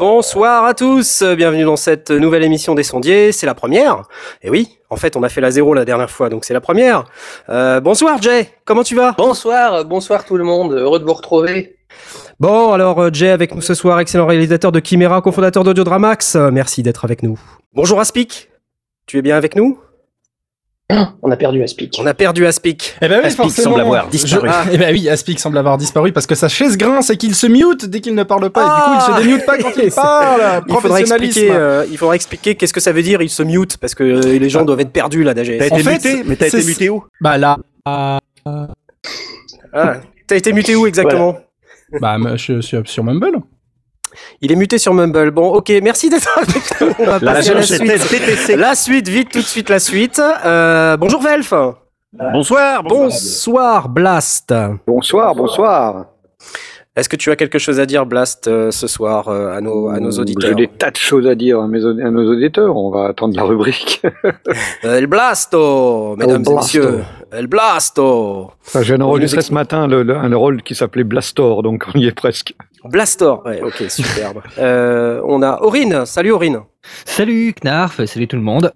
Bonsoir à tous, bienvenue dans cette nouvelle émission des Sondiers, c'est la première. Et oui, en fait on a fait la zéro la dernière fois, donc c'est la première. Bonsoir Jay, comment tu vas ? Bonsoir tout le monde, heureux de vous retrouver. Bon alors Jay avec nous ce soir, excellent réalisateur de Chimera, cofondateur d'Audio Drama X, merci d'être avec nous. Bonjour Aspic, tu es bien avec nous ? On a perdu Aspic. Eh ben oui, Aspic semble avoir disparu. Aspic semble avoir disparu parce que sa chaise grince et qu'il se mute dès qu'il ne parle pas. Et du coup, il se démute pas quand il parle. Il faudra expliquer qu'est-ce que ça veut dire. Il se mute parce que les gens doivent être perdus là. D'AGS. T'as été muté où ? Bah là. T'as été muté où exactement ? Voilà. Bah je suis sur Mumble. Il est muté sur Mumble. Bon, ok, merci d'être avec nous. On va passer à la suite. Bonjour Velf. Bonsoir Blast. Bonsoir. Est-ce que tu as quelque chose à dire Blast ce soir à nos auditeurs ? J'ai des tas de choses à dire à nos auditeurs. On va attendre la rubrique. El Blasto, mesdames et messieurs. El Blasto. Enfin, j'ai enregistré ce matin le rôle qui s'appelait Blastor, donc on y est presque. Blastor, ouais, ok, superbe. On a Aurine, salut Aurine. Salut Knarf, salut tout le monde.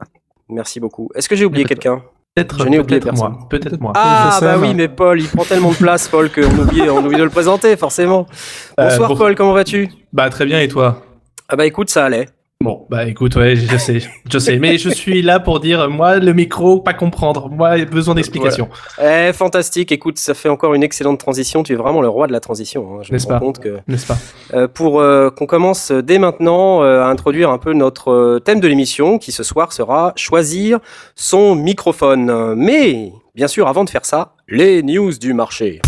Merci beaucoup. Est-ce que j'ai oublié quelqu'un ? Peut-être moi. Ah bah oui, mais Paul, il prend tellement de place, Paul, qu'on oublie de le présenter, forcément. Bonsoir Paul, comment vas-tu ? Bah très bien, et toi ? Ah bah écoute, ça allait. Bon, bah écoute, ouais, je sais, mais je suis là pour dire, moi, le micro, pas comprendre, moi, besoin d'explication. Voilà. Fantastique, écoute, ça fait encore une excellente transition, tu es vraiment le roi de la transition, hein. N'est-ce pas qu'on commence dès maintenant à introduire un peu notre thème de l'émission, qui ce soir sera choisir son microphone. Mais, bien sûr, avant de faire ça, les news du marché.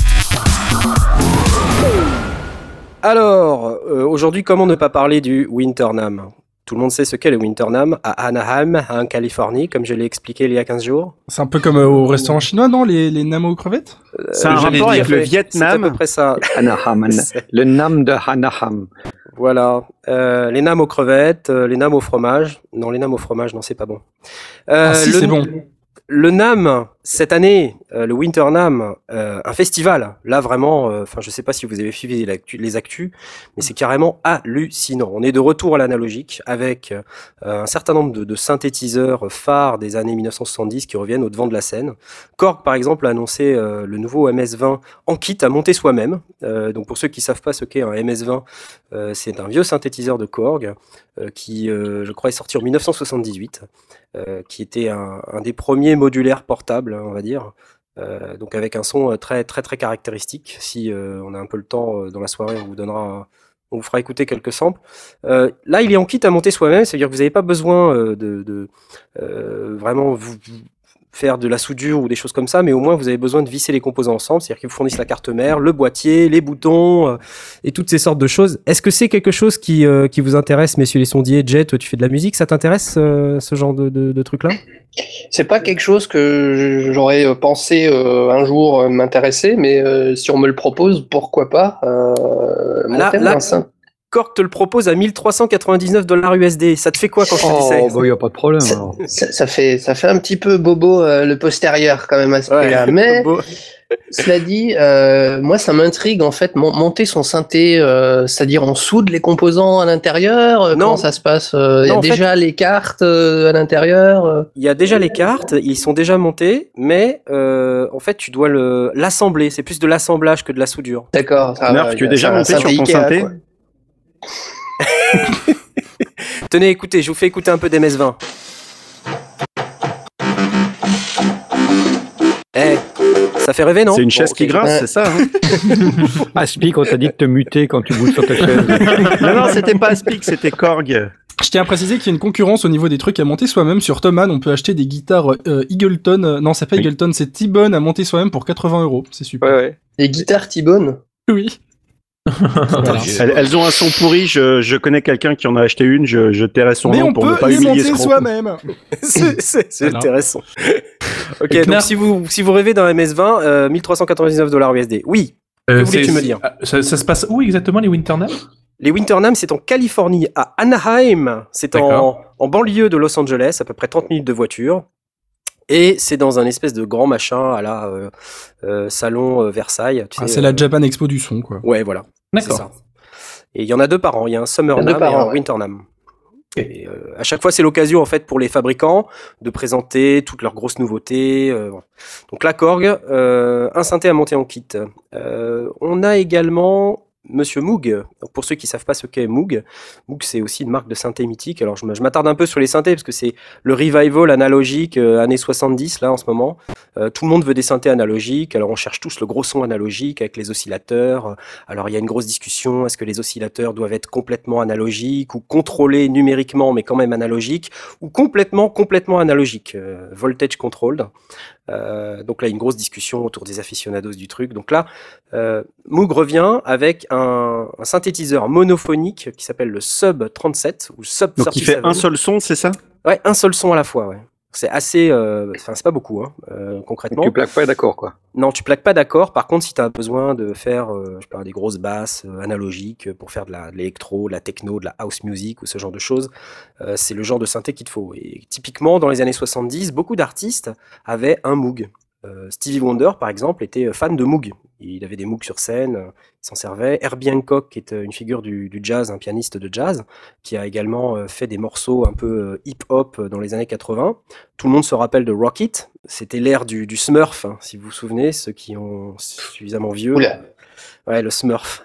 Alors, aujourd'hui, comment ne pas parler du Winter NAMM ? Tout le monde sait ce qu'est le Winter NAMM à Anaheim, en Californie, comme je l'ai expliqué il y a 15 jours. C'est un peu comme au restaurant chinois, non ? Les NAMM aux crevettes ? C'est un rapport avec le Vietnam. C'est à peu près ça. Anaheim, le NAMM de Anaheim. Voilà. Les NAMM aux crevettes, les NAMM au fromage. Non, les NAMM au fromage, non, c'est pas bon. C'est bon. Le NAMM, cette année, le Winter NAMM, un festival. Là, vraiment, je sais pas si vous avez suivi les actus, mais c'est carrément hallucinant. On est de retour à l'analogique avec un certain nombre de synthétiseurs phares des années 1970 qui reviennent au devant de la scène. Korg, par exemple, a annoncé le nouveau MS-20 en kit à monter soi-même. Donc, pour ceux qui savent pas ce qu'est un MS-20, c'est un vieux synthétiseur de Korg qui, je crois, est sorti en 1978, qui était un des premiers modulaires portables, on va dire, donc avec un son très très très caractéristique. Si on a un peu le temps dans la soirée, on vous fera écouter quelques samples. Là, il est en kit à monter soi-même, c'est-à-dire que vous n'avez pas besoin de vraiment vous faire de la soudure ou des choses comme ça, mais au moins vous avez besoin de visser les composants ensemble, c'est-à-dire qu'ils vous fournissent la carte mère, le boîtier, les boutons et toutes ces sortes de choses. Est-ce que c'est quelque chose qui vous intéresse, messieurs les sondiers? Jet, toi, tu fais de la musique, ça t'intéresse ce genre de truc-là? C'est pas quelque chose que j'aurais pensé un jour m'intéresser, mais si on me le propose, pourquoi pas Korg te le propose à $1,399 USD. Ça te fait quoi quand tu dis ça ? Oh, bah, y a pas de problème. Ça fait un petit peu bobo le postérieur quand même à ce prix-là. Mais cela dit, moi ça m'intrigue en fait. Monter son synthé, c'est-à-dire on soude les composants à l'intérieur. Comment ça se passe ? Les cartes à l'intérieur. Il y a déjà les cartes. Ils sont déjà montés, mais en fait tu dois l'assembler. C'est plus de l'assemblage que de la soudure. D'accord. Tu es déjà monté sur ton synthé. Quoi. Tenez, écoutez, je vous fais écouter un peu d'MS-20. Ça fait rêver, non ? C'est une chaise qui grince, c'est ça, hein. Aspic, on t'a dit de te muter quand tu bouges sur ta chaise. Non, c'était pas Aspic, c'était Korg. Je tiens à préciser qu'il y a une concurrence au niveau des trucs à monter soi-même. Sur Thomann, on peut acheter des guitares Eagleton. Non, c'est pas Eagleton, c'est T-Bone à monter soi-même pour 80 €. C'est super. Ouais. Des guitares T-Bone ? Oui. Elles ont un son pourri. Je connais quelqu'un qui en a acheté une. Je tairai son nom pour ne pas humilier ce crampon. Mais on peut les monter soi-même. C'est intéressant. Ok, donc Knarf, si vous rêvez d'un MS-20, $1,399 USD. Oui. Que voulais-tu me dire ? Ça se passe où exactement, les Winter NAMM ? Les Winter NAMM, c'est en Californie, à Anaheim. C'est en banlieue de Los Angeles, à peu près 30 minutes de voiture. Et c'est dans un espèce de grand machin à la salon Versailles. Tu sais, c'est la Japan Expo du son, quoi. Ouais, voilà. D'accord. C'est ça. Et il y en a deux par an. Il y a un Summer NAMM et un Winter NAMM. Okay. Et à chaque fois, c'est l'occasion en fait pour les fabricants de présenter toutes leurs grosses nouveautés. Donc la Korg, un synthé à monter en kit. On a également Monsieur Moog. Donc, pour ceux qui savent pas ce qu'est Moog, Moog c'est aussi une marque de synthé mythique. Alors je m'attarde un peu sur les synthés parce que c'est le revival analogique années 70 là en ce moment. Tout le monde veut des synthés analogiques. Alors on cherche tous le gros son analogique avec les oscillateurs. Alors il y a une grosse discussion, est-ce que les oscillateurs doivent être complètement analogiques ou contrôlés numériquement mais quand même analogiques ou complètement analogiques, voltage controlled. Donc là, une grosse discussion autour des aficionados du truc. Donc là, Moog revient avec un synthétiseur monophonique qui s'appelle le Sub 37 ou Sub 37. Donc il fait un seul son, c'est ça ? Ouais, un seul son à la fois, ouais. C'est assez, c'est pas beaucoup, hein, concrètement. Donc tu plaques pas d'accord, quoi. Non, tu plaques pas d'accord. Par contre, si t'as besoin de faire, je parle des grosses basses analogiques pour faire de l'électro, de la techno, de la house music ou ce genre de choses, c'est le genre de synthé qu'il te faut. Et typiquement, dans les années 70, beaucoup d'artistes avaient un Moog. Stevie Wonder, par exemple, était fan de Moog. Il avait des Moog sur scène, il s'en servait. Herbie Hancock, qui est une figure du jazz, un pianiste de jazz, qui a également fait des morceaux un peu hip-hop dans les années 80. Tout le monde se rappelle de Rockit. C'était l'ère du Smurf, hein, si vous vous souvenez, ceux qui ont suffisamment vieux. Oula. Ouais, le Smurf.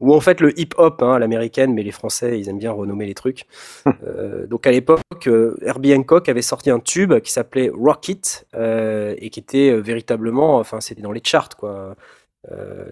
Ou en fait le hip-hop, hein, l'américaine, mais les Français, ils aiment bien renommer les trucs. Donc à l'époque, Herbie Hancock avait sorti un tube qui s'appelait Rockit et qui était véritablement, enfin c'était dans les charts, quoi.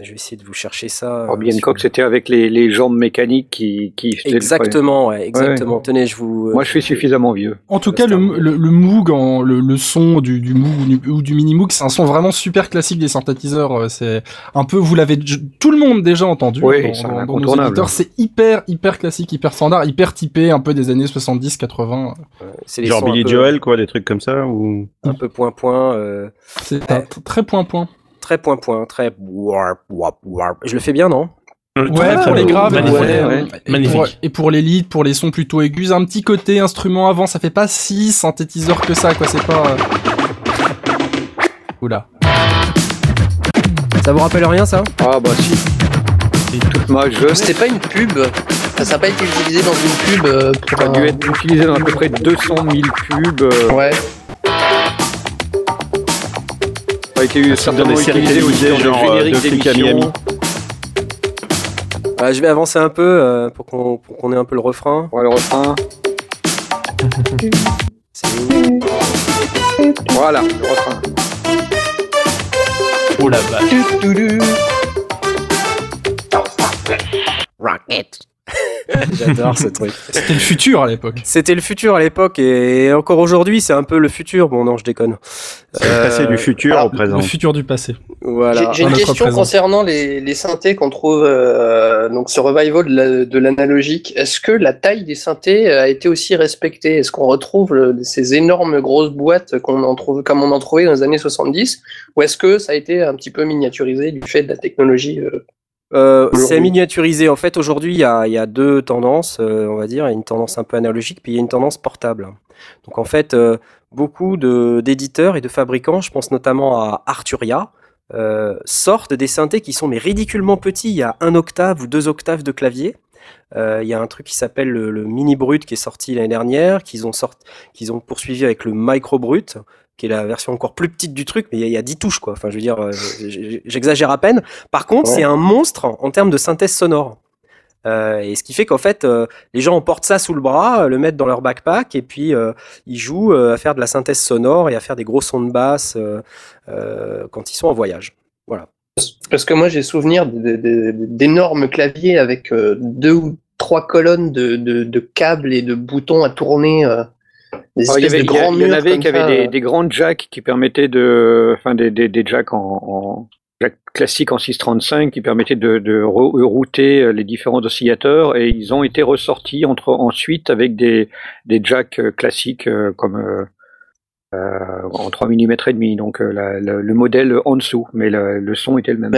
Je vais essayer de vous chercher ça. Herbie Hancock, c'était avec les jambes mécaniques qui exactement, ouais, exactement. Ouais. Tenez, je vous. Moi, je suis suffisamment vieux. En tout cas, le Moog, le son du Moog ou du mini Moog, c'est un son vraiment super classique des synthétiseurs. C'est un peu, vous l'avez tout le monde déjà entendu. Oui, dans nos éditeurs, c'est hyper classique, hyper standard, hyper typé, un peu des années 70-80. C'est les genre Billy Joel, quoi, des trucs comme ça ou un peu point. C'est très point. Très point, très warp. Je le fais bien, non ? Ouais, pour les graves, ouais. Magnifique. Et pour les leads, pour les sons plutôt aigus, un petit côté instrument avant, ça fait pas si synthétiseur que ça, quoi, c'est pas... Oula. Ça vous rappelle rien, ça ? Ah bah si. C'était pas une pub. Ça n'a pas été utilisé dans une pub. Ça a dû être utilisé dans à peu près 200 000 pubs. Ouais. Dans des séries télévisées, genre Flic à Miami. Je vais avancer un peu pour qu'on ait un peu le refrain. Ouais, le refrain. Voilà, le refrain. Oh la vache. Rocket. J'adore ce truc. C'était le futur à l'époque. Et encore aujourd'hui, c'est un peu le futur. Bon, non, je déconne. C'est le passé du futur au présent. Le futur du passé. Voilà. J'ai une question concernant les synthés qu'on trouve, donc ce revival de l'analogique. Est-ce que la taille des synthés a été aussi respectée ? Est-ce qu'on retrouve ces énormes grosses boîtes comme on en trouvait dans les années 70 ? Ou est-ce que ça a été un petit peu miniaturisé du fait de la technologie ? C'est miniaturisé. En fait, aujourd'hui, il y a deux tendances, on va dire. Il y a une tendance un peu analogique, puis il y a une tendance portable. Donc, en fait, beaucoup d'éditeurs et de fabricants, je pense notamment à Arturia, sortent des synthés qui sont mais ridiculement petits. Il y a 1 octave ou 2 octaves de clavier. Il y a un truc qui s'appelle le Mini Brut qui est sorti l'année dernière, qu'ils ont poursuivi avec le Micro Brut, qui est la version encore plus petite du truc, mais il y a 10 touches, quoi. Enfin, je veux dire, j'exagère à peine. Par contre, c'est un monstre en termes de synthèse sonore. Et ce qui fait qu'en fait, les gens portent ça sous le bras, le mettent dans leur backpack, et puis ils jouent à faire de la synthèse sonore et à faire des gros sons de basse quand ils sont en voyage. Voilà. Parce que moi, j'ai souvenir d'énormes claviers avec 2 ou 3 colonnes de câbles et de boutons à tourner... Il y en avait qui avaient des grandes jacks qui permettaient des jacks en classique en 635 qui permettait de router les différents oscillateurs, et ils ont été ressortis ensuite avec des jacks classiques comme en 3 mm et demi, donc le modèle en dessous, mais le son était le même.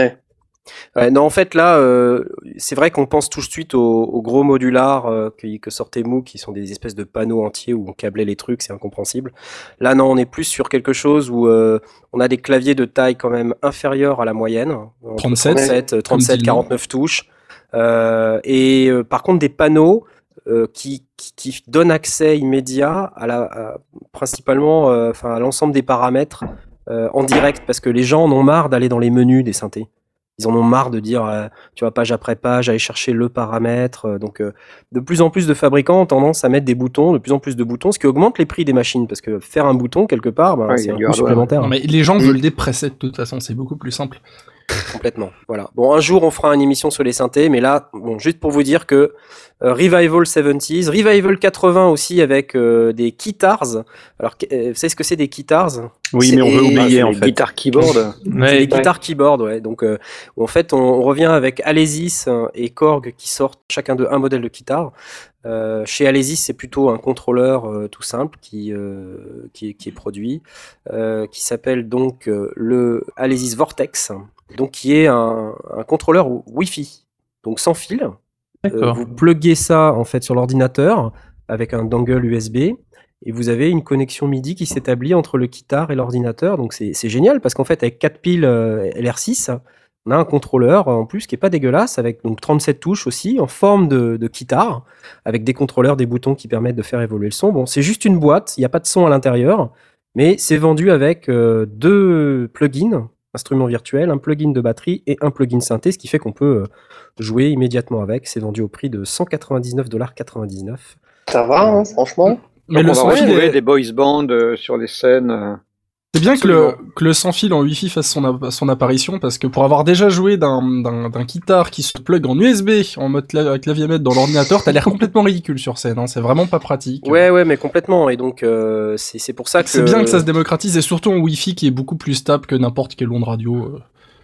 Ouais. Non, en fait, là, c'est vrai qu'on pense tout de suite aux gros modulars que sortait Moog, qui sont des espèces de panneaux entiers où on câblait les trucs, c'est incompréhensible. Là, non, on est plus sur quelque chose où on a des claviers de taille quand même inférieure à la moyenne. 37, 49 touches. Et par contre, des panneaux qui donnent accès immédiat à l'ensemble des paramètres en direct, parce que les gens en ont marre d'aller dans les menus des synthés. Ils en ont marre de dire, tu vois, page après page, aller chercher le paramètre. Donc, de plus en plus de fabricants ont tendance à mettre des boutons, de plus en plus de boutons, ce qui augmente les prix des machines, parce que faire un bouton, quelque part, c'est un coût supplémentaire. Non, mais les gens veulent des presets, de toute façon, c'est beaucoup plus simple. Complètement, voilà. Bon, un jour, on fera une émission sur les synthés, mais là, bon, juste pour vous dire que Revival 70s, Revival 80 aussi avec des guitars. Alors, vous savez ce que c'est des guitars? Oui, mais on veut oublier, en fait. Guitars keyboard. Les guitars keyboard, ouais. Donc, en fait, on revient avec Alesis et Korg qui sortent chacun d'eux un modèle de guitare. Chez Alesis, c'est plutôt un contrôleur tout simple qui est produit, qui s'appelle donc le Alesis Vortex, donc qui est un contrôleur Wi-Fi, donc sans fil. Vous pluguez ça en fait sur l'ordinateur avec un dongle USB. Et vous avez une connexion MIDI qui s'établit entre le guitare et l'ordinateur. Donc c'est génial parce qu'en fait, avec 4 piles LR6, on a un contrôleur en plus qui n'est pas dégueulasse, avec donc 37 touches aussi, en forme de guitare, avec des contrôleurs, des boutons qui permettent de faire évoluer le son. Bon, c'est juste une boîte, il n'y a pas de son à l'intérieur, mais c'est vendu avec 2 plugins, instruments virtuels, un plugin de batterie et un plugin synthé, ce qui fait qu'on peut jouer immédiatement avec. C'est vendu au prix de 199,99$. Ça va, franchement. Mais donc le sans fil des boys bands sur les scènes. C'est bien que le sans fil en Wi-Fi fasse son apparition, parce que pour avoir déjà joué d'un guitare qui se plug en USB en mode clavier-mètre dans l'ordinateur, t'as l'air complètement ridicule sur scène, hein, c'est vraiment pas pratique. Ouais, mais complètement, et donc c'est pour ça que... C'est bien que ça se démocratise, et surtout en Wi-Fi qui est beaucoup plus stable que n'importe quelle onde radio.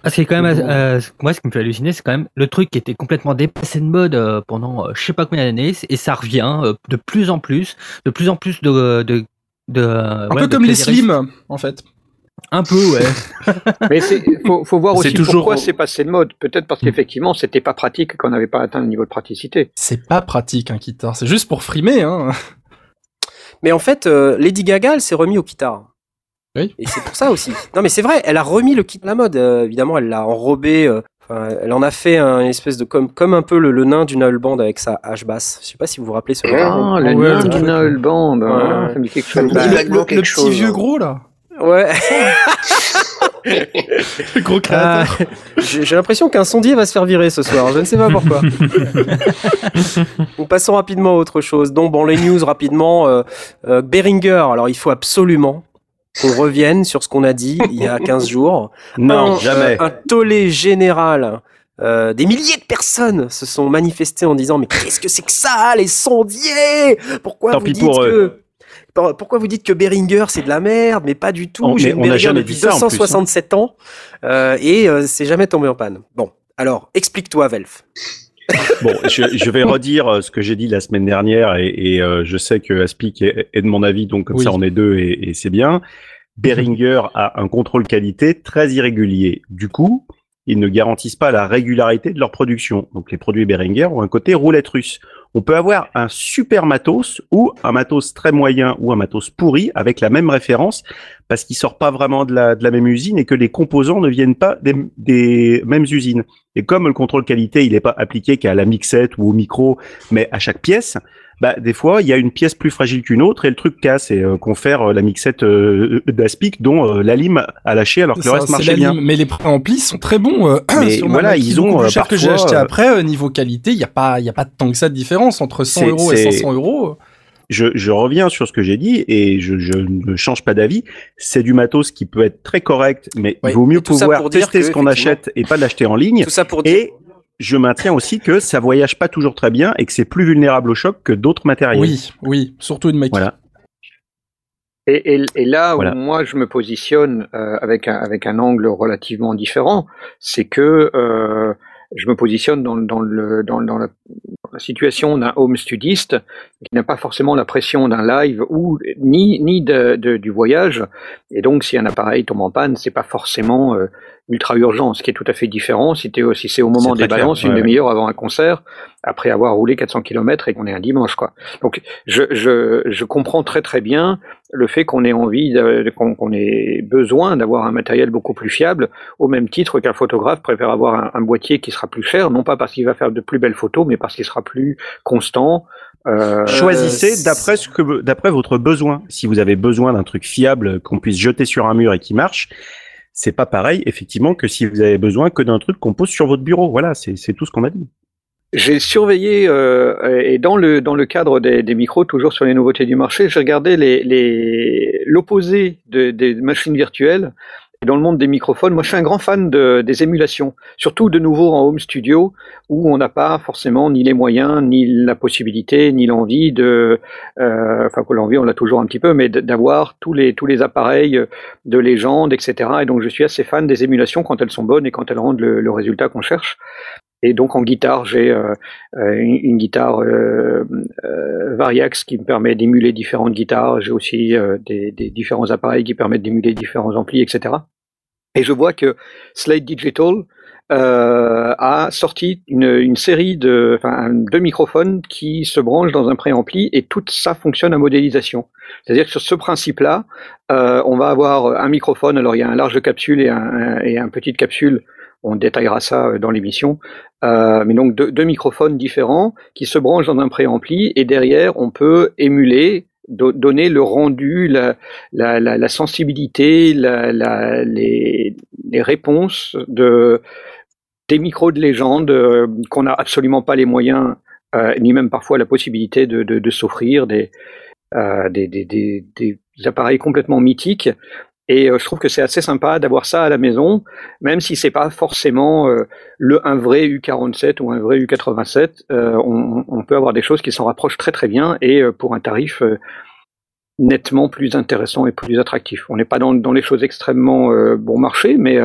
Parce que quand même, moi ce qui me fait halluciner, c'est quand même le truc qui était complètement dépassé de mode pendant je sais pas combien d'années, et ça revient de plus en plus de un peu comme les slims en fait. Un peu, ouais. Mais faut voir aussi pourquoi c'est passé de mode. Peut-être parce qu'effectivement, c'était pas pratique, qu'on n'avait pas atteint le niveau de praticité. C'est pas pratique un guitare, c'est juste pour frimer. Hein. Mais en fait, Lady Gaga, elle s'est remise au guitare. Oui. Et c'est pour ça aussi. Non mais c'est vrai, elle a remis le kit à la mode. Évidemment, elle l'a enrobé. Elle en a fait une espèce de comme un peu le nain du Naheulband avec sa hache basse. Je sais pas si vous vous rappelez ce nain. Ah, le nain du Naheulband. Ouais. Ça me dit quelque chose. Le petit vieux gros là. Ouais. Le gros créateur. J'ai l'impression qu'un sondier va se faire virer ce soir. Je ne sais pas pourquoi. Nous passons rapidement à autre chose. Donc bon, les news rapidement. Behringer. Alors il faut absolument qu'on revienne sur ce qu'on a dit il y a 15 jours. Non, jamais. Un tollé général. Des milliers de personnes se sont manifestées en disant « Mais qu'est-ce que c'est que ça, les sondiers ? Pourquoi vous dites que Behringer, c'est de la merde ? Mais pas du tout. J'ai une Behringer depuis 267 ans et c'est jamais tombé en panne. » Bon, alors, explique-toi, Velf. Bon, je vais redire ce que j'ai dit la semaine dernière et je sais que Aspic est de mon avis, donc comme ça on est deux et c'est bien. Behringer a un contrôle qualité très irrégulier. Du coup, ils ne garantissent pas la régularité de leur production. Donc les produits Behringer ont un côté roulette russe. On peut avoir un super matos ou un matos très moyen ou un matos pourri avec la même référence parce qu'il sort pas vraiment de la même usine et que les composants ne viennent pas des mêmes usines. Et comme le contrôle qualité, il est pas appliqué qu'à la mixette ou au micro, mais à chaque pièce, des fois, il y a une pièce plus fragile qu'une autre et le truc casse et confère la mixette d'Aspic dont la lime a lâché alors que le reste marchait bien. Mais les préamplis sont très bons. Mais voilà, ils ont parfois... que j'ai acheté après, niveau qualité, il n'y a pas tant que ça de différence entre 100 € et 500 €. Je reviens sur ce que j'ai dit et je ne change pas d'avis. C'est du matos qui peut être très correct, mais il vaut mieux pouvoir tester ce qu'on achète et pas l'acheter en ligne. Tout ça pour dire... Je maintiens aussi que ça voyage pas toujours très bien et que c'est plus vulnérable au choc que d'autres matériels. Oui, surtout une Mackie. Voilà. Et là où moi je me positionne avec un angle relativement différent, c'est que je me positionne dans la situation d'un home studiste qui n'a pas forcément la pression d'un live ou ni du voyage. Et donc, si un appareil tombe en panne, c'est pas forcément ultra urgent, ce qui est tout à fait différent. Si c'est au moment des balances, une demi-heure avant un concert, après avoir roulé 400 km et qu'on est un dimanche, quoi. Donc, je comprends très très bien le fait qu'on ait envie, qu'on ait besoin d'avoir un matériel beaucoup plus fiable, au même titre qu'un photographe préfère avoir un boîtier qui sera plus cher, non pas parce qu'il va faire de plus belles photos, mais parce qu'il sera plus constant. Choisissez d'après votre besoin. Si vous avez besoin d'un truc fiable qu'on puisse jeter sur un mur et qui marche, c'est pas pareil, effectivement, que si vous avez besoin que d'un truc qu'on pose sur votre bureau. Voilà, c'est tout ce qu'on a dit. J'ai surveillé, et dans le cadre des micros, toujours sur les nouveautés du marché, j'ai regardé l'opposé des machines virtuelles. Et dans le monde des microphones, moi je suis un grand fan des émulations, surtout de nouveau en home studio, où on n'a pas forcément ni les moyens, ni la possibilité, ni l'envie l'envie on l'a toujours un petit peu, mais d'avoir tous les appareils de légende, etc. Et donc je suis assez fan des émulations quand elles sont bonnes et quand elles rendent le résultat qu'on cherche. Et donc en guitare, j'ai une guitare Variax qui me permet d'émuler différentes guitares. J'ai aussi des différents appareils qui permettent d'émuler différents amplis, etc. Et je vois que Slate Digital a sorti une série de microphones qui se branchent dans un préampli et tout ça fonctionne à modélisation. C'est-à-dire que sur ce principe-là, on va avoir un microphone. Alors il y a un large capsule et un petite capsule. On détaillera ça dans l'émission, mais donc deux microphones différents qui se branchent dans un préampli et derrière on peut émuler, donner le rendu, la sensibilité, les réponses des micros de légende qu'on n'a absolument pas les moyens, ni même parfois la possibilité de s'offrir des appareils complètement mythiques. Et je trouve que c'est assez sympa d'avoir ça à la maison, même si c'est pas forcément un vrai U47 ou un vrai U87. On peut avoir des choses qui s'en rapprochent très très bien et pour un tarif nettement plus intéressant et plus attractif. On n'est pas dans les choses extrêmement bon marché, mais...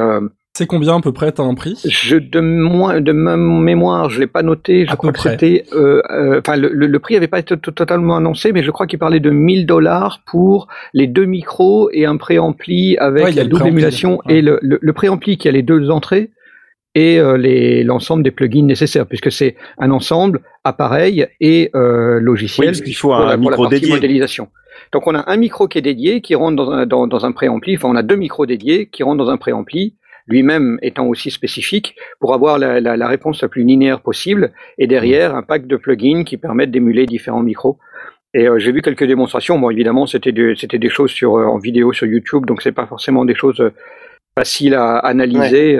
C'est combien à peu près, t'as un prix ? De ma mémoire, je l'ai pas noté, je crois que c'était... le prix avait pas été totalement annoncé, mais je crois qu'il parlait de $1,000 pour les deux micros et un préampli avec la double émulation et le préampli qui a les deux entrées et l'ensemble des plugins nécessaires, puisque c'est un ensemble, appareil et logiciel. Oui, parce qu'il faut un micro dédié. Modélisation. Donc on a un micro qui est dédié, qui rentre dans un préampli, enfin on a deux micros dédiés qui rentrent dans un préampli, lui-même étant aussi spécifique, pour avoir la réponse la plus linéaire possible, et derrière un pack de plugins qui permettent d'émuler différents micros. Et j'ai vu quelques démonstrations. Bon, évidemment, c'était des choses en vidéo sur YouTube, donc c'est pas forcément des choses faciles à analyser,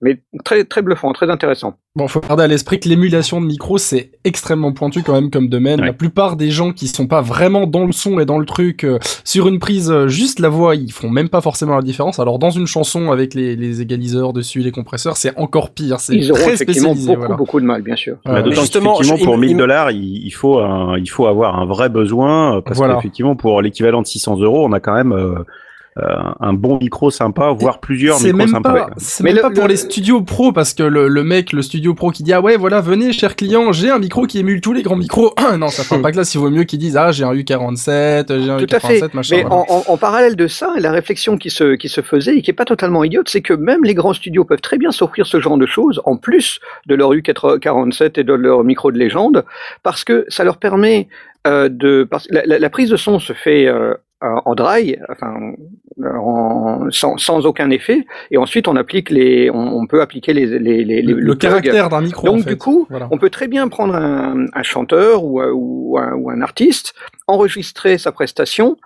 mais très, très bluffant, très intéressant. Bon, faut garder à l'esprit que l'émulation de micro, c'est extrêmement pointu quand même comme domaine. Ouais. La plupart des gens qui sont pas vraiment dans le son et dans le truc, sur une prise, juste la voix, ils font même pas forcément la différence. Alors, dans une chanson, avec les égaliseurs dessus, les compresseurs, c'est encore pire. C'est ils auront effectivement beaucoup de mal, bien sûr. Justement, pour $1,000, il faut avoir un vrai besoin, parce qu'effectivement, pour l'équivalent de 600 euros, on a quand même, un bon micro sympa, voire plusieurs micros sympas. C'est même pas pour les studios pro, parce que le studio pro qui dit « Ah ouais, voilà, venez, cher client, j'ai un micro qui émule tous les grands micros. » Non, ça fera pas classe, il vaut mieux qu'ils disent « Ah, j'ai un U47, j'ai un U47, machin. » Mais en parallèle de ça, la réflexion qui se faisait, et qui est pas totalement idiote, c'est que même les grands studios peuvent très bien s'offrir ce genre de choses, en plus de leur U47 et de leur micro de légende, parce que ça leur permet la prise de son se fait... en dry, sans aucun effet, et ensuite on applique on peut appliquer le caractère d'un micro. Donc du coup, on peut très bien prendre un chanteur ou un artiste, enregistrer sa prestation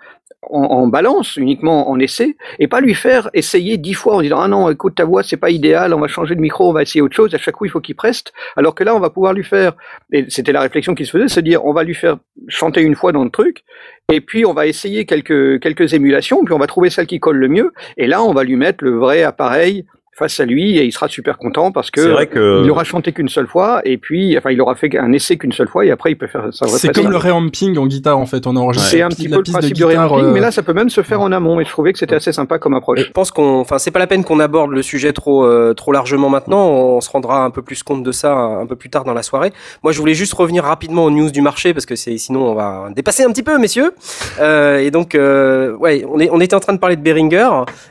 en balance, uniquement en essai, et pas lui faire essayer 10 fois en disant « Ah non, écoute, ta voix, c'est pas idéal, on va changer de micro, on va essayer autre chose, à chaque coup, il faut qu'il preste. » Alors que là, on va pouvoir lui faire, et c'était la réflexion qui se faisait, c'est dire, on va lui faire chanter une fois dans le truc, et puis on va essayer quelques émulations, puis on va trouver celle qui colle le mieux, et là, on va lui mettre le vrai appareil face à lui et il sera super content parce que il aura chanté qu'une seule fois et puis enfin il aura fait un essai qu'une seule fois et après il peut faire sa vraie. C'est comme le reamping en guitare en fait, on enregistre. C'est un petit peu le principe du reamping, mais là ça peut même se faire en amont et je trouvais que c'était assez sympa comme approche. Je pense qu'on, enfin c'est pas la peine qu'on aborde le sujet trop largement maintenant, on se rendra un peu plus compte de ça un peu plus tard dans la soirée. Moi je voulais juste revenir rapidement aux news du marché parce que sinon on va dépasser un petit peu messieurs. Et donc ouais, on était en train de parler de Behringer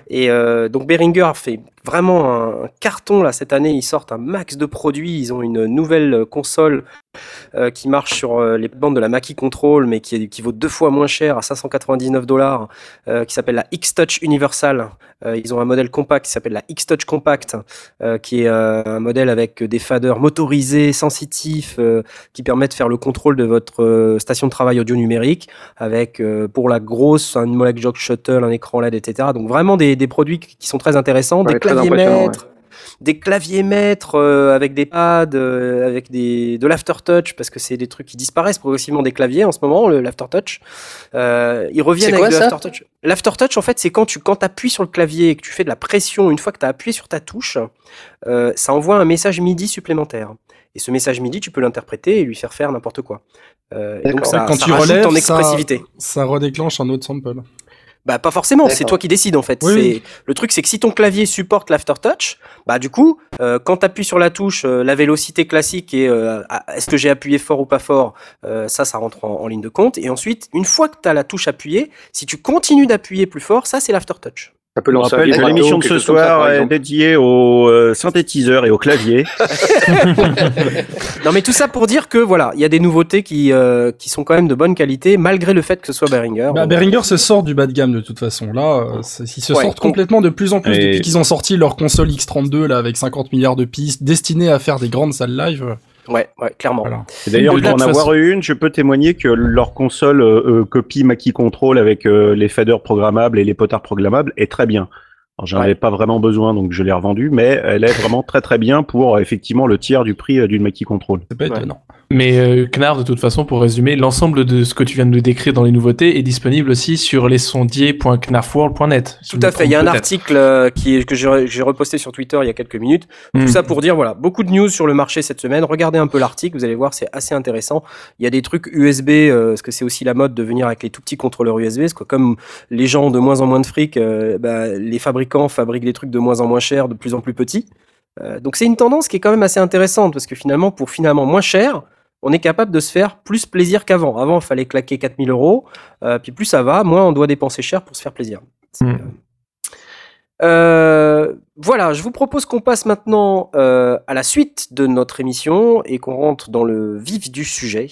et donc Behringer fait vraiment un carton là cette année, ils sortent un max de produits, ils ont une nouvelle console qui marche sur les bandes de la Mackie Control mais qui vaut 2 fois moins cher à $599 qui s'appelle la X-Touch Universal. Ils ont un modèle compact qui s'appelle la X-Touch Compact qui est un modèle avec des faders motorisés, sensitifs qui permet de faire le contrôle de votre station de travail audio numérique avec pour la grosse un Moog Jog Shuttle, un écran LED, etc. Donc vraiment des produits qui sont très intéressants, ouais, des claviers maîtres. Des claviers maîtres avec des pads, avec de l'aftertouch, parce que c'est des trucs qui disparaissent progressivement des claviers en ce moment, l'aftertouch. Ils reviennent avec l'aftertouch. L'aftertouch, en fait, c'est quand tu appuies sur le clavier et que tu fais de la pression, une fois que tu as appuyé sur ta touche, ça envoie un message MIDI supplémentaire. Et ce message MIDI, tu peux l'interpréter et lui faire n'importe quoi. Et donc ça, quand tu relèves, en expressivité. Ça redéclenche un autre sample. Bah pas forcément, d'accord. C'est toi qui décides en fait. Oui. Le truc c'est que si ton clavier supporte l'aftertouch, bah du coup, quand t'appuies sur la touche, la vélocité classique et est-ce que j'ai appuyé fort ou pas fort, ça rentre en ligne de compte. Et ensuite, une fois que t'as la touche appuyée, si tu continues d'appuyer plus fort, ça c'est l'aftertouch. Ça peut lancer l'émission de ce soir est dédiée aux synthétiseurs et aux claviers. Non mais tout ça pour dire que voilà, il y a des nouveautés qui sont quand même de bonne qualité malgré le fait que ce soit Behringer. Bah, Behringer se sort du bas de gamme de toute façon. Là, ils se sortent complètement de plus en plus depuis qu'ils ont sorti leur console X32 là avec 50 milliards de pistes destinée à faire des grandes salles live. Ouais, clairement. Voilà. Et d'ailleurs, pour en avoir eu une, je peux témoigner que leur console copie Mackie Control avec les faders programmables et les potards programmables est très bien. Alors, j'en avais pas vraiment besoin, donc je l'ai revendue, mais elle est vraiment très très bien pour effectivement le tiers du prix d'une Mackie Control. C'est pas étonnant. Mais Knarr, de toute façon, pour résumer, l'ensemble de ce que tu viens de nous décrire dans les nouveautés est disponible aussi sur lessondiers.knarfworld.net. Tout à fait, il y a un article que j'ai reposté sur Twitter il y a quelques minutes. Tout ça pour dire, voilà, beaucoup de news sur le marché cette semaine. Regardez un peu l'article, vous allez voir, c'est assez intéressant. Il y a des trucs USB, parce que c'est aussi la mode de venir avec les tout petits contrôleurs USB, parce que comme les gens ont de moins en moins de fric, les fabricants fabriquent des trucs de moins en moins chers, de plus en plus petits. Donc c'est une tendance qui est quand même assez intéressante, parce que finalement, pour finalement moins cher, on est capable de se faire plus plaisir qu'avant. Avant, il fallait claquer 4 000 €, puis plus ça va, moins on doit dépenser cher pour se faire plaisir. Voilà, je vous propose qu'on passe maintenant à la suite de notre émission et qu'on rentre dans le vif du sujet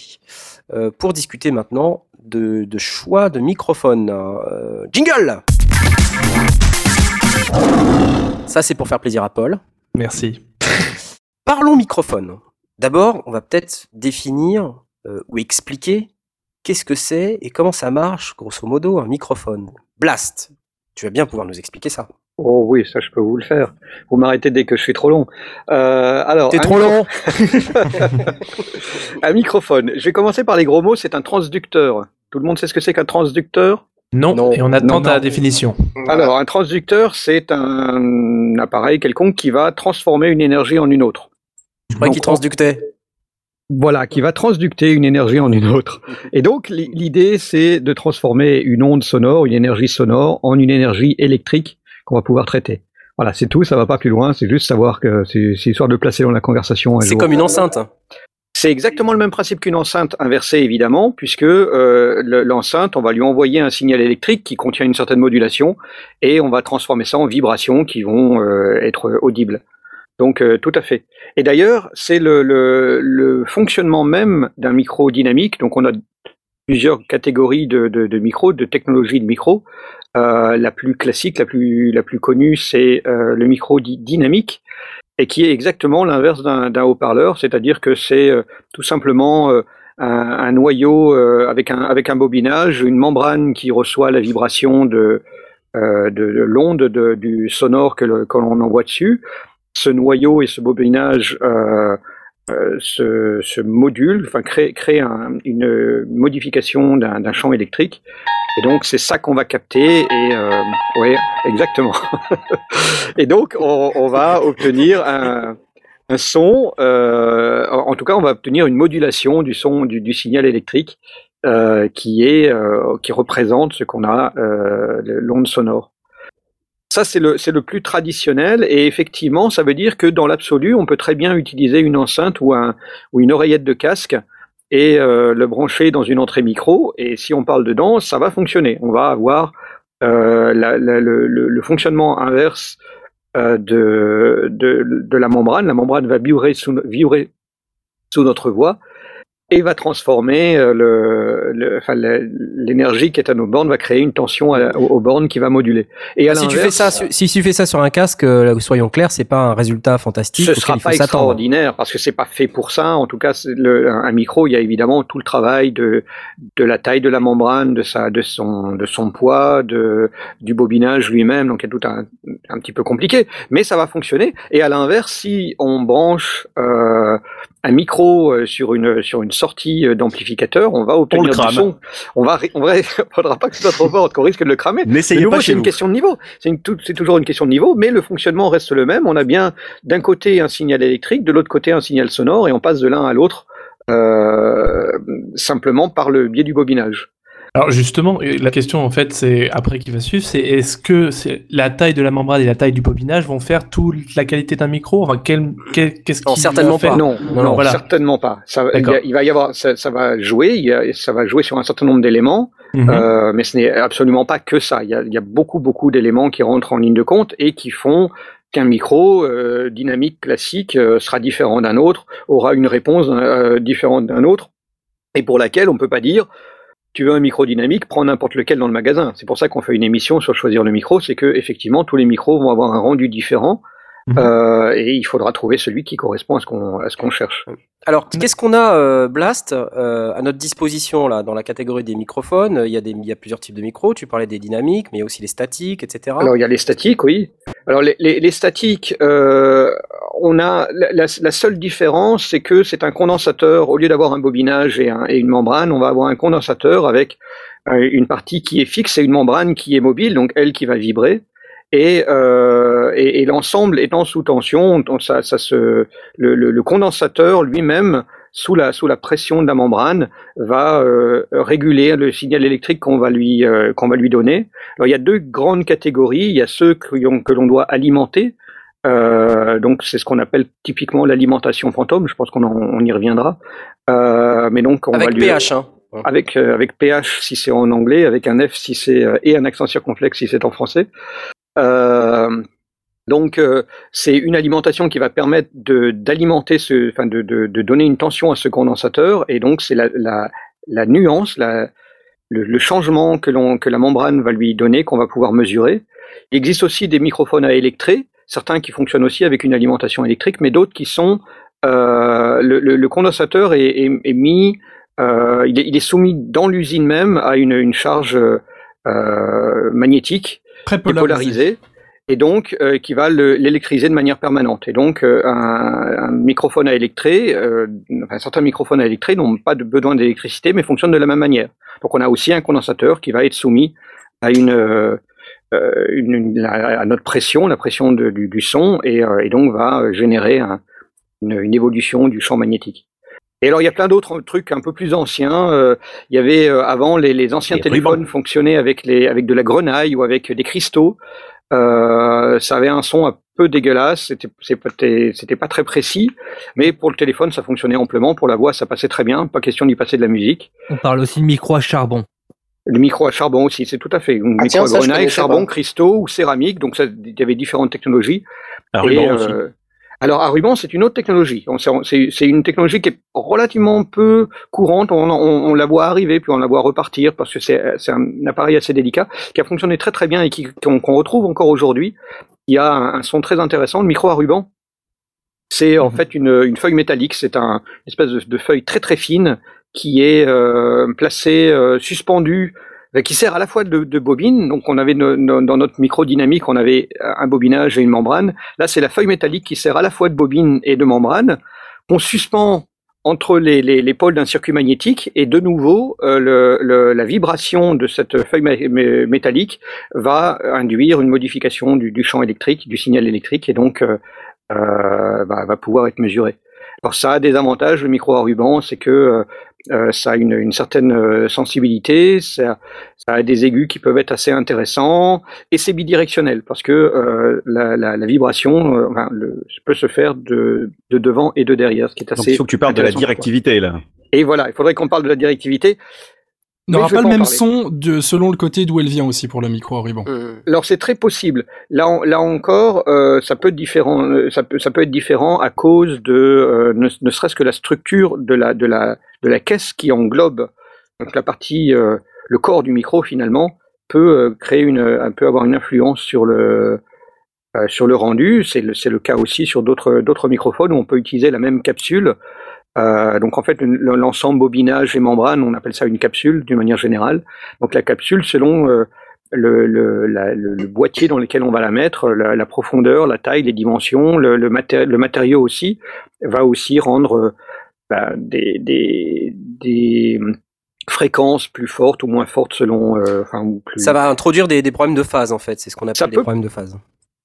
pour discuter maintenant de choix de microphone. Jingle! Ça, c'est pour faire plaisir à Paul. Merci. Parlons microphone. D'abord, on va peut-être définir ou expliquer qu'est-ce que c'est et comment ça marche, grosso modo, un microphone. Blast, tu vas bien pouvoir nous expliquer ça. Oh oui, ça je peux vous le faire. Vous m'arrêtez dès que je suis trop long. T'es trop long. Un microphone. Je vais commencer par les gros mots, c'est un transducteur. Tout le monde sait ce que c'est qu'un transducteur ? Non, et on attend ta définition. Alors, un transducteur, c'est un appareil quelconque qui va transformer une énergie en une autre. Je crois qu'il transductait. Voilà, qui va transducter une énergie en une autre. Et donc, l'idée, c'est de transformer une onde sonore, une énergie sonore, en une énergie électrique qu'on va pouvoir traiter. Voilà, c'est tout, ça ne va pas plus loin, c'est juste savoir que c'est histoire de placer dans la conversation. C'est comme une enceinte. C'est exactement le même principe qu'une enceinte inversée, évidemment, puisque l'enceinte, on va lui envoyer un signal électrique qui contient une certaine modulation, et on va transformer ça en vibrations qui vont être audibles. Donc tout à fait. Et d'ailleurs, c'est le fonctionnement même d'un micro dynamique. Donc on a plusieurs catégories de micros, de technologies de micros. La plus classique, la plus connue, c'est le micro dynamique, et qui est exactement l'inverse d'un haut-parleur, c'est-à-dire que c'est tout simplement un noyau avec un bobinage, une membrane qui reçoit la vibration de l'onde du sonore que l'on envoie dessus. Ce noyau et ce bobinage se modulent, enfin créent une modification d'un champ électrique Et donc c'est ça qu'on va capter et oui, exactement. Et donc on va obtenir un son, en tout cas on va obtenir une modulation du son du signal électrique qui représente ce qu'on a, l'onde sonore. Ça, c'est le plus traditionnel, et effectivement, ça veut dire que dans l'absolu, on peut très bien utiliser une enceinte ou une oreillette de casque et le brancher dans une entrée micro, et si on parle dedans, ça va fonctionner. On va avoir le fonctionnement inverse de la membrane. La membrane va vibrer sous notre voix et va transformer l'énergie qui est à nos bornes, va créer une tension aux bornes qui va moduler. Et à si tu fais ça sur un casque, soyons clairs, c'est pas un résultat fantastique. Ce sera pas extraordinaire parce que c'est pas fait pour ça. En tout cas, un micro, il y a évidemment tout le travail de la taille de la membrane, de son poids, du bobinage lui-même. Donc il y a tout un petit peu compliqué, mais ça va fonctionner. Et à l'inverse, si on branche un micro sur une sortie d'amplificateur, on va obtenir du son. On faudra pas que ce soit trop fort, qu'on risque de le cramer. N'essayez pas chez vous. Question de niveau. C'est toujours une question de niveau, mais le fonctionnement reste le même. On a bien d'un côté un signal électrique, de l'autre côté un signal sonore, et on passe de l'un à l'autre simplement par le biais du bobinage. Alors justement, la question en fait, c'est après qui va suivre, c'est est-ce que la taille de la membrane et la taille du bobinage vont faire toute la qualité d'un micro ? Enfin, qu'est-ce qui certainement va pas. Non, voilà. Certainement pas. Ça va jouer. Ça va jouer sur un certain nombre d'éléments, mais ce n'est absolument pas que ça. Il y a beaucoup d'éléments qui rentrent en ligne de compte et qui font qu'un micro dynamique classique sera différent d'un autre, aura une réponse différente d'un autre, et pour laquelle on peut pas dire. Tu veux un micro dynamique, prends n'importe lequel dans le magasin. C'est pour ça qu'on fait une émission sur choisir le micro, c'est que effectivement tous les micros vont avoir un rendu différent et il faudra trouver celui qui correspond à ce qu'on cherche. Alors qu'est-ce qu'on a Blast à notre disposition là dans la catégorie des microphones? Il y a plusieurs types de micros. Tu parlais des dynamiques, mais il y a aussi les statiques, etc. Alors il y a les statiques, oui. Alors les statiques, on a la seule différence, c'est que c'est un condensateur. Au lieu d'avoir un bobinage et une membrane, on va avoir un condensateur avec une partie qui est fixe et une membrane qui est mobile, donc elle qui va vibrer. Et l'ensemble étant sous tension, le condensateur lui-même, sous la pression de la membrane, va réguler le signal électrique qu'on va lui donner. Alors il y a deux grandes catégories. Il y a ceux que l'on doit alimenter. Donc c'est ce qu'on appelle typiquement l'alimentation fantôme. Je pense qu'on y reviendra. Mais donc on va lui pH, hein. Avec pH si c'est en anglais, avec un F si c'est et un accent circonflexe si c'est en français. Donc c'est une alimentation qui va permettre d'alimenter de donner une tension à ce condensateur, et donc c'est la nuance, le changement que la membrane va lui donner qu'on va pouvoir mesurer. Il existe aussi des microphones à électrer, certains qui fonctionnent aussi avec une alimentation électrique, mais d'autres qui sont le condensateur est mis, il est soumis dans l'usine même à une charge magnétique. Très polarisé, et donc qui va l'électriser de manière permanente. Et donc un microphone à électrer, certains microphones à électrer n'ont pas besoin d'électricité, mais fonctionnent de la même manière. Donc on a aussi un condensateur qui va être soumis à à notre pression, la pression du son, et donc va générer une évolution du champ magnétique. Et alors il y a plein d'autres trucs un peu plus anciens. Il y avait avant les anciens téléphones fonctionnaient avec de la grenaille ou avec des cristaux. Ça avait un son un peu dégueulasse. C'était pas très précis, mais pour le téléphone ça fonctionnait amplement. Pour la voix ça passait très bien. Pas question d'y passer de la musique. On parle aussi de micro à charbon. Le micro à charbon aussi, c'est tout à fait. Micro à grenaille, charbon, cristaux ou céramique. Donc ça, il y avait différentes technologies. Alors à ruban, c'est une autre technologie. C'est une technologie qui est relativement peu courante. On la voit arriver, puis on la voit repartir, parce que c'est un appareil assez délicat, qui a fonctionné très très bien et qu'on retrouve encore aujourd'hui. Il y a un son très intéressant, le micro à ruban. C'est en fait une feuille métallique, c'est une espèce de feuille très très fine qui est placée, suspendue, qui sert à la fois de bobine. Donc on avait dans notre micro dynamique, on avait un bobinage et une membrane. Là, c'est la feuille métallique qui sert à la fois de bobine et de membrane, qu'on suspend entre les pôles d'un circuit magnétique, et de nouveau la vibration de cette feuille métallique va induire une modification du champ électrique, du signal électrique, et donc va pouvoir être mesurée. Alors ça a des avantages, le micro à ruban, c'est que ça a une certaine sensibilité, ça a des aigus qui peuvent être assez intéressants, et c'est bidirectionnel, parce que la vibration peut se faire de devant et de derrière, ce qui est assez... Donc il faut que tu parles de la directivité, là. Et voilà, il faudrait qu'on parle de la directivité. Il n'aura pas le même son selon le côté d'où elle vient aussi pour le micro à ruban. Alors c'est très possible. Là encore, ça peut être différent. Ça peut être différent à cause de ne serait-ce que la structure de la caisse qui englobe. Donc la partie, le corps du micro finalement peut créer avoir une influence sur le rendu. C'est le cas aussi sur d'autres microphones où on peut utiliser la même capsule. Donc en fait l'ensemble bobinage et membrane, on appelle ça une capsule d'une manière générale. Donc la capsule, selon le boîtier dans lequel on va la mettre, la profondeur, la taille, les dimensions, le matériau aussi, va aussi rendre des fréquences plus fortes ou moins fortes selon. Ça va introduire des problèmes de phase en fait, c'est ce qu'on appelle problèmes de phase.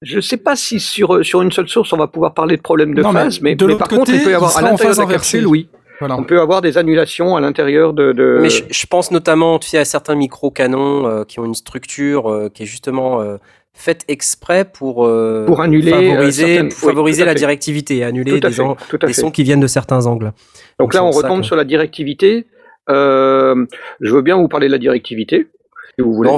Je sais pas si sur une seule source on va pouvoir parler de problèmes de phase, mais par contre, il peut y avoir à l'intérieur de la capsule, oui. Voilà. On peut avoir des annulations à l'intérieur de... Mais je pense notamment, tu sais, à certains micro-canons qui ont une structure qui est justement faite exprès pour annuler, favoriser la directivité, annuler des sons qui viennent de certains angles. Donc là, on retombe sur la directivité. Je veux bien vous parler de la directivité. On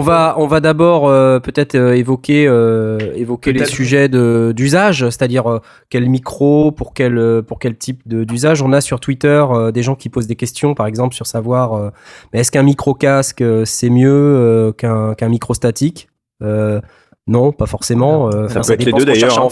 va d'abord peut-être évoquer peut-être les sujets d'usage, c'est-à-dire quel micro pour quel type d'usage. On a sur Twitter des gens qui posent des questions, par exemple sur savoir mais est-ce qu'un micro casque c'est mieux qu'un micro statique. Non, pas forcément. Ça peut être les deux d'ailleurs.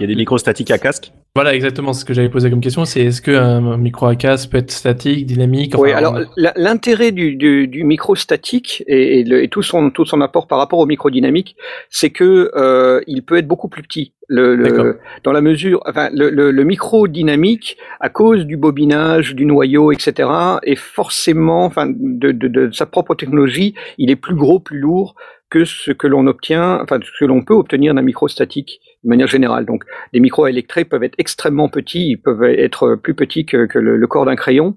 Il y a des micros statiques à casque. Voilà, exactement ce que j'avais posé comme question. C'est est-ce qu'un micro à casque peut être statique, dynamique? Oui, alors l'intérêt du micro statique et tout son apport par rapport au micro dynamique, c'est que il peut être beaucoup plus petit. Dans la mesure, le micro dynamique, à cause du bobinage, du noyau, etc., est forcément, de sa propre technologie, il est plus gros, plus lourd que ce que l'on obtient, ce que l'on peut obtenir d'un micro statique de manière générale. Donc, les micros à électrer peuvent être extrêmement petits, ils peuvent être plus petits que le corps d'un crayon,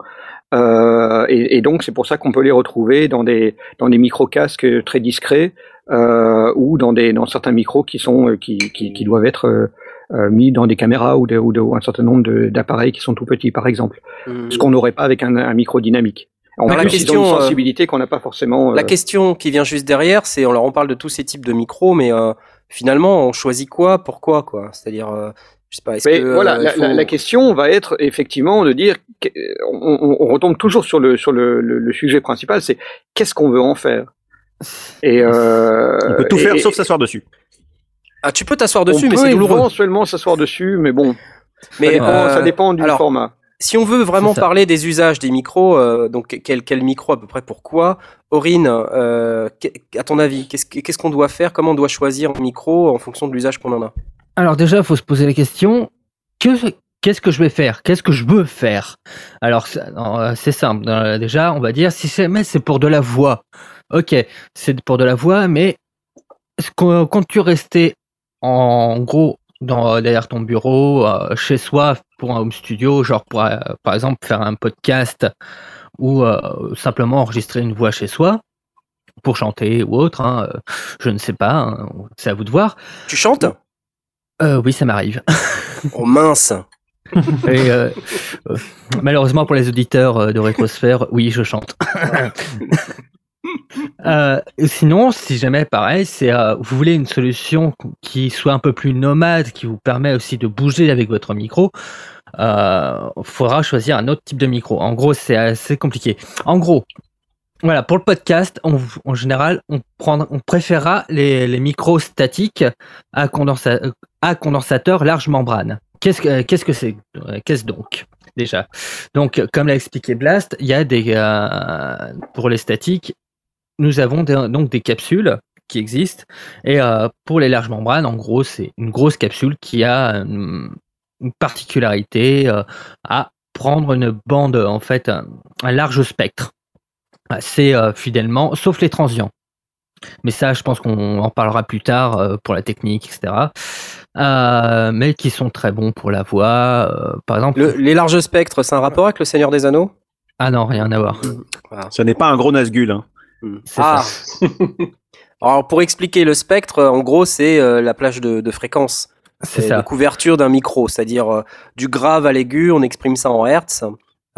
et donc c'est pour ça qu'on peut les retrouver dans des micro casques très discrets ou dans certains micros qui doivent être mis dans des caméras ou un certain nombre d'appareils qui sont tout petits, par exemple, ce qu'on n'aurait pas avec un micro dynamique. La question, une sensibilité qu'on n'a pas forcément. La question qui vient juste derrière, c'est on parle de tous ces types de micros, mais finalement, on choisit quoi, pourquoi, quoi. C'est-à-dire, je sais pas. La question va être effectivement de dire, on retombe toujours sur le sujet principal, c'est qu'est-ce qu'on veut en faire. Et on peut tout faire sauf s'asseoir dessus. Ah, tu peux t'asseoir dessus, mais c'est douloureux. On peut éventuellement s'asseoir dessus, mais bon. Ça dépend du format. Si on veut vraiment parler des usages des micros, donc quel micro à peu près, pourquoi, Aurine, à ton avis, qu'est-ce qu'on doit faire, comment on doit choisir un micro en fonction de l'usage qu'on en a? Alors déjà, il faut se poser la question, qu'est-ce que je vais faire? Qu'est-ce que je veux faire? Alors c'est simple, déjà on va dire, mais c'est pour de la voix. Ok, c'est pour de la voix, mais comptes-tu rester en gros derrière ton bureau, chez soi, pour un home studio, genre pour par exemple faire un podcast ou simplement enregistrer une voix chez soi pour chanter ou autre, je ne sais pas, c'est à vous de voir. Tu chantes ? Oui, ça m'arrive. Oh mince. Et malheureusement pour les auditeurs de Rétrosphère, oui, je chante. Sinon, si jamais pareil, c'est vous voulez une solution qui soit un peu plus nomade, qui vous permet aussi de bouger avec votre micro, faudra choisir un autre type de micro. En gros, c'est assez compliqué. En gros, voilà, pour le podcast, en général, on préférera les micros statiques à condensateur large membrane. Qu'est-ce que c'est ? Qu'est-ce donc ? Déjà. Donc, comme l'a expliqué Blast, il y a pour les statiques, nous avons des capsules qui existent. Et pour les larges membranes, en gros, c'est une grosse capsule qui a une particularité à prendre une bande, en fait, un large spectre, assez fidèlement, sauf les transients. Mais ça, je pense qu'on en parlera plus tard pour la technique, etc. Mais qui sont très bons pour la voix. Par exemple, les larges spectres, c'est un rapport avec le Seigneur des Anneaux ? Ah non, rien à voir. Voilà. Ce n'est pas un gros Nazgûl. Hein. C'est ça. Alors, pour expliquer le spectre, en gros, c'est la plage de fréquence. C'est la couverture d'un micro, c'est-à-dire du grave à l'aigu, on exprime ça en hertz.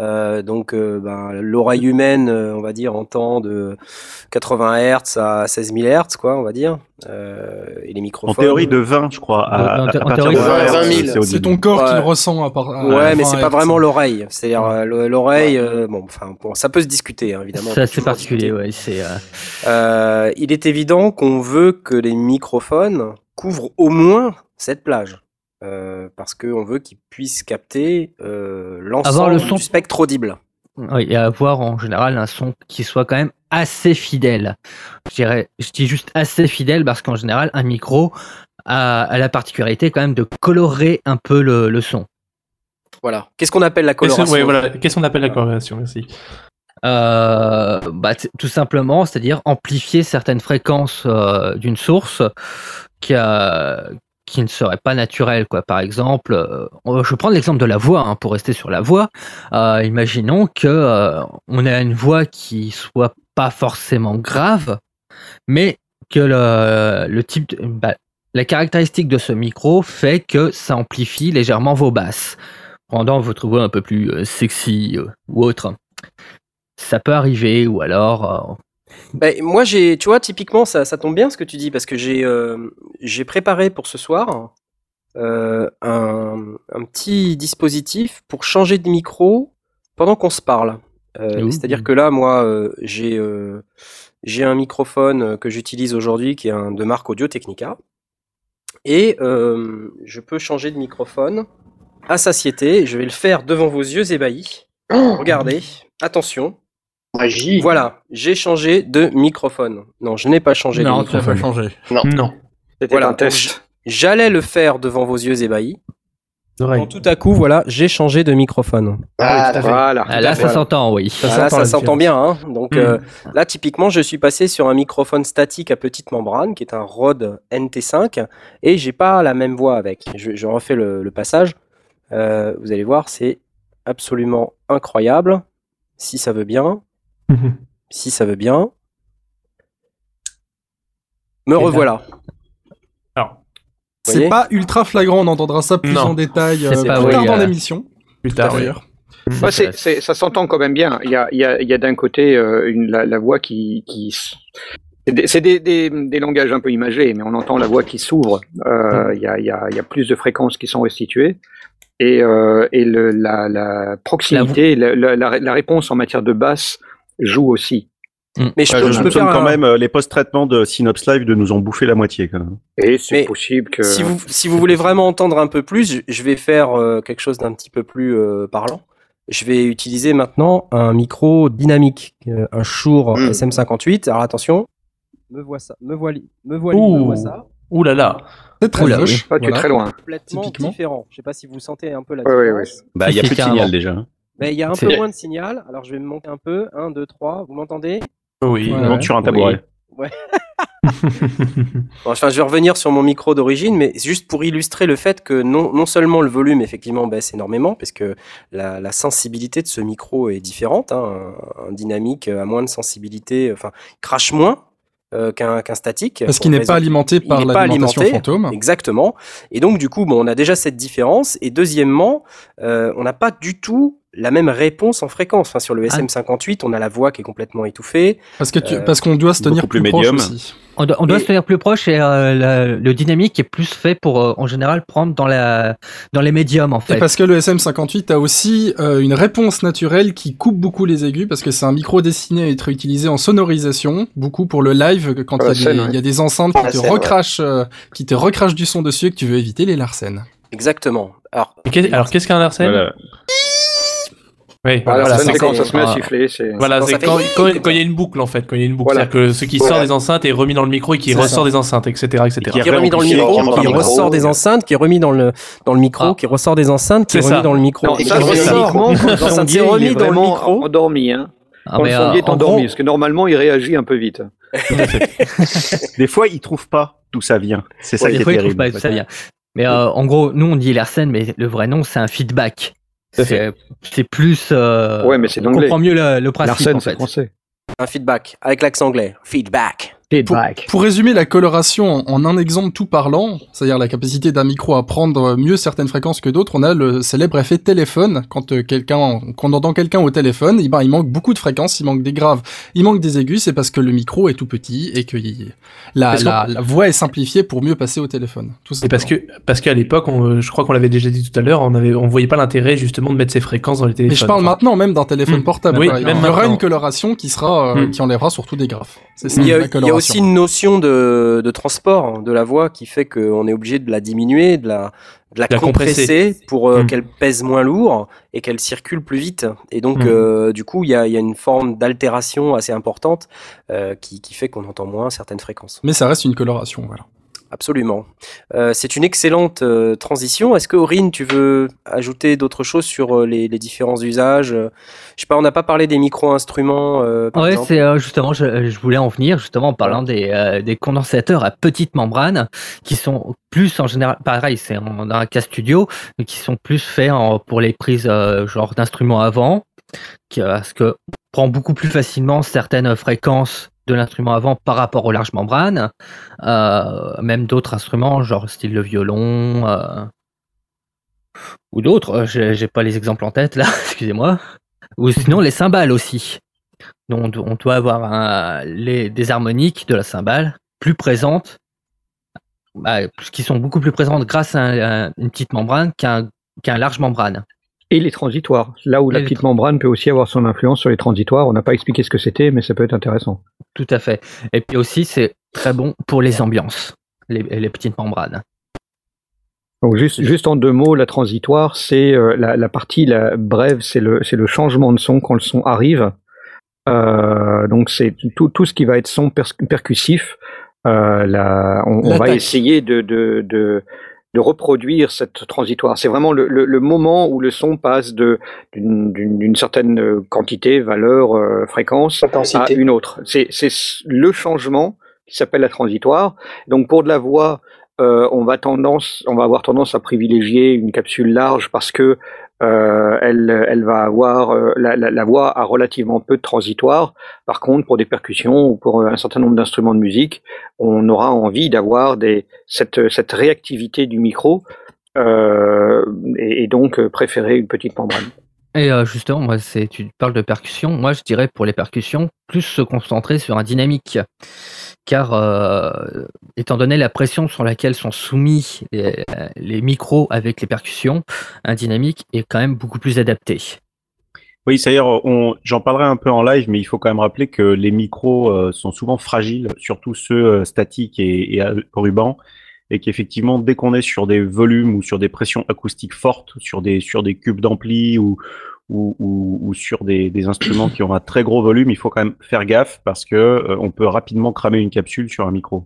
Donc, l'oreille humaine, on va dire, entend de 80 Hz à 16 000 Hz, quoi, on va dire. Et les microphones. En théorie, de 20, je crois. À partir de 20 000. C'est ton corps qui le ressent. Mais c'est pas vraiment l'oreille. C'est-à-dire, l'oreille, ça peut se discuter, hein, évidemment. Ça, c'est particulier, ouais. Il est évident qu'on veut que les microphones couvrent au moins cette plage. Parce qu'on veut qu'ils puissent capter l'ensemble du spectre audible. Oui, et avoir en général un son qui soit quand même assez fidèle. Je dis juste assez fidèle parce qu'en général, un micro a la particularité quand même de colorer un peu le son. Voilà. Qu'est-ce qu'on appelle la coloration ? Qu'est-ce qu'on appelle la coloration ? Merci. Tout simplement, c'est-à-dire amplifier certaines fréquences d'une source qui ne serait pas naturel, quoi. Par exemple, je vais prendre l'exemple de la voix, hein, pour rester sur la voix. Imaginons que on a une voix qui soit pas forcément grave, mais que le type, la caractéristique de ce micro fait que ça amplifie légèrement vos basses, rendant votre voix un peu plus sexy ou autre. Ça peut arriver, ou alors. Moi, tu vois, typiquement, ça tombe bien ce que tu dis, parce que j'ai préparé pour ce soir un petit dispositif pour changer de micro pendant qu'on se parle. C'est-à-dire que là, moi, j'ai un microphone que j'utilise aujourd'hui qui est de marque Audio-Technica, et je peux changer de microphone à satiété. Je vais le faire devant vos yeux ébahis. Regardez, attention. Magie. Voilà, j'ai changé de microphone. Non, je n'ai pas changé de microphone. Non, tu n'as pas changé. Non. C'était un test. J'allais le faire devant vos yeux ébahis. Quand tout à coup, voilà, j'ai changé de microphone. Ah, oui, voilà. Là, ça s'entend, oui. Ça s'entend bien. Hein. Donc là, typiquement, je suis passé sur un microphone statique à petite membrane, qui est un Rode NT5, et j'ai pas la même voix avec. Je refais le passage. Vous allez voir, c'est absolument incroyable. Si ça veut bien. Revoilà. Alors, c'est pas ultra flagrant, on entendra ça plus en détail plus tard dans l'émission. Plus tard, d'ailleurs. Ça s'entend quand même bien. Il y a d'un côté la voix qui... C'est des langages un peu imagés, mais on entend la voix qui s'ouvre. Il y a plus de fréquences qui sont restituées. Et la proximité, la réponse en matière de basse joue aussi. Mais je peux quand même les post-traitements de Synops Live nous ont bouffé la moitié quand même. Et c'est possible que... Si vous voulez vraiment entendre un peu plus, je vais faire quelque chose d'un petit peu plus parlant. Je vais utiliser maintenant un micro dynamique, un Shure SM58. Alors attention, me voit ça. Ouh là là. C'est très gauche. Oui. Tu es très loin. Complètement différent. Je ne sais pas si vous sentez un peu la différence. Oui. Il n'y a plus de signal déjà. Mais il y a un peu moins de signal. Alors je vais me monter un peu. 1, 2, 3. Vous m'entendez ? Oui, on monte sur un tabouret. Ouais. Je vais revenir sur mon micro d'origine, mais juste pour illustrer le fait que non seulement le volume effectivement baisse énormément, parce que la sensibilité de ce micro est différente. Hein. Un dynamique a moins de sensibilité, enfin, crache moins. Qu'un statique. Parce qu'il n'est pas alimenté par l'alimentation fantôme. Exactement. Et donc, du coup, on a déjà cette différence. Et deuxièmement, on n'a pas du tout la même réponse en fréquence. Enfin, sur le SM58, on a la voix qui est complètement étouffée. Parce qu'on doit se tenir plus proche aussi. On doit se tenir plus proche et le dynamique est plus fait pour, en général, prendre dans les médiums, en fait. Et parce que le SM58 a aussi une réponse naturelle qui coupe beaucoup les aigus, parce que c'est un micro destiné à être utilisé en sonorisation, beaucoup pour le live, quand il y a des enceintes qui te recrachent du son dessus et que tu veux éviter les larcènes. Exactement. Alors, qu'est-ce qu'un larcène ? Oui, voilà, c'est quand ça se met à siffler. Voilà, c'est quand il y a une boucle en fait, quand il y a une boucle, c'est-à-dire que ce qui sort des enceintes est remis dans le micro et qui ressort des enceintes, etc., etc. Qui est remis dans le micro, qui ressort des enceintes, qui est remis dans le micro, qui ressort des enceintes, qui est remis dans le micro. Et qui ressort remis dans le micro. Endormi, hein. Quand le sondier est endormi, parce que normalement il réagit un peu vite. Des fois, il trouve pas d'où ça vient. C'est ça qui est terrible. Des fois, il trouve pas d'où ça vient. Mais en gros, nous on dit l'AirSense, mais le vrai nom c'est un feedback. C'est plus. Ouais, mais c'est on comprend mieux le principe en fait. Français. Un feedback avec l'accent anglais. Feedback. Pour résumer la coloration en un exemple tout parlant, c'est-à-dire la capacité d'un micro à prendre mieux certaines fréquences que d'autres, on a le célèbre effet téléphone. Quand on entend quelqu'un au téléphone, eh ben, il manque beaucoup de fréquences, il manque des graves, il manque des aigus, c'est parce que le micro est tout petit et que la voix est simplifiée pour mieux passer au téléphone. Tout et parce qu'à l'époque, je crois qu'on l'avait déjà dit tout à l'heure, on voyait pas l'intérêt justement de mettre ces fréquences dans les téléphones. Mais je parle maintenant même d'un téléphone portable. Oui, il y aura une coloration qui enlèvera surtout des graves. C'est ça, la coloration. Aussi une notion de transport de la voix qui fait qu'on est obligé de la diminuer, de la compresser pour qu'elle pèse moins lourd et qu'elle circule plus vite. Et donc, du coup, il y a une forme d'altération assez importante qui fait qu'on entend moins certaines fréquences. Mais ça reste une coloration, voilà. Absolument. C'est une excellente transition. Est-ce que Aurine, tu veux ajouter d'autres choses sur les différents usages ? Je sais pas, on n'a pas parlé des micro-instruments. Oui, c'est justement, je voulais en venir justement en parlant des condensateurs à petite membrane qui sont plus en général, pareil, c'est dans un cas studio, mais qui sont plus faits pour les prises genre d'instruments avant, parce que on prend beaucoup plus facilement certaines fréquences de l'instrument avant par rapport aux larges membranes, même d'autres instruments, genre style le violon ou d'autres, j'ai pas les exemples en tête là, excusez-moi, ou sinon les cymbales aussi. Donc on doit avoir des harmoniques de la cymbale plus présentes, qui sont beaucoup plus présentes grâce à une petite membrane qu'un large membrane. Et les transitoires, là où la petite membrane peut aussi avoir son influence sur les transitoires. On n'a pas expliqué ce que c'était, mais ça peut être intéressant. Tout à fait. Et puis aussi, c'est très bon pour les ambiances, les petites membranes. Donc juste en deux mots, la transitoire, c'est la partie brève, c'est le changement de son quand le son arrive. Donc c'est tout ce qui va être son percussif. On va essayer de reproduire cette transitoire. C'est vraiment le moment où le son passe d'une certaine quantité, valeur, fréquence intensité. À une autre. C'est le changement qui s'appelle la transitoire. Donc pour de la voix, on va avoir tendance à privilégier une capsule large parce que elle va avoir la voix a relativement peu de transitoire. Par contre, pour des percussions ou pour un certain nombre d'instruments de musique, on aura envie d'avoir cette réactivité du micro et donc préférer une petite membrane. Et justement, tu parles de percussion. Moi, je dirais pour les percussions, plus se concentrer sur un dynamique, car étant donné la pression sur laquelle sont soumis les micros avec les percussions, un dynamique est quand même beaucoup plus adapté. Oui, c'est-à-dire, j'en parlerai un peu en live, mais il faut quand même rappeler que les micros sont souvent fragiles, surtout ceux statiques et à ruban. Et qu'effectivement, dès qu'on est sur des volumes ou sur des pressions acoustiques fortes, sur des cubes d'ampli ou sur des instruments qui ont un très gros volume, il faut quand même faire gaffe parce que on peut rapidement cramer une capsule sur un micro.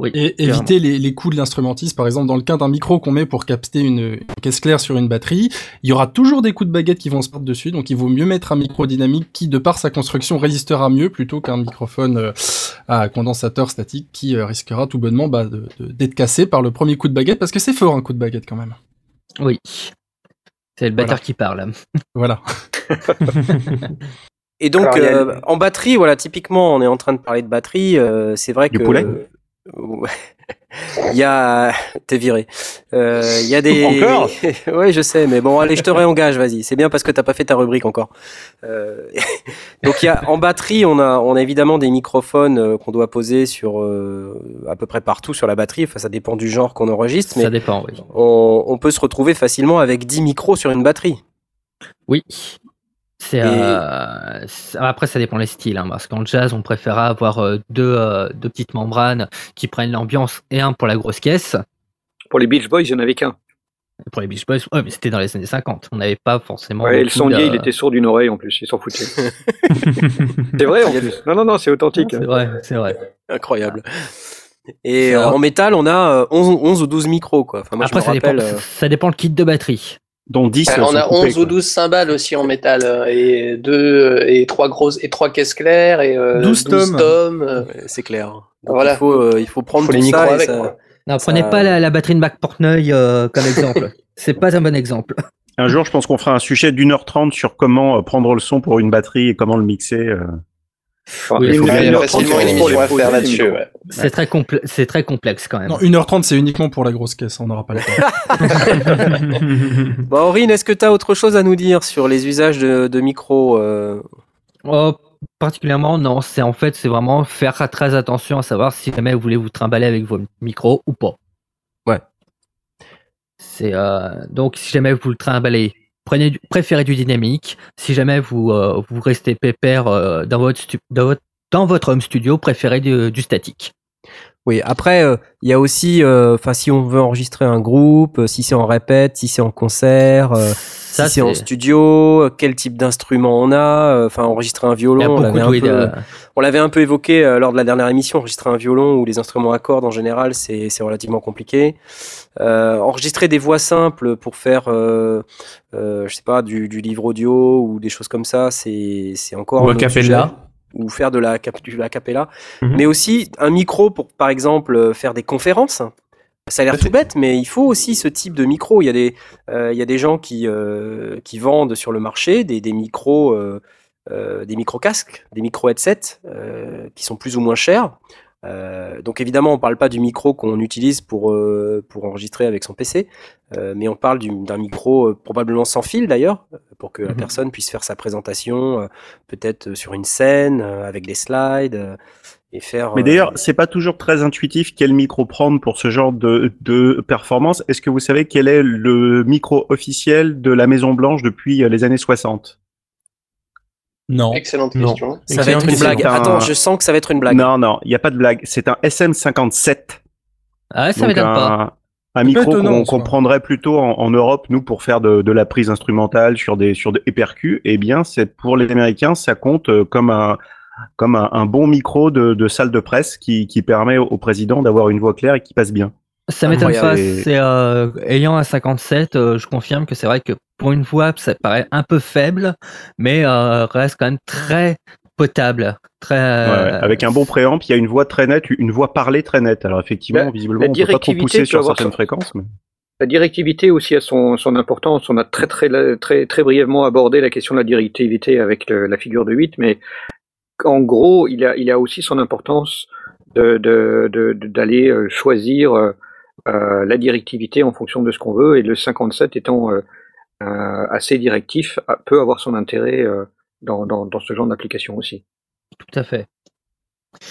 Oui, et éviter les coups de l'instrumentiste. Par exemple, dans le cas d'un micro qu'on met pour capter une caisse claire sur une batterie, il y aura toujours des coups de baguette qui vont se perdre dessus, donc il vaut mieux mettre un micro dynamique qui, de par sa construction, résistera mieux plutôt qu'un microphone à condensateur statique qui risquera tout bonnement d'être cassé par le premier coup de baguette, parce que c'est fort un coup de baguette quand même. Oui, c'est le batteur qui parle. Voilà. Et donc, en batterie, voilà, typiquement, on est en train de parler de batterie, c'est vrai que... Du poulet ? T'es viré. Il y a des. Encore ? Ouais, je sais, mais bon, allez, je te réengage, vas-y. C'est bien parce que t'as pas fait ta rubrique encore. Donc, en batterie, on a évidemment des microphones qu'on doit poser sur à peu près partout sur la batterie. Enfin, ça dépend du genre qu'on enregistre, mais ça dépend. Oui. On peut se retrouver facilement avec 10 micros sur une batterie. Oui. Après, ça dépend les styles, hein, parce qu'en jazz, on préfère avoir deux petites membranes qui prennent l'ambiance et un pour la grosse caisse. Pour les Beach Boys, il n'y en avait qu'un. Le premier Beach Boys, ouais, mais c'était dans les années 50. On n'avait pas forcément. Ouais, le sondier, il était sourd d'une oreille en plus, il s'en foutait. C'est vrai en plus. Non, non, non, c'est authentique. Non, c'est vrai, c'est vrai. Incroyable. Et en métal, on a 11 ou 12 micros, quoi. Enfin, moi, après, ça dépend le kit de batterie. Dont 10. On a 11 coupés, ou 12 cymbales aussi en métal, et 3 grosses, et 3 caisses claires, et 12 tomes. Ouais, c'est clair. Donc, voilà. Il faut prendre tout les micros avec. Ça... Non, prenez pas la batterie de Mac Portnoy comme exemple. C'est pas un bon exemple. Un jour, je pense qu'on fera un sujet d'1h30 sur comment prendre le son pour une batterie et comment le mixer. Oui, il faut facilement une émission à faire là-dessus. Ouais. C'est très complexe quand même. Non, 1h30, c'est uniquement pour la grosse caisse, on n'aura pas le temps. Bon, Aurine, est-ce que tu as autre chose à nous dire sur les usages de micros Particulièrement, non. C'est vraiment faire très attention à savoir si jamais vous voulez vous trimballer avec vos micros ou pas. Ouais. Donc, si jamais vous le trimballez, préférez du dynamique. Si jamais vous restez pépère dans votre home studio, préférez du statique. Oui, après, il y a aussi, si on veut enregistrer un groupe, si c'est en répète, si c'est en concert, si c'est en studio, quel type d'instrument on a, enregistrer un violon, on l'avait un peu évoqué lors de la dernière émission, enregistrer un violon ou les instruments à cordes en général, c'est relativement compliqué. Enregistrer des voix simples pour faire, je sais pas, du livre audio ou des choses comme ça, c'est encore... Ou un acapella. Ou faire de la cappella, mais aussi un micro pour, par exemple, faire des conférences. Ça a l'air tout bête, mais il faut aussi ce type de micro. Il y a des gens qui vendent sur le marché des micro-casques, des micro-headsets qui sont plus ou moins chers. Donc évidemment, on ne parle pas du micro qu'on utilise pour enregistrer avec son PC, mais on parle d'un micro probablement sans fil d'ailleurs, pour que la personne puisse faire sa présentation, peut-être sur une scène, avec des slides, et faire... Mais d'ailleurs, c'est pas toujours très intuitif quel micro prendre pour ce genre de performance. Est-ce que vous savez quel est le micro officiel de la Maison-Blanche depuis les années 60 ? Non. Excellente question. Non. Ça va être une blague. Attends, je sens que ça va être une blague. Non, non, il n'y a pas de blague. C'est un SM57. Ah, ça m'étonne pas. Un micro qu'on prendrait plutôt en Europe, nous, pour faire de la prise instrumentale sur des percus. Eh bien, pour les Américains, ça compte comme un bon micro de salle de presse qui permet au président d'avoir une voix claire et qui passe bien. Ça m'étonne pas. C'est, ayant un 57, je confirme que c'est vrai que pour une voix, ça paraît un peu faible, mais reste quand même très potable. Très, ouais, avec un bon préamp, il y a une voix très nette, une voix parlée très nette. Alors effectivement, visiblement, on ne peut pas trop pousser sur certaines fréquences. Mais... La directivité aussi a son importance. On a très, très, très, très brièvement abordé la question de la directivité avec la figure de 8, mais en gros, il a aussi son importance d'aller choisir... la directivité en fonction de ce qu'on veut, et le 57 étant assez directif, peut avoir son intérêt dans ce genre d'application aussi. Tout à fait.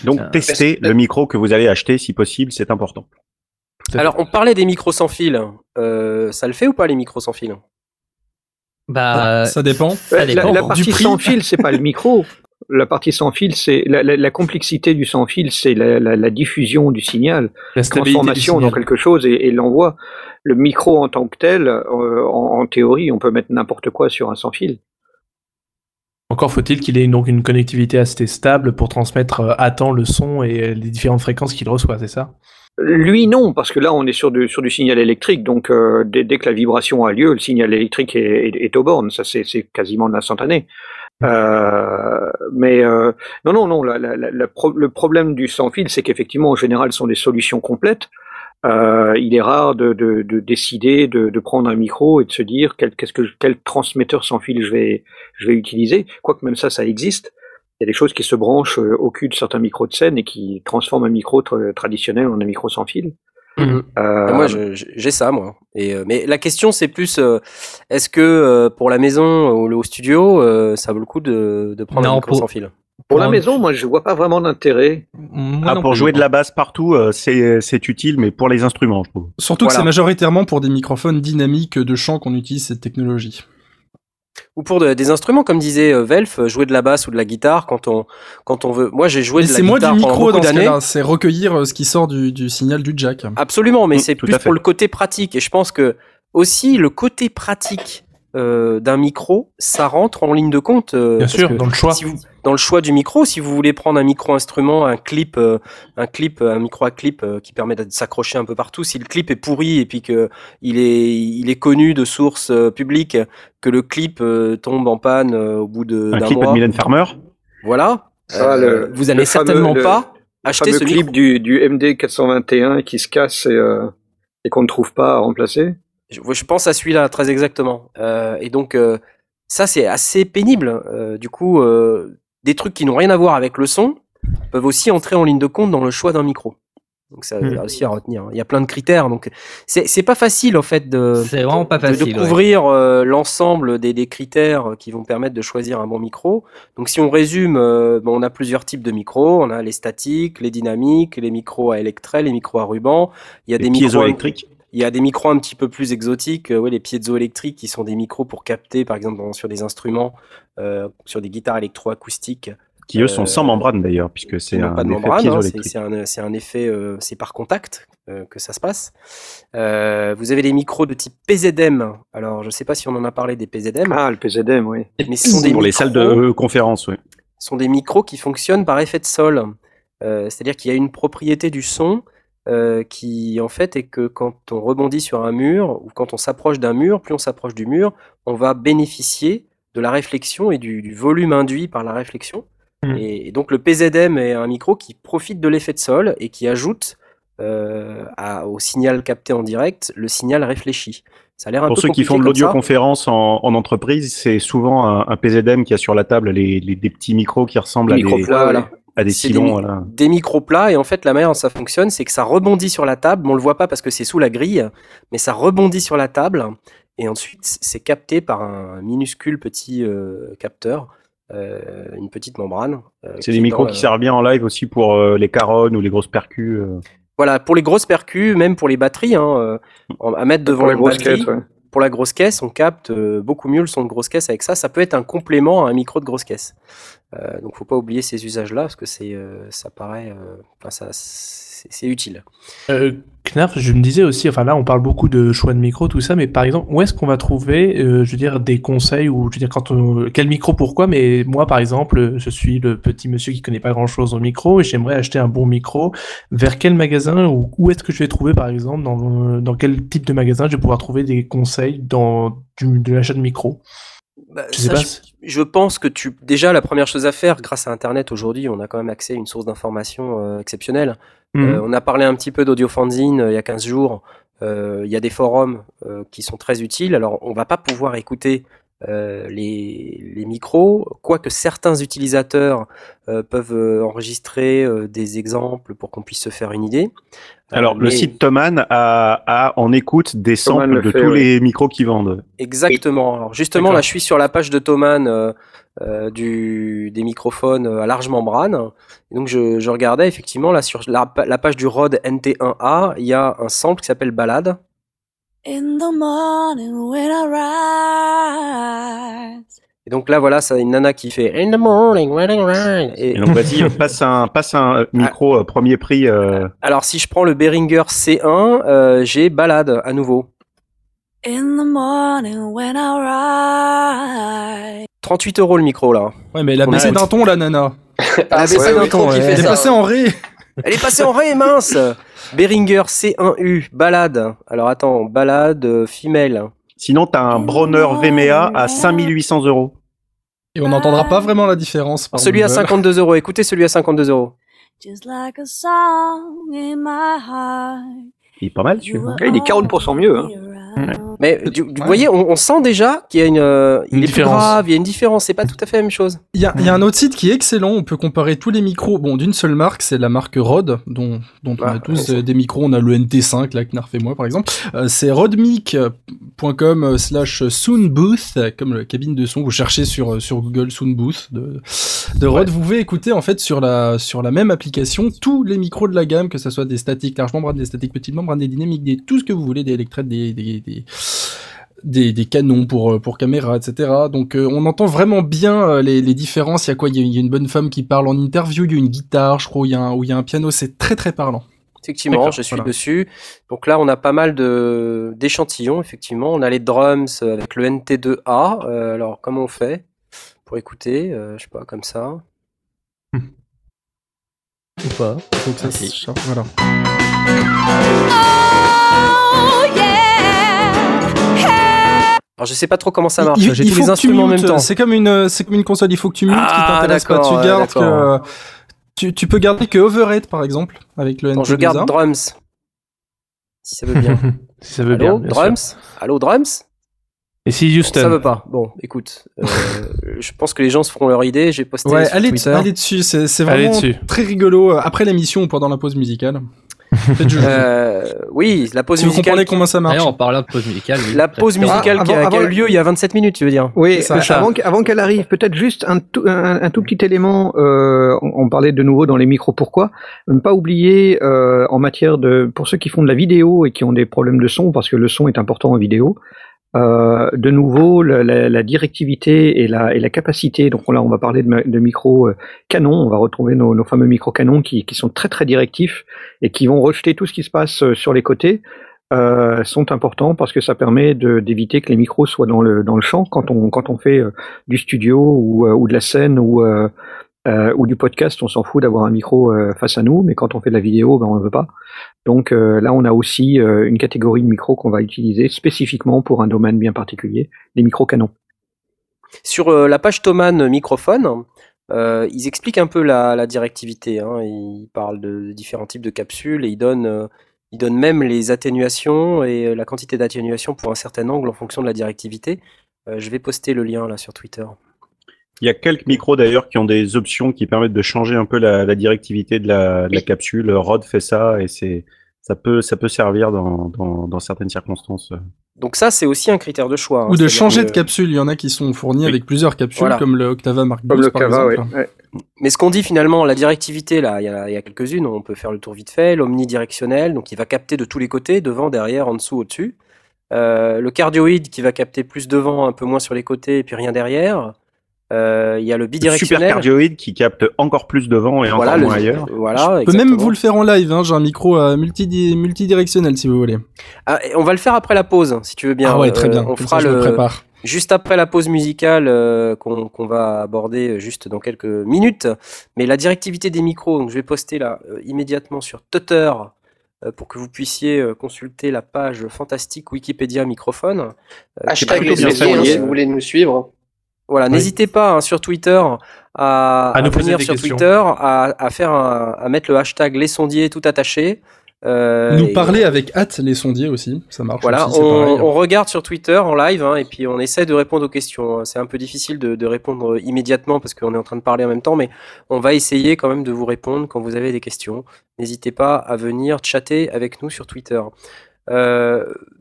Donc testez le micro que vous allez acheter si possible, c'est important. Alors on parlait des micros sans fil, ça le fait ou pas les micros sans fil ? Bah, ça dépend. La partie sans fil, c'est pas le micro. La partie sans fil, c'est la complexité du sans fil, c'est la diffusion du signal, la transformation dans quelque chose et l'envoi. Le micro en tant que tel, en théorie, on peut mettre n'importe quoi sur un sans fil. Encore faut-il qu'il ait donc une connectivité assez stable pour transmettre à temps le son et les différentes fréquences qu'il reçoit, c'est ça ? Lui non, parce que là on est sur du signal électrique, donc dès que la vibration a lieu, le signal électrique est aux bornes, ça c'est quasiment de l'instantané. Non, le problème du sans fil, c'est qu'effectivement en général ce sont des solutions complètes. Il est rare de décider de prendre un micro et de se dire quel transmetteur sans fil je vais utiliser, quoique même ça existe. Il y a des choses qui se branchent au cul de certains micros de scène et qui transforment un micro traditionnel en un micro sans fil. Moi, j'ai ça, moi. Mais la question, c'est plus est-ce que pour la maison ou le studio, ça vaut le coup de prendre un micro sans fil ? Pour la maison, moi, je vois pas vraiment d'intérêt. Pour jouer de la basse partout, c'est utile, mais pour les instruments, je trouve. Surtout que c'est majoritairement pour des microphones dynamiques de chant qu'on utilise cette technologie. Ou pour des instruments, comme disait Velf, jouer de la basse ou de la guitare quand on veut. Moi, j'ai joué de la guitare pendant beaucoup d'années. C'est recueillir ce qui sort du signal du jack. Absolument, mais c'est plus pour le côté pratique. Et je pense que aussi le côté pratique d'un micro, ça rentre en ligne de compte. Bien sûr, dans le choix. Si vous, dans le choix du micro, si vous voulez prendre un micro instrument, un micro à clip qui permet de s'accrocher un peu partout, si le clip est pourri et puis que il est connu de sources publiques, que le clip tombe en panne au bout d'un mois. Un clip de Mylène Farmer. Voilà. Vous n'allez certainement pas acheter ce clip micro. du MD421 qui se casse et qu'on ne trouve pas à remplacer. Je pense à celui-là très exactement. Et donc ça c'est assez pénible. Du coup, des trucs qui n'ont rien à voir avec le son peuvent aussi entrer en ligne de compte dans le choix d'un micro. Donc ça aussi à retenir. Il y a plein de critères. Donc c'est pas facile en fait de couvrir l'ensemble des critères qui vont permettre de choisir un bon micro. Donc si on résume, on a plusieurs types de micros. On a les statiques, les dynamiques, les micros à électret, les micros à ruban. Il y a des micros électriques. Il y a des micros un petit peu plus exotiques, les piézoélectriques qui sont des micros pour capter, par exemple, sur des instruments, sur des guitares électroacoustiques. Qui, eux, sont sans membrane, d'ailleurs, puisque c'est un effet piézoélectrique. C'est un effet, c'est par contact que ça se passe. Vous avez des micros de type PZM. Alors, je ne sais pas si on en a parlé des PZM. Ah, le PZM, oui. Mais ce sont des pour micros, les salles de conférences, oui. Ce sont des micros qui fonctionnent par effet de sol. C'est-à-dire qu'il y a une propriété du son qui en fait est que quand on rebondit sur un mur ou quand on s'approche d'un mur, plus on s'approche du mur, on va bénéficier de la réflexion et du volume induit par la réflexion. Et donc le PZM est un micro qui profite de l'effet de sol et qui ajoute au signal capté en direct le signal réfléchi. Ça a l'air un peu compliqué. Pour ceux qui font de l'audioconférence en entreprise, c'est souvent un PZM qui a sur la table des petits micros qui ressemblent à des... Voilà. À des silons, voilà. Des micros plats, et en fait la manière dont ça fonctionne, c'est que ça rebondit sur la table. On le voit pas parce que c'est sous la grille, mais ça rebondit sur la table et ensuite c'est capté par un minuscule petit capteur, une petite membrane. C'est des micros qui servent bien en live aussi pour les caronnes ou les grosses percus. Voilà, pour les grosses percus, même pour les batteries, à mettre devant une batterie. Caisse, ouais. Pour la grosse caisse, on capte beaucoup mieux le son de grosse caisse avec ça. Ça peut être un complément à un micro de grosse caisse. Donc, faut pas oublier ces usages-là parce que c'est utile. Knarf, je me disais aussi, enfin là, on parle beaucoup de choix de micro, tout ça, mais par exemple, où est-ce qu'on va trouver, des conseils ou quel micro, pourquoi? Mais moi, par exemple, je suis le petit monsieur qui connaît pas grand-chose au micro et j'aimerais acheter un bon micro. Vers quel magasin ou où est-ce que je vais trouver, par exemple, dans quel type de magasin je vais pouvoir trouver des conseils de l'achat de micro? Je pense que déjà la première chose à faire, grâce à Internet aujourd'hui, on a quand même accès à une source d'information exceptionnelle. On a parlé un petit peu d'audiofanzine il y a 15 jours. Il y a des forums qui sont très utiles. Alors on va pas pouvoir écouter les micros, quoique certains utilisateurs peuvent enregistrer des exemples pour qu'on puisse se faire une idée. Alors le site Thomann a en écoute des samples de tous les micros qu'ils vendent. Exactement. Alors justement, là je suis sur la page de Thomann des microphones à large membrane. Et donc je regardais effectivement là sur la page du Rode NT1A, il y a un sample qui s'appelle Balade. In the morning when I rise. Et donc là, voilà, c'est une nana qui fait In the morning when I rise. Et donc, vas-y, passe un micro premier prix. Alors, si je prends le Behringer C1, j'ai Balade à nouveau. In the morning when I rise. 38 € le micro là. Ouais, mais elle a baissé d'un ton, la nana. Elle est passée en ré. Elle est passée en ré, mince. Behringer C1U, Balade. Alors attends, Balade, femelle. Sinon, t'as un Bronner VMA à 5 800 €. Et on n'entendra pas vraiment la différence. Celui à 52 €, écoutez celui à 52 €. Il est pas mal, tu vois. Il est 40% mieux. Hein. Ouais. Mais vous voyez, on sent déjà qu'il y a une différence. Plus grave, il y a une différence, c'est pas tout à fait la même chose. Il y a un autre site qui est excellent, on peut comparer tous les micros d'une seule marque, c'est la marque Rode, dont on a tous des micros, on a le NT5, là, Knarf et moi par exemple, c'est rodemic.com/soundbooth, comme la cabine de son, vous cherchez sur Google Soundbooth de Rode, vous pouvez écouter en fait sur la même application tous les micros de la gamme, que ce soit des statiques large membrane, des statiques petites membranes, des dynamiques, tout ce que vous voulez, des électrettes, des canons pour caméra, etc. Donc on entend vraiment bien les différences. Il y a quoi ? Il y a une bonne femme qui parle en interview, il y a une guitare, je crois, ou il y a un piano, c'est très très parlant. Effectivement, d'accord, je suis dessus. Donc là, on a pas mal d'échantillons, effectivement. On a les drums avec le NT2A. Alors, comment on fait pour écouter je sais pas, comme ça. Ou pas. Donc ça, c'est ça. Voilà. Oh, yeah. Alors, je sais pas trop comment ça marche. J'ai tous les instruments en même temps. C'est comme une console, il faut que tu mutes, qui t'intéresse pas, tu gardes que... Tu peux garder que Overhead, par exemple, avec le NT2A. Bon, je garde Drums. Si ça veut bien. Si ça veut allô, bien Drums sûr. Allô, Drums. Et si Houston. Bon, ça veut pas. Bon, écoute. Je pense que les gens se feront leur idée. J'ai posté sur Twitter. Allez dessus. C'est vraiment dessus. Très rigolo. Après l'émission ou pendant la pause musicale. Oui, la pause musicale. Vous comprenez comment ça marche. Allez, on parle de pause musicale. Oui. La pause musicale qui a eu lieu il y a 27 minutes, tu veux dire. Oui, avant qu'elle arrive, peut-être juste un tout petit élément. On parlait de nouveau dans les micros. Pourquoi ne pas oublier en matière de pour ceux qui font de la vidéo et qui ont des problèmes de son, parce que le son est important en vidéo. De nouveau, la directivité et la capacité. Donc là, on va parler de micros canons. On va retrouver nos fameux micros canons qui sont très très directifs et qui vont rejeter tout ce qui se passe sur les côtés. Sont importants parce que ça permet d'éviter que les micros soient dans le champ quand on fait du studio ou de la scène ou du podcast. On s'en fout d'avoir un micro face à nous, mais quand on fait de la vidéo, ben on ne veut pas. Donc là, on a aussi une catégorie de micros qu'on va utiliser spécifiquement pour un domaine bien particulier, les micros canons. Sur la page Thomann Microphone, ils expliquent un peu la directivité. Hein. Ils parlent de différents types de capsules et ils donnent même les atténuations et la quantité d'atténuation pour un certain angle en fonction de la directivité. Je vais poster le lien là sur Twitter. Il y a quelques micros d'ailleurs qui ont des options qui permettent de changer un peu la directivité de la capsule. Rode fait ça et ça peut servir dans certaines circonstances. Donc ça, c'est aussi un critère de choix. Hein. Ou de changer de capsule. Il y en a qui sont fournis avec plusieurs capsules, voilà. Comme le Octava Mark II, par exemple. Ouais. Mais ce qu'on dit finalement, la directivité, là, il y a quelques-unes, on peut faire le tour vite fait. L'omnidirectionnel, donc il va capter de tous les côtés, devant, derrière, en dessous, au-dessus. Le cardioïde qui va capter plus devant, un peu moins sur les côtés et puis rien derrière. Il y a le bidirectionnel. Le super cardioïde qui capte encore plus devant et encore moins ailleurs. Voilà, je peux même vous le faire en live, hein, j'ai un micro multidirectionnel si vous voulez. Ah, on va le faire après la pause, si tu veux bien. Ah ouais, très bien. On fera le prépare. Juste après la pause musicale qu'on va aborder juste dans quelques minutes. Mais la directivité des micros, donc je vais poster là immédiatement sur Twitter pour que vous puissiez consulter la page fantastique Wikipédia microphone. Hashtag les micros, si vous voulez nous suivre. Voilà, n'hésitez pas hein, sur Twitter à nous venir sur questions. Twitter, à mettre le hashtag les sondiers tout attaché. Nous parler avec hâte les sondiers aussi, ça marche. Voilà, aussi, on regarde sur Twitter en live hein, et puis on essaie de répondre aux questions. C'est un peu difficile de répondre immédiatement parce qu'on est en train de parler en même temps, mais on va essayer quand même de vous répondre quand vous avez des questions. N'hésitez pas à venir chatter avec nous sur Twitter.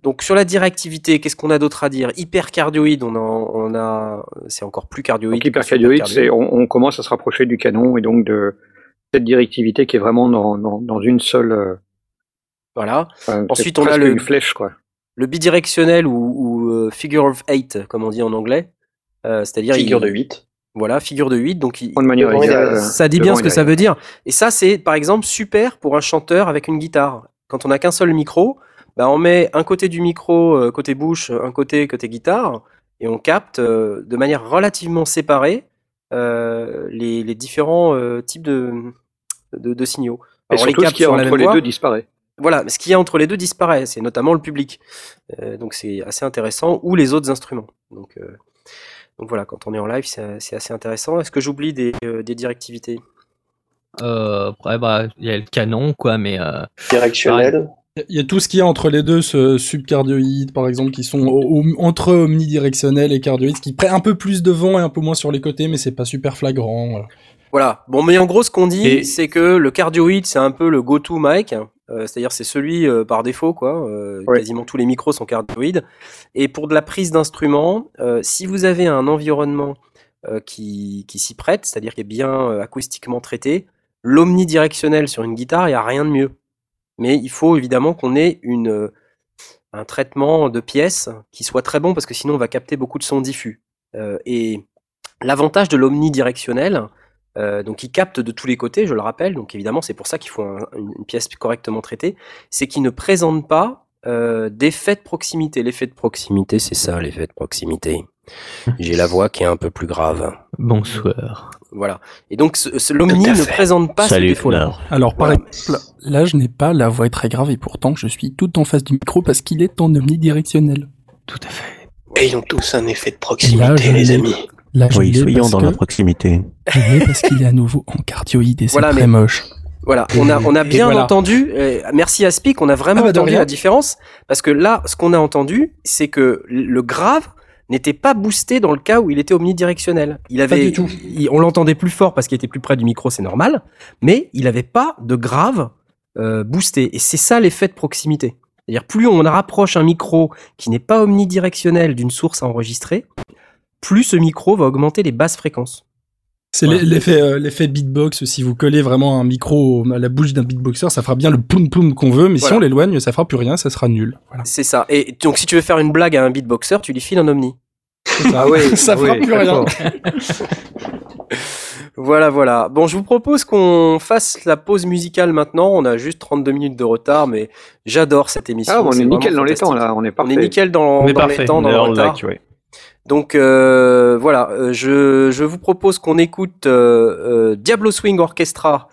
Donc sur la directivité, qu'est-ce qu'on a d'autre à dire? Hypercardioïde, on a, c'est encore plus cardioïde. Donc hypercardioïde, c'est on commence à se rapprocher du canon et donc de cette directivité qui est vraiment dans une seule. Voilà. Enfin, ensuite on a une flèche quoi. Le bidirectionnel ou figure of eight comme on dit en anglais, c'est-à-dire figure de huit. Voilà, figure de 8, donc ça dit bien ce que ça veut dire. Et ça c'est par exemple super pour un chanteur avec une guitare. Quand on n'a qu'un seul micro. Bah on met un côté du micro, côté bouche, un côté guitare, et on capte de manière relativement séparée les différents types de signaux. Alors et surtout, ce qu'il y a entre les deux disparaît. Voilà, ce qu'il y a entre les deux disparaît, c'est notamment le public. Donc c'est assez intéressant, ou les autres instruments. Donc voilà, quand on est en live, c'est assez intéressant. Est-ce que j'oublie des directivités ? Ouais, y a le canon, quoi, mais... Directionnel. Il y a tout ce qu'il y a entre les deux, ce subcardioïde par exemple, qui sont entre omnidirectionnel et cardioïde, qui prennent un peu plus devant et un peu moins sur les côtés, mais c'est pas super flagrant. Voilà. Bon, mais en gros, ce qu'on dit, c'est que le cardioïde, c'est un peu le go-to mic, c'est-à-dire c'est celui par défaut, quoi. Quasiment tous les micros sont cardioïdes. Et pour de la prise d'instrument, si vous avez un environnement qui s'y prête, c'est-à-dire qui est bien acoustiquement traité, l'omnidirectionnel sur une guitare, il n'y a rien de mieux. Mais il faut évidemment qu'on ait un traitement de pièces qui soit très bon parce que sinon on va capter beaucoup de sons diffus. Et l'avantage de l'omnidirectionnel, Donc ils captent de tous les côtés, je le rappelle, donc évidemment c'est pour ça qu'il faut une pièce correctement traitée, c'est qu'ils ne présentent pas d'effet de proximité. L'effet de proximité, c'est ça, l'effet de proximité. J'ai la voix qui est un peu plus grave. Bonsoir. Voilà. Et donc l'Omni ne présente pas ce défaut-là. Alors par exemple, là je n'ai pas, la voix est très grave et pourtant je suis tout en face du micro parce qu'il est en omnidirectionnel. Tout à fait. Et ils ont tous un effet de proximité, les amis. Là, oui, soyons dans la proximité. Oui, parce qu'il est à nouveau en cardioïde et c'est voilà, très moche. Voilà, on a bien voilà. entendu, merci Aspic, on a vraiment entendu la différence, parce que là, ce qu'on a entendu, c'est que le grave n'était pas boosté dans le cas où il était omnidirectionnel. Il avait, pas du tout. On l'entendait plus fort parce qu'il était plus près du micro, c'est normal, mais il n'avait pas de grave boosté. Et c'est ça l'effet de proximité. C'est-à-dire, plus on rapproche un micro qui n'est pas omnidirectionnel d'une source à enregistrer, plus ce micro va augmenter les basses fréquences. C'est voilà. l'effet beatbox. Si vous collez vraiment un micro à la bouche d'un beatboxer, ça fera bien le poum poum qu'on veut, mais voilà. Si on l'éloigne, ça fera plus rien, ça sera nul. Voilà. C'est ça. Et donc, si tu veux faire une blague à un beatboxer, tu lui files un omni. Ah ouais, ça fera plus rien. Voilà. Bon, je vous propose qu'on fasse la pause musicale maintenant. On a juste 32 minutes de retard, mais j'adore cette émission. Ah, on est nickel dans les temps, là. On est parfait. On est nickel dans les temps, dans le retard. Donc voilà, je vous propose qu'on écoute Diablo Swing Orchestra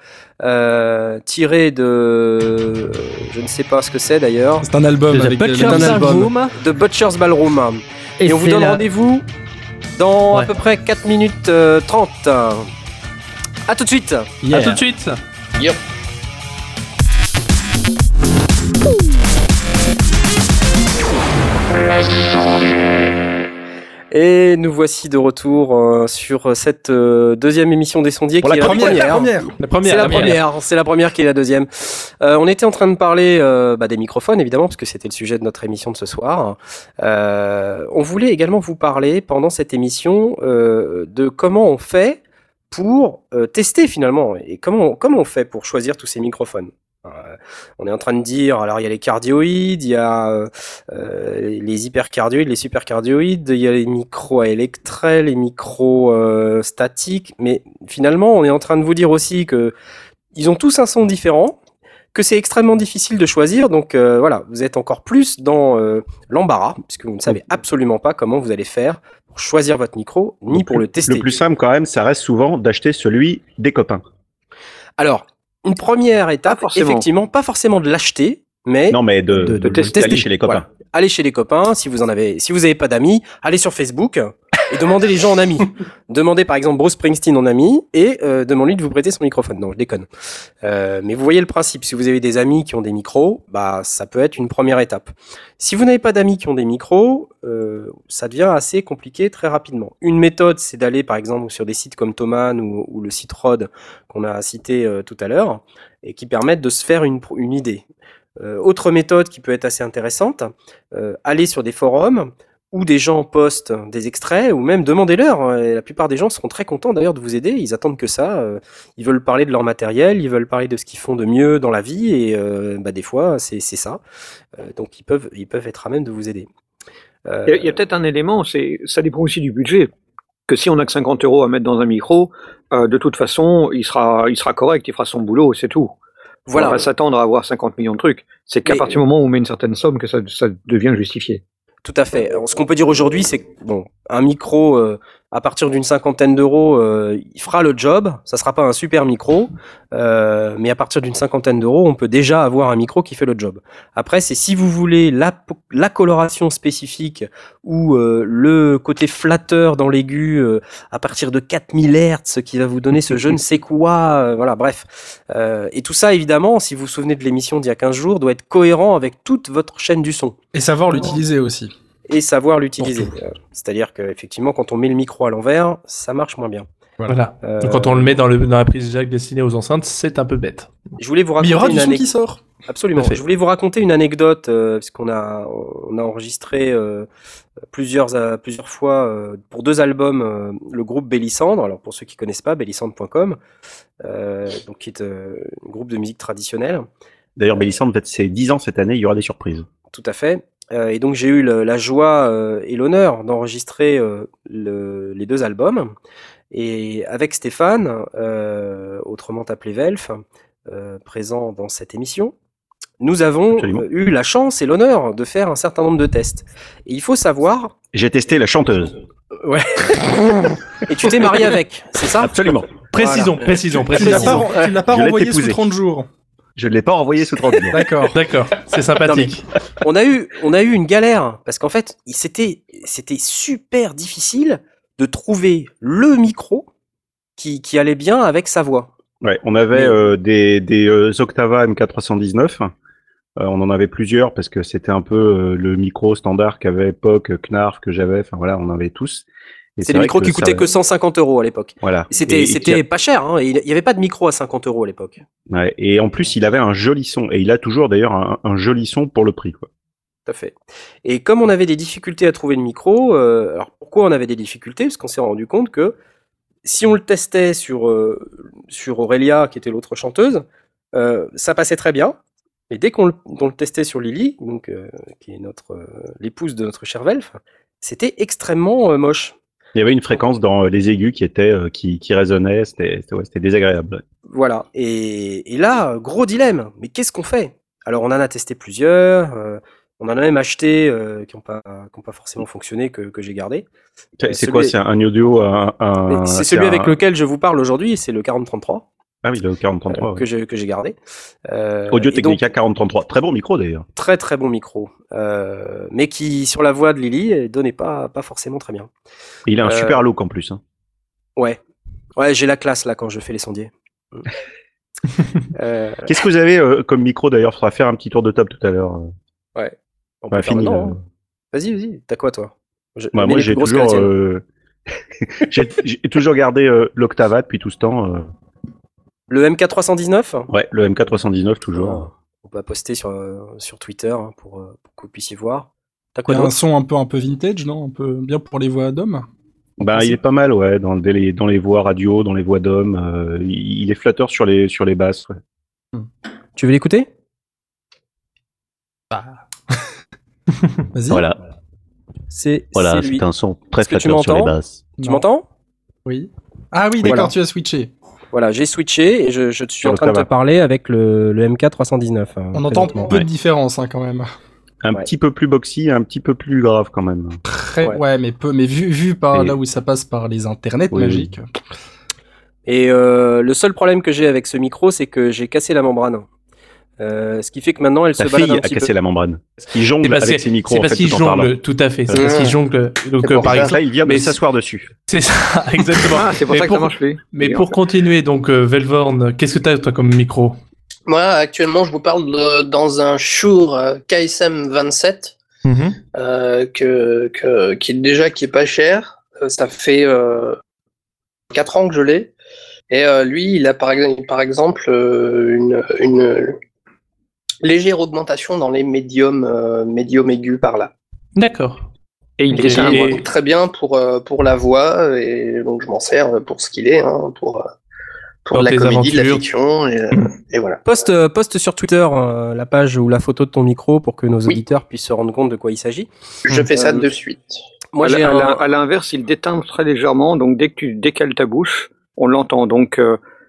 tiré de... Je ne sais pas ce que c'est d'ailleurs. C'est un album, de Butcher's Ballroom. Et on vous donne rendez-vous dans à peu près 4 minutes 30. À tout de suite. Yeah. À tout de suite. Yep. Et nous voici de retour sur cette deuxième émission des Sondiers qui est la première. C'est la première qui est la deuxième. On était en train de parler des microphones, évidemment, parce que c'était le sujet de notre émission de ce soir. On voulait également vous parler, pendant cette émission, de comment on fait pour tester, finalement, et comment on fait pour choisir tous ces microphones. On est en train de dire, alors il y a les cardioïdes, il y a les hypercardioïdes, les supercardioïdes, il y a les micros à électrets, les micros statiques, mais finalement on est en train de vous dire aussi que ils ont tous un son différent, que c'est extrêmement difficile de choisir, donc voilà, vous êtes encore plus dans l'embarras, puisque vous ne savez absolument pas comment vous allez faire pour choisir votre micro, ni pour le tester. Le plus simple quand même, ça reste souvent d'acheter celui des copains. Alors, une première étape, effectivement, pas forcément de l'acheter, mais de tester. Aller chez les copains. Voilà. Allez chez les copains, si vous n'avez pas d'amis, allez sur Facebook et demandez les gens en amis. Demandez par exemple Bruce Springsteen en ami et demandez-lui de vous prêter son microphone. Non, je déconne. Mais vous voyez le principe, si vous avez des amis qui ont des micros, ça peut être une première étape. Si vous n'avez pas d'amis qui ont des micros, ça devient assez compliqué très rapidement. Une méthode, c'est d'aller par exemple sur des sites comme Thomann ou le site Rode qu'on a cité tout à l'heure et qui permettent de se faire une idée. Autre méthode qui peut être assez intéressante, aller sur des forums où des gens postent des extraits ou même demandez-leur. Et la plupart des gens seront très contents d'ailleurs de vous aider, ils attendent que ça. Ils veulent parler de leur matériel, ils veulent parler de ce qu'ils font de mieux dans la vie et des fois c'est ça. Donc ils peuvent être à même de vous aider. Il y a peut-être un élément, ça dépend aussi du budget. Que si on n'a que 50 euros à mettre dans un micro, de toute façon il sera correct, il fera son boulot, c'est tout. Voilà. On va s'attendre à avoir 50 millions de trucs. C'est qu'à partir du moment où on met une certaine somme que ça devient justifié. Tout à fait. Ce qu'on peut dire aujourd'hui, c'est que un micro à partir d'une cinquantaine d'euros, il fera le job. Ça sera pas un super micro, mais à partir d'une cinquantaine d'euros, on peut déjà avoir un micro qui fait le job. Après, c'est si vous voulez la coloration spécifique ou le côté flatteur dans l'aigu à partir de 4000 Hz qui va vous donner ce je ne sais quoi. Voilà, bref. Et tout ça, évidemment, si vous vous souvenez de l'émission d'il y a 15 jours, doit être cohérent avec toute votre chaîne du son. Et savoir l'utiliser aussi. C'est-à-dire qu'effectivement, quand on met le micro à l'envers, ça marche moins bien. Voilà. Donc, quand on le met dans la prise jack destinée aux enceintes, c'est un peu bête. Je voulais vous raconter qui sort. Absolument. Je voulais vous raconter une anecdote, puisqu'on a enregistré plusieurs fois pour deux albums le groupe Bellissandre. Alors, pour ceux qui ne connaissent pas, bellissandre.com, qui est un groupe de musique traditionnelle. D'ailleurs, Bellissandre, peut-être c'est 10 ans cette année, il y aura des surprises. Tout à fait. Et donc j'ai eu la joie et l'honneur d'enregistrer les deux albums Et avec Stéphane, autrement appelé Velf, présent dans cette émission, nous avons eu la chance et l'honneur de faire un certain nombre de tests. Et il faut savoir... J'ai testé la chanteuse. Ouais. Et tu t'es marié avec, c'est ça? Absolument. Précisons, voilà. Précisons. Tu ne l'as pas renvoyé sous 30 jours. Je ne l'ai pas renvoyé sous 30 jours. D'accord. C'est sympathique. Non, on a eu une galère, parce qu'en fait, c'était super difficile de trouver le micro qui allait bien avec sa voix. Ouais, on avait des Octava M479. On en avait plusieurs parce que c'était un peu le micro standard qu'avait POC, Knarf, que j'avais. Enfin voilà, on en avait tous. Et c'est des micros qui coûtaient que 150 euros à l'époque. Voilà. C'était pas cher. Hein. Il n'y avait pas de micro à 50 euros à l'époque. Ouais, et en plus, il avait un joli son. Et il a toujours d'ailleurs un joli son pour le prix, quoi. Tout à fait. Et comme on avait des difficultés à trouver le micro, alors pourquoi on avait des difficultés ? Parce qu'on s'est rendu compte que si on le testait sur Aurélia, qui était l'autre chanteuse, ça passait très bien. Et dès qu'on le testait sur Lily, donc, qui est l'épouse de notre cher Velf, c'était extrêmement moche. Il y avait une fréquence dans les aigus qui résonnait, c'était désagréable. Voilà. Et là, gros dilemme. Mais qu'est-ce qu'on fait ? Alors on en a testé plusieurs. On en a même acheté qui n'ont pas forcément fonctionné, que j'ai gardé. C'est quoi ? C'est un audio C'est celui avec lequel je vous parle aujourd'hui, c'est le 4033. Ah oui, le 4033. Ouais. Que j'ai gardé. Audio-Technica 4033. Très bon micro d'ailleurs. Très très bon micro. Mais qui, sur la voix de Lily, donnait pas forcément très bien. Et il a un super look en plus. Hein. Ouais. Ouais, j'ai la classe là quand je fais les sondiers. Qu'est-ce que vous avez comme micro d'ailleurs ? Il faudra faire un petit tour de table tout à l'heure. Ouais. On va finir. Vas-y, t'as quoi toi ? Moi j'ai toujours gardé l'Octava depuis tout ce temps. Le MK319 ? Ouais, le MK319 toujours. On va poster sur Twitter pour que vous puissiez voir. T'as quoi d'autre ? Un son un peu vintage, non ? Un peu bien pour les voix d'hommes ? Bah, il est pas mal, ouais, dans les voix radio, dans les voix d'hommes. Il est flatteur sur les basses. Ouais. Tu veux l'écouter ? Bah. Vas-y. Voilà. C'est lui. Un son très flatteur sur les basses. Tu m'entends ? Oui. Ah oui, d'accord, voilà. Tu as switché. Voilà, j'ai switché et je suis en train de te parler avec le MK319. On entend un peu de différence hein, quand même. Un petit peu plus boxy, un petit peu plus grave quand même. Ouais, mais peu. Mais vu par là où ça passe par les internets magiques. Et le seul problème que j'ai avec ce micro, c'est que j'ai cassé la membrane. Ce qui fait que maintenant elle se balade un petit peu. Ta fille a cassé la membrane. Il jongle avec ses micros. C'est parce qu'il jongle, tout à fait. C'est parce qu'il jongle. Donc par exemple, là il vient de s'asseoir dessus. C'est ça, exactement. Ah, c'est pour ça que ça marche plus. Mais pour continuer, donc Velvorn, qu'est-ce que t'as toi comme micro ? Moi actuellement, je vous parle dans un Shure KSM 27, qui est pas cher. Ça fait 4 ans que je l'ai. Et lui, il a par exemple une légère augmentation dans les médiums aigus par là. D'accord. Et il est très bien pour la voix, et donc je m'en sers pour ce qu'il est, hein, pour la comédie, de la fiction, et voilà. Poste sur Twitter la page ou la photo de ton micro pour que nos auditeurs puissent se rendre compte de quoi il s'agit. Je fais ça de suite. Moi, à l'inverse, il déteint très légèrement, donc dès que tu décales ta bouche, on l'entend. Donc,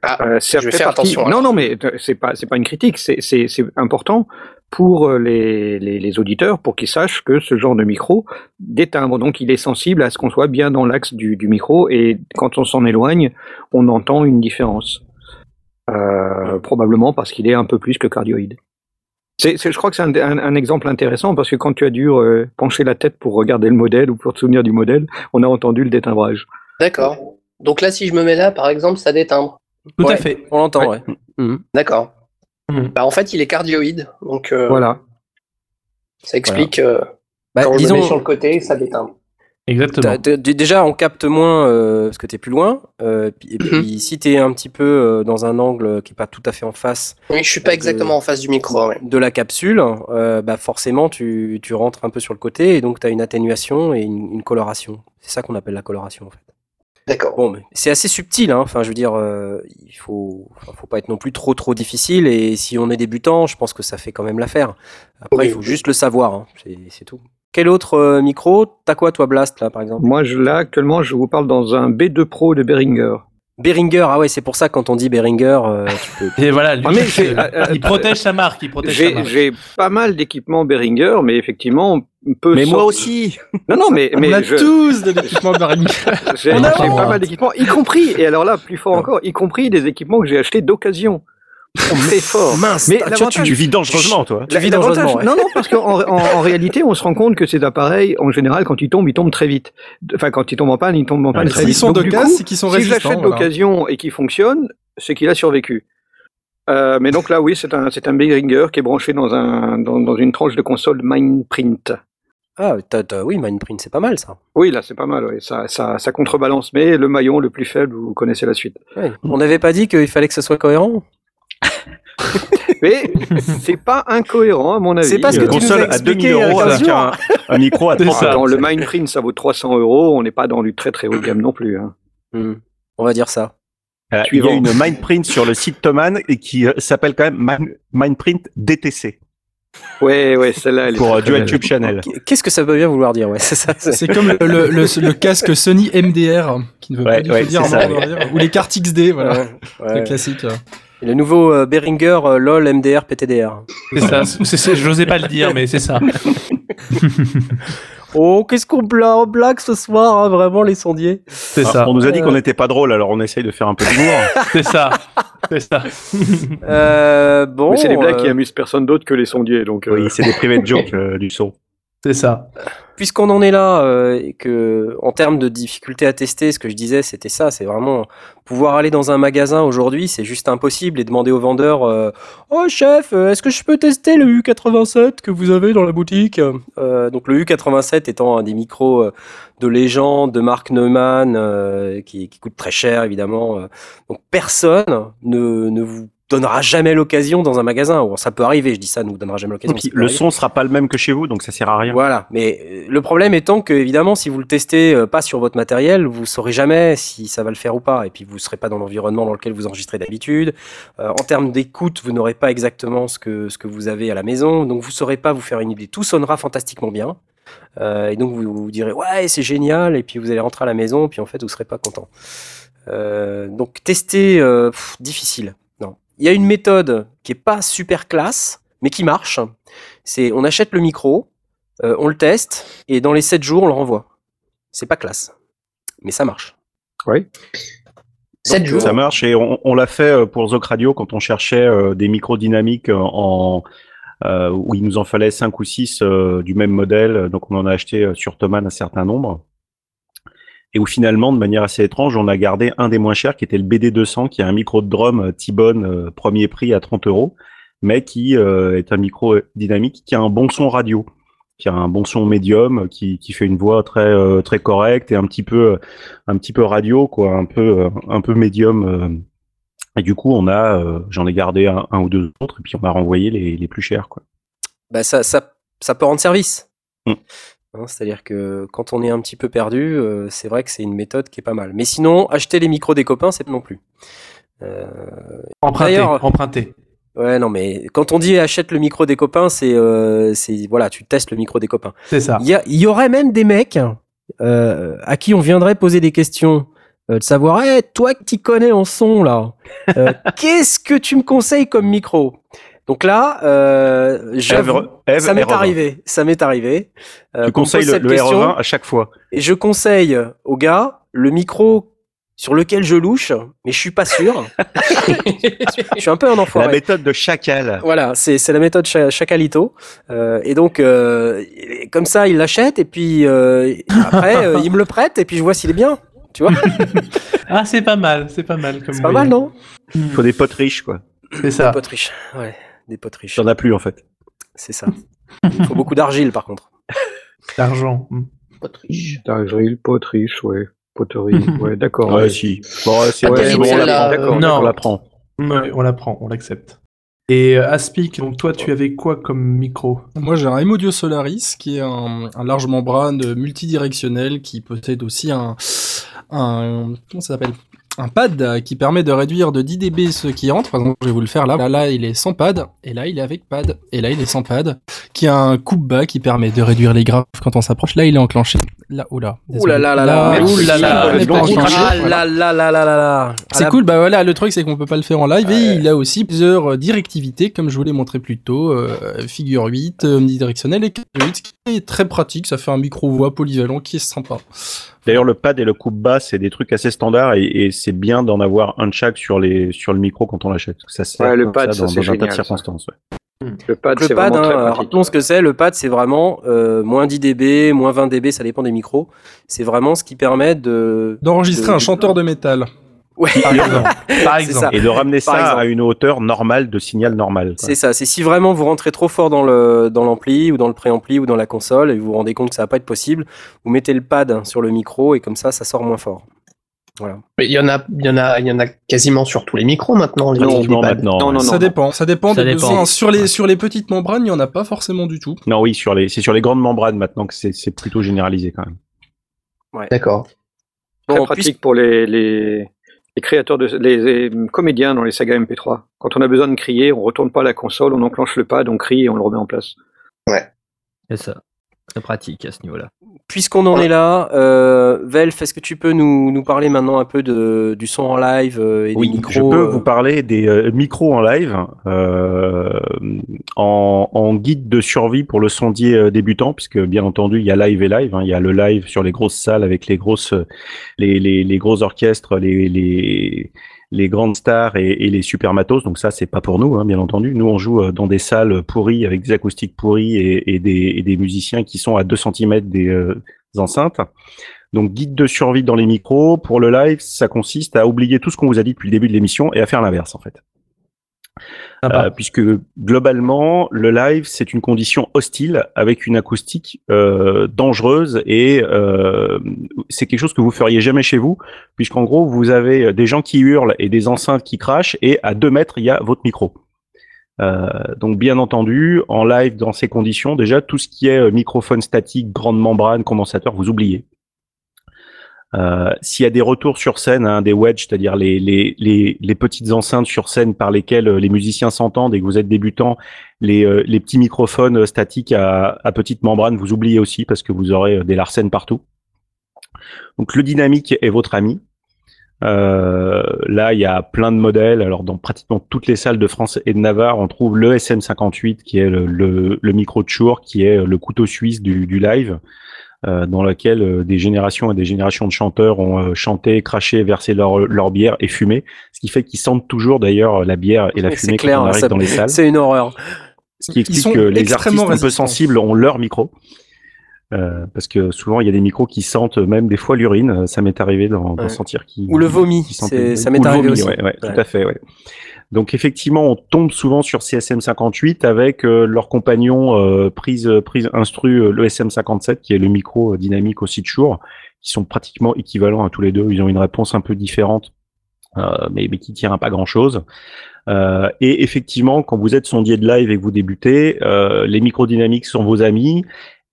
ça fait partie. Non, mais c'est pas une critique. C'est important pour les auditeurs, pour qu'ils sachent que ce genre de micro détimbre. Donc, il est sensible à ce qu'on soit bien dans l'axe du micro, et quand on s'en éloigne, on entend une différence. Probablement parce qu'il est un peu plus que cardioïde. Je crois que c'est un exemple intéressant, parce que quand tu as dû pencher la tête pour regarder le modèle ou pour te souvenir du modèle, on a entendu le détimbrage. D'accord. Donc là, si je me mets là, par exemple, ça détimbre. Tout à fait, on l'entend, ouais. Mmh. D'accord. Mmh. Bah, en fait, il est cardioïde, donc voilà. Ça explique quand je me mets sur le côté, ça détimbre. Exactement. Déjà, on capte moins parce que t'es plus loin. Et puis, si t'es un petit peu dans un angle qui est pas tout à fait en face. Oui, je suis pas exactement en face du micro. Ouais. De la capsule, bah forcément, tu rentres un peu sur le côté, et donc t'as une atténuation et une coloration. C'est ça qu'on appelle la coloration, en fait. D'accord. Bon, mais c'est assez subtil, hein. Enfin, je veux dire, il faut pas être non plus trop difficile. Et si on est débutant, je pense que ça fait quand même l'affaire. Après, il faut juste le savoir, hein. C'est tout. Quel autre micro? T'as quoi toi, Blast, là, par exemple? Moi, là, actuellement, je vous parle dans un B2 Pro de Behringer. Behringer, ah ouais, c'est pour ça que quand on dit Behringer, tu peux... Et voilà, lui, il protège sa marque, il protège sa marque. J'ai pas mal d'équipements Behringer, mais effectivement, on peut... Mais moi aussi. Non, mais on a tous de l'équipement Behringer. J'ai pas mal d'équipements, y compris, et alors là, plus fort encore, y compris des équipements que j'ai achetés d'occasion. C'est fort. Mince, mais tu vis dangereusement, toi. Tu vis dangereusement. Ouais. Non, parce qu'en réalité, on se rend compte que ces appareils, en général, quand ils tombent très vite. Enfin, quand ils tombent en panne, ils tombent en panne très vite. S'ils sont d'occasion, c'est qu'ils sont résistants. Si j'achète d'occasion et qu'ils fonctionnent, c'est qu'il a survécu. Mais donc là, oui, c'est un Behringer qui est branché dans une tranche de console Mindprint. Ah, oui, Mindprint, c'est pas mal, ça. Oui, là, c'est pas mal, oui. Ça contrebalance, mais le maillon le plus faible, vous connaissez la suite. Ouais. On n'avait pas dit qu'il fallait que ce soit cohérent? Mais c'est pas incohérent à mon avis. C'est pas ce que tu nous as expliqué à 2000 euros avec un micro à 300. Dans le Mindprint, ça vaut 300 €. On n'est pas dans du très très haut de gamme non plus. Hein. On va dire ça. Il y a une Mindprint sur le site Thomann et qui s'appelle quand même Mindprint DTC. Ouais, celle-là. Pour Dual Tube Channel. Qu'est-ce que ça peut bien vouloir dire? Ouais, c'est ça. C'est comme le casque Sony MDR qui ne veut pas du tout dire. Ou les cartes XD, voilà, le classique. Le nouveau Behringer LOL MDR PTDR. C'est ça, j'osais pas le dire, mais c'est ça. Oh, qu'est-ce qu'on blague ce soir, hein, vraiment, les sondiers. C'est ça. On nous a dit qu'on n'était pas drôle, alors on essaye de faire un peu d'humour. C'est ça, c'est ça. Bon, mais c'est des blagues qui amusent personne d'autre que les sondiers. Donc, oui, c'est des private jokes du son. C'est ça. Puisqu'on en est là, et que, en termes de difficulté à tester, ce que je disais, c'était ça, c'est vraiment pouvoir aller dans un magasin aujourd'hui, c'est juste impossible, et demander au vendeur, oh chef, est-ce que je peux tester le U87 que vous avez dans la boutique? Donc le U87 étant un des micros de légende, de marque Neumann, qui coûte très cher évidemment, donc personne ne vous donnera jamais l'occasion dans un magasin. Bon, ça peut arriver, je dis ça, ne vous donnera jamais l'occasion. Puis, le son sera pas le même que chez vous, donc ça sert à rien. Voilà, mais le problème étant que, évidemment, si vous le testez pas sur votre matériel, vous saurez jamais si ça va le faire ou pas, et puis vous serez pas dans l'environnement dans lequel vous enregistrez d'habitude. En termes d'écoute, vous n'aurez pas exactement ce que vous avez à la maison, donc vous saurez pas vous faire une idée. Tout sonnera fantastiquement bien. Et donc vous direz, ouais, c'est génial, et puis vous allez rentrer à la maison, puis en fait, vous serez pas content. Donc tester, difficile. Il y a une méthode qui est pas super classe, mais qui marche. C'est on achète le micro, on le teste, et dans les 7 jours, on le renvoie. C'est pas classe, mais ça marche. Oui. 7 jours. Ça marche, et on l'a fait pour Zoc Radio quand on cherchait des micros dynamiques où il nous en fallait 5 ou 6 du même modèle. Donc on en a acheté sur Thomann un certain nombre. Et où finalement, de manière assez étrange, on a gardé un des moins chers qui était le BD200, qui est un micro de drum T-Bone, premier prix à 30 €, mais qui est un micro dynamique, qui a un bon son radio, qui a un bon son médium, qui fait une voix très très correcte et un petit peu radio, quoi, un peu médium. Et du coup, on a, j'en ai gardé un ou deux autres, et puis on a renvoyé les plus chers, quoi. Bah ça peut rendre service. C'est-à-dire que quand on est un petit peu perdu, c'est vrai que c'est une méthode qui est pas mal. Mais sinon, acheter les micros des copains, c'est non plus. Emprunter. Ouais, non, mais quand on dit achète le micro des copains, c'est voilà, tu testes le micro des copains. C'est ça. Il y aurait même des mecs à qui on viendrait poser des questions. De savoir, hey, toi qui t'y connais en son, là, qu'est-ce que tu me conseilles comme micro ? Donc là, ça m'est arrivé. Tu conseilles le RE20 à chaque fois. Et je conseille au gars le micro sur lequel je louche, mais je suis pas sûr. Je suis un peu un enfoiré. La méthode de chacal. Voilà, c'est la méthode chacalito. Et donc, comme ça, il l'achète et puis après, il me le prête et puis je vois s'il est bien. Tu vois ? Ah, c'est pas mal. C'est pas mal, non ? Il faut des potes riches, quoi. C'est ça. Des potes riches, ouais. Des potes riches. T'en as plus en fait. C'est ça. Il faut beaucoup d'argile par contre. D'argent. Potriche. D'argile, potriche, ouais. Poterie, ouais, d'accord. Ouais, si. Bon, c'est ouais, bon, on la prend, on l'accepte. Et Aspic, donc toi, tu avais quoi comme micro? Moi, j'ai un M-Audio Solaris, qui est un large membrane multidirectionnel, qui possède aussi un comment ça s'appelle? un pad qui permet de réduire de 10 dB ce qui entre. Par exemple, je vais vous le faire là. Là, il est sans pad, et là, il est avec pad, et là, il est sans pad. Qui a un coupe bas qui permet de réduire les graves quand on s'approche. Là, il est enclenché. Là, oula. Oula. C'est cool. Bah voilà, le truc, c'est qu'on peut pas le faire en live. Et il a aussi plusieurs directivités, comme je vous l'ai montré plus tôt. Figure 8, omnidirectionnelle et 4/8, ce qui est très pratique. Ça fait un micro-voix polyvalent qui est sympa. D'ailleurs, le pad et le coupe bas, c'est des trucs assez standards et c'est bien d'en avoir un de chaque sur le micro quand on l'achète. Ça sert le pad, ça, dans un tas de circonstances. Le pad, rappelons ce que c'est. Le pad, c'est vraiment moins 10 dB, moins 20 dB, ça dépend des micros. C'est vraiment ce qui permet d'enregistrer un chanteur de métal. Ouais. Par exemple. Et de ramener ça à une hauteur normale de signal normal. C'est ça. C'est si vraiment vous rentrez trop fort dans l'ampli ou dans le préampli ou dans la console et vous vous rendez compte que ça va pas être possible, vous mettez le pad sur le micro et comme ça sort moins fort. Voilà. Mais il y en a quasiment sur tous les micros maintenant. Non, ça dépend. Sur les petites membranes, il n'y en a pas forcément du tout. Non, oui, c'est sur les grandes membranes maintenant que c'est plutôt généralisé quand même. Ouais. D'accord. Très pratique pour les créateurs les comédiens dans les sagas MP3. Quand on a besoin de crier, on retourne pas à la console, on enclenche le pad, on crie et on le remet en place. Ouais. C'est ça. Très pratique à ce niveau-là. Puisqu'on en est là, Velf, est-ce que tu peux nous parler maintenant un peu du son en live et des micros? Oui, je peux vous parler des micros en live en guide de survie pour le sondier débutant, puisque bien entendu il y a live et live. Il y a le live sur les grosses salles avec les gros orchestres, les grandes stars et les super matos, donc ça c'est pas pour nous, bien entendu. Nous on joue dans des salles pourries avec des acoustiques pourries et des musiciens qui sont à 2 cm des enceintes. Donc guide de survie dans les micros pour le live, ça consiste à oublier tout ce qu'on vous a dit depuis le début de l'émission et à faire l'inverse en fait. Puisque globalement le live c'est une condition hostile avec une acoustique dangereuse et c'est quelque chose que vous feriez jamais chez vous, puisqu'en gros vous avez des gens qui hurlent et des enceintes qui crachent et à 2 mètres il y a votre micro. Donc bien entendu en live dans ces conditions, déjà tout ce qui est microphone statique, grande membrane, condensateur, vous oubliez. S'il y a des retours sur scène, des wedges, c'est-à-dire les petites enceintes sur scène par lesquelles les musiciens s'entendent et que vous êtes débutant, les petits microphones statiques à petite membrane, vous oubliez aussi parce que vous aurez des Larsen partout. Donc le dynamique est votre ami. Là, il y a plein de modèles. Alors dans pratiquement toutes les salles de France et de Navarre, on trouve le SM58 qui est le micro de Shure, qui est le couteau suisse du live. Dans laquelle des générations et des générations de chanteurs ont chanté, craché, versé leur bière et fumé, ce qui fait qu'ils sentent toujours d'ailleurs la bière et la fumée quand on arrive dans les salles. C'est une horreur. Ce qui explique que les artistes un peu sensibles ont leur micro, parce que souvent il y a des micros qui sentent même des fois l'urine. Ça m'est arrivé d'en sentir qui ou le vomi. Ça m'est arrivé aussi. Ouais, tout à fait. Ouais. Donc effectivement, on tombe souvent sur ces SM58 avec leur compagnon prise instru, le SM57 qui est le micro dynamique aussi de Shure, qui sont pratiquement équivalents à tous les deux. Ils ont une réponse un peu différente, mais qui tient à pas grand-chose. Et effectivement, quand vous êtes sondier de live et que vous débutez, les micros dynamiques sont vos amis.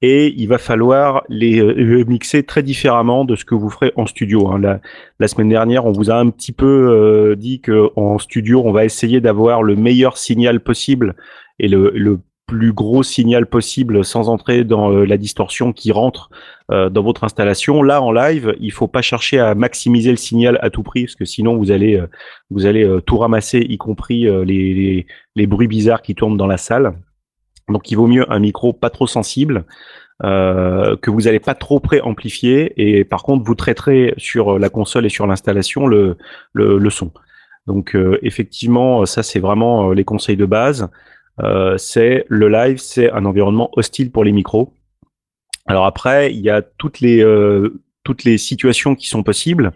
Et il va falloir les mixer très différemment de ce que vous ferez en studio. La semaine dernière, on vous a un petit peu dit qu'en studio, on va essayer d'avoir le meilleur signal possible et le plus gros signal possible sans entrer dans la distorsion qui rentre dans votre installation. Là, en live, il faut pas chercher à maximiser le signal à tout prix, parce que sinon, vous allez tout ramasser, y compris les bruits bizarres qui tournent dans la salle. Donc il vaut mieux un micro pas trop sensible, que vous n'allez pas trop préamplifier, et par contre vous traiterez sur la console et sur l'installation le son. Donc effectivement, ça c'est vraiment les conseils de base. C'est le live, c'est un environnement hostile pour les micros. Alors après, il y a toutes les situations qui sont possibles.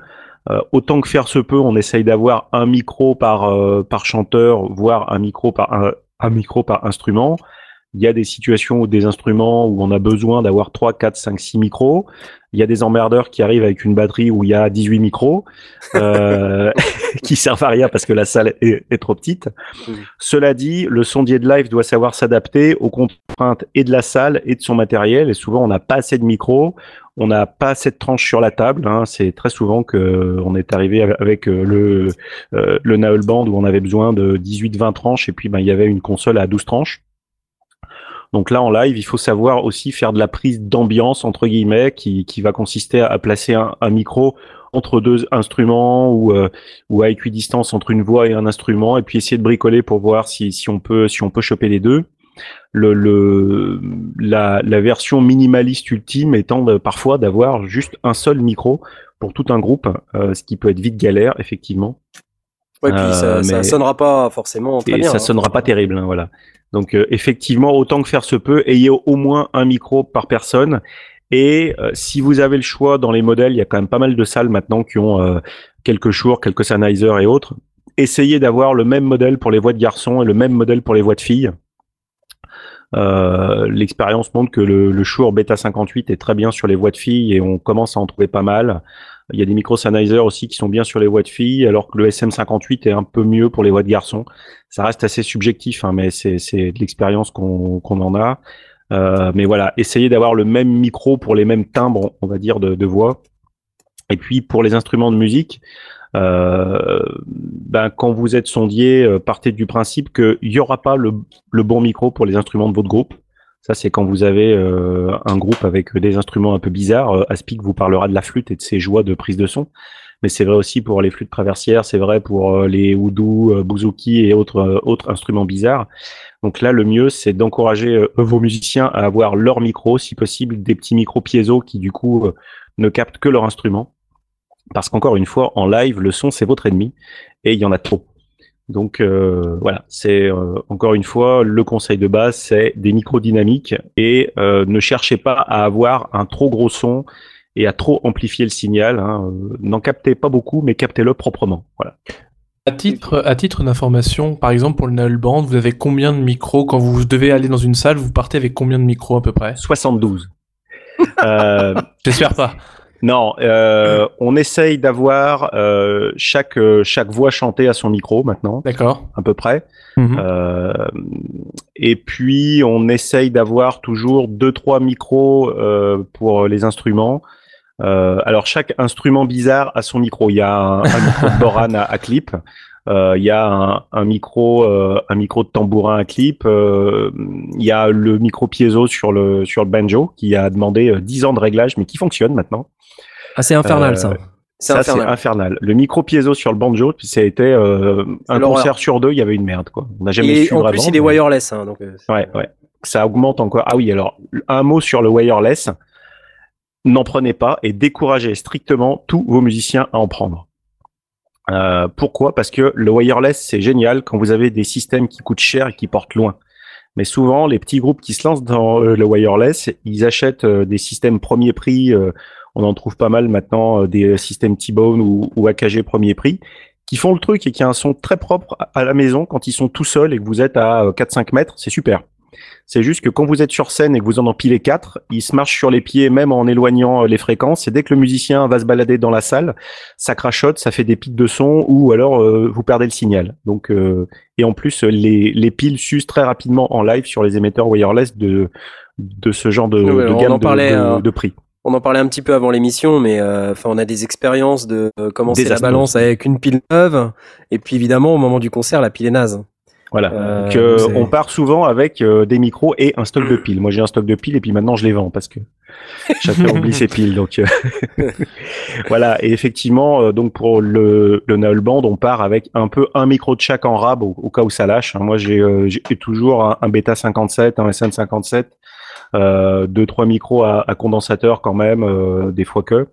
Autant que faire se peut, on essaye d'avoir un micro par chanteur, voire un micro par instrument. Il y a des situations ou des instruments où on a besoin d'avoir 3, 4, 5, 6 micros. Il y a des emmerdeurs qui arrivent avec une batterie où il y a 18 micros qui servent à rien parce que la salle est trop petite. Mmh. Cela dit, le sondier de live doit savoir s'adapter aux contraintes et de la salle et de son matériel. Et souvent, on n'a pas assez de micros, on n'a pas assez de tranches sur la table. Hein. C'est très souvent qu'on est arrivé avec le Naheulband où on avait besoin de 18-20 tranches et puis ben, il y avait une console à 12 tranches. Donc là, en live, il faut savoir aussi faire de la prise d'ambiance, entre guillemets, qui va consister à placer un micro entre deux instruments ou à équidistance entre une voix et un instrument, et puis essayer de bricoler pour voir si on peut choper les deux. La version minimaliste ultime étant parfois d'avoir juste un seul micro pour tout un groupe, ce qui peut être vite galère, effectivement. Ouais, puis ça sonnera pas forcément très bien. Ça sonnera pas terrible, hein, voilà. Donc effectivement, autant que faire se peut, ayez au moins un micro par personne. Et si vous avez le choix dans les modèles, il y a quand même pas mal de salles maintenant qui ont quelques Shure, quelques Sennheiser et autres. Essayez d'avoir le même modèle pour les voix de garçons et le même modèle pour les voix de filles. L'expérience montre que le Shure Beta 58 est très bien sur les voix de filles et on commence à en trouver pas mal. Il y a des micros Sennheiser aussi qui sont bien sur les voix de filles, alors que le SM58 est un peu mieux pour les voix de garçons. Ça reste assez subjectif, hein, mais c'est de l'expérience qu'on en a. Mais voilà, essayez d'avoir le même micro pour les mêmes timbres, on va dire, de voix. Et puis, pour les instruments de musique, quand vous êtes sondier, partez du principe qu'il n'y aura pas le bon micro pour les instruments de votre groupe. Ça, c'est quand vous avez un groupe avec des instruments un peu bizarres. Aspic vous parlera de la flûte et de ses joies de prise de son. Mais c'est vrai aussi pour les flûtes traversières, c'est vrai pour les oudous, bouzouki et autres instruments bizarres. Donc là, le mieux, c'est d'encourager vos musiciens à avoir leur micro, si possible des petits micros piezo qui, du coup, ne captent que leur instrument. Parce qu'encore une fois, en live, le son, c'est votre ennemi et il y en a trop. Donc voilà, c'est encore une fois le conseil de base, c'est des micros dynamiques et ne cherchez pas à avoir un trop gros son et à trop amplifier le signal. Hein. N'en captez pas beaucoup, mais captez-le proprement. Voilà. À titre d'information, par exemple pour le Nullband, vous avez combien de micros quand vous devez aller dans une salle, vous partez avec combien de micros à peu près? 72. J'espère pas. Non, on essaye d'avoir chaque voix chantée à son micro maintenant. D'accord. À peu près. Mm-hmm. Et puis, on essaye d'avoir toujours 2-3 micros pour les instruments. Alors, chaque instrument bizarre a son micro. Il y a un micro de boran à clip. Il y a un micro de tambourin à clip. Il y a le micro piezo sur le banjo qui a demandé 10 ans de réglage, mais qui fonctionne maintenant. Ah, c'est infernal, ça. C'est infernal. Le micro piezo sur le banjo, ça a été un concert sur deux, il y avait une merde, quoi. On n'a jamais su vraiment. Et en plus, il est wireless, hein, donc. Ouais. Ça augmente encore. Ah oui, alors, un mot sur le wireless. N'en prenez pas et découragez strictement tous vos musiciens à en prendre. Pourquoi? Parce que le wireless, c'est génial quand vous avez des systèmes qui coûtent cher et qui portent loin. Mais souvent, les petits groupes qui se lancent dans le wireless, ils achètent des systèmes premier prix. On en trouve pas mal maintenant, des systèmes T-Bone ou AKG premier prix, qui font le truc et qui ont un son très propre à la maison quand ils sont tout seuls et que vous êtes à 4-5 mètres, c'est super. C'est juste que quand vous êtes sur scène et que vous en empilez 4, ils se marchent sur les pieds même en éloignant les fréquences et dès que le musicien va se balader dans la salle, ça crachote, ça fait des pics de son ou alors vous perdez le signal. Donc et en plus les piles s'usent très rapidement en live sur les émetteurs wireless de ce genre de gamme de prix. On en parlait un petit peu avant l'émission, mais on a des expériences de commencer la balance avec une pile neuve, et puis évidemment au moment du concert, la pile est naze. Voilà, on part souvent avec des micros et un stock de piles. Moi j'ai un stock de piles et puis maintenant je les vends parce que chacun oublie ses piles. Donc voilà, et effectivement, donc pour le Naheulband, on part avec un peu un micro de chaque en rab au cas où ça lâche. Moi j'ai toujours un Beta 57, un SM57. 2-3 micros à condensateur quand même, des fois que.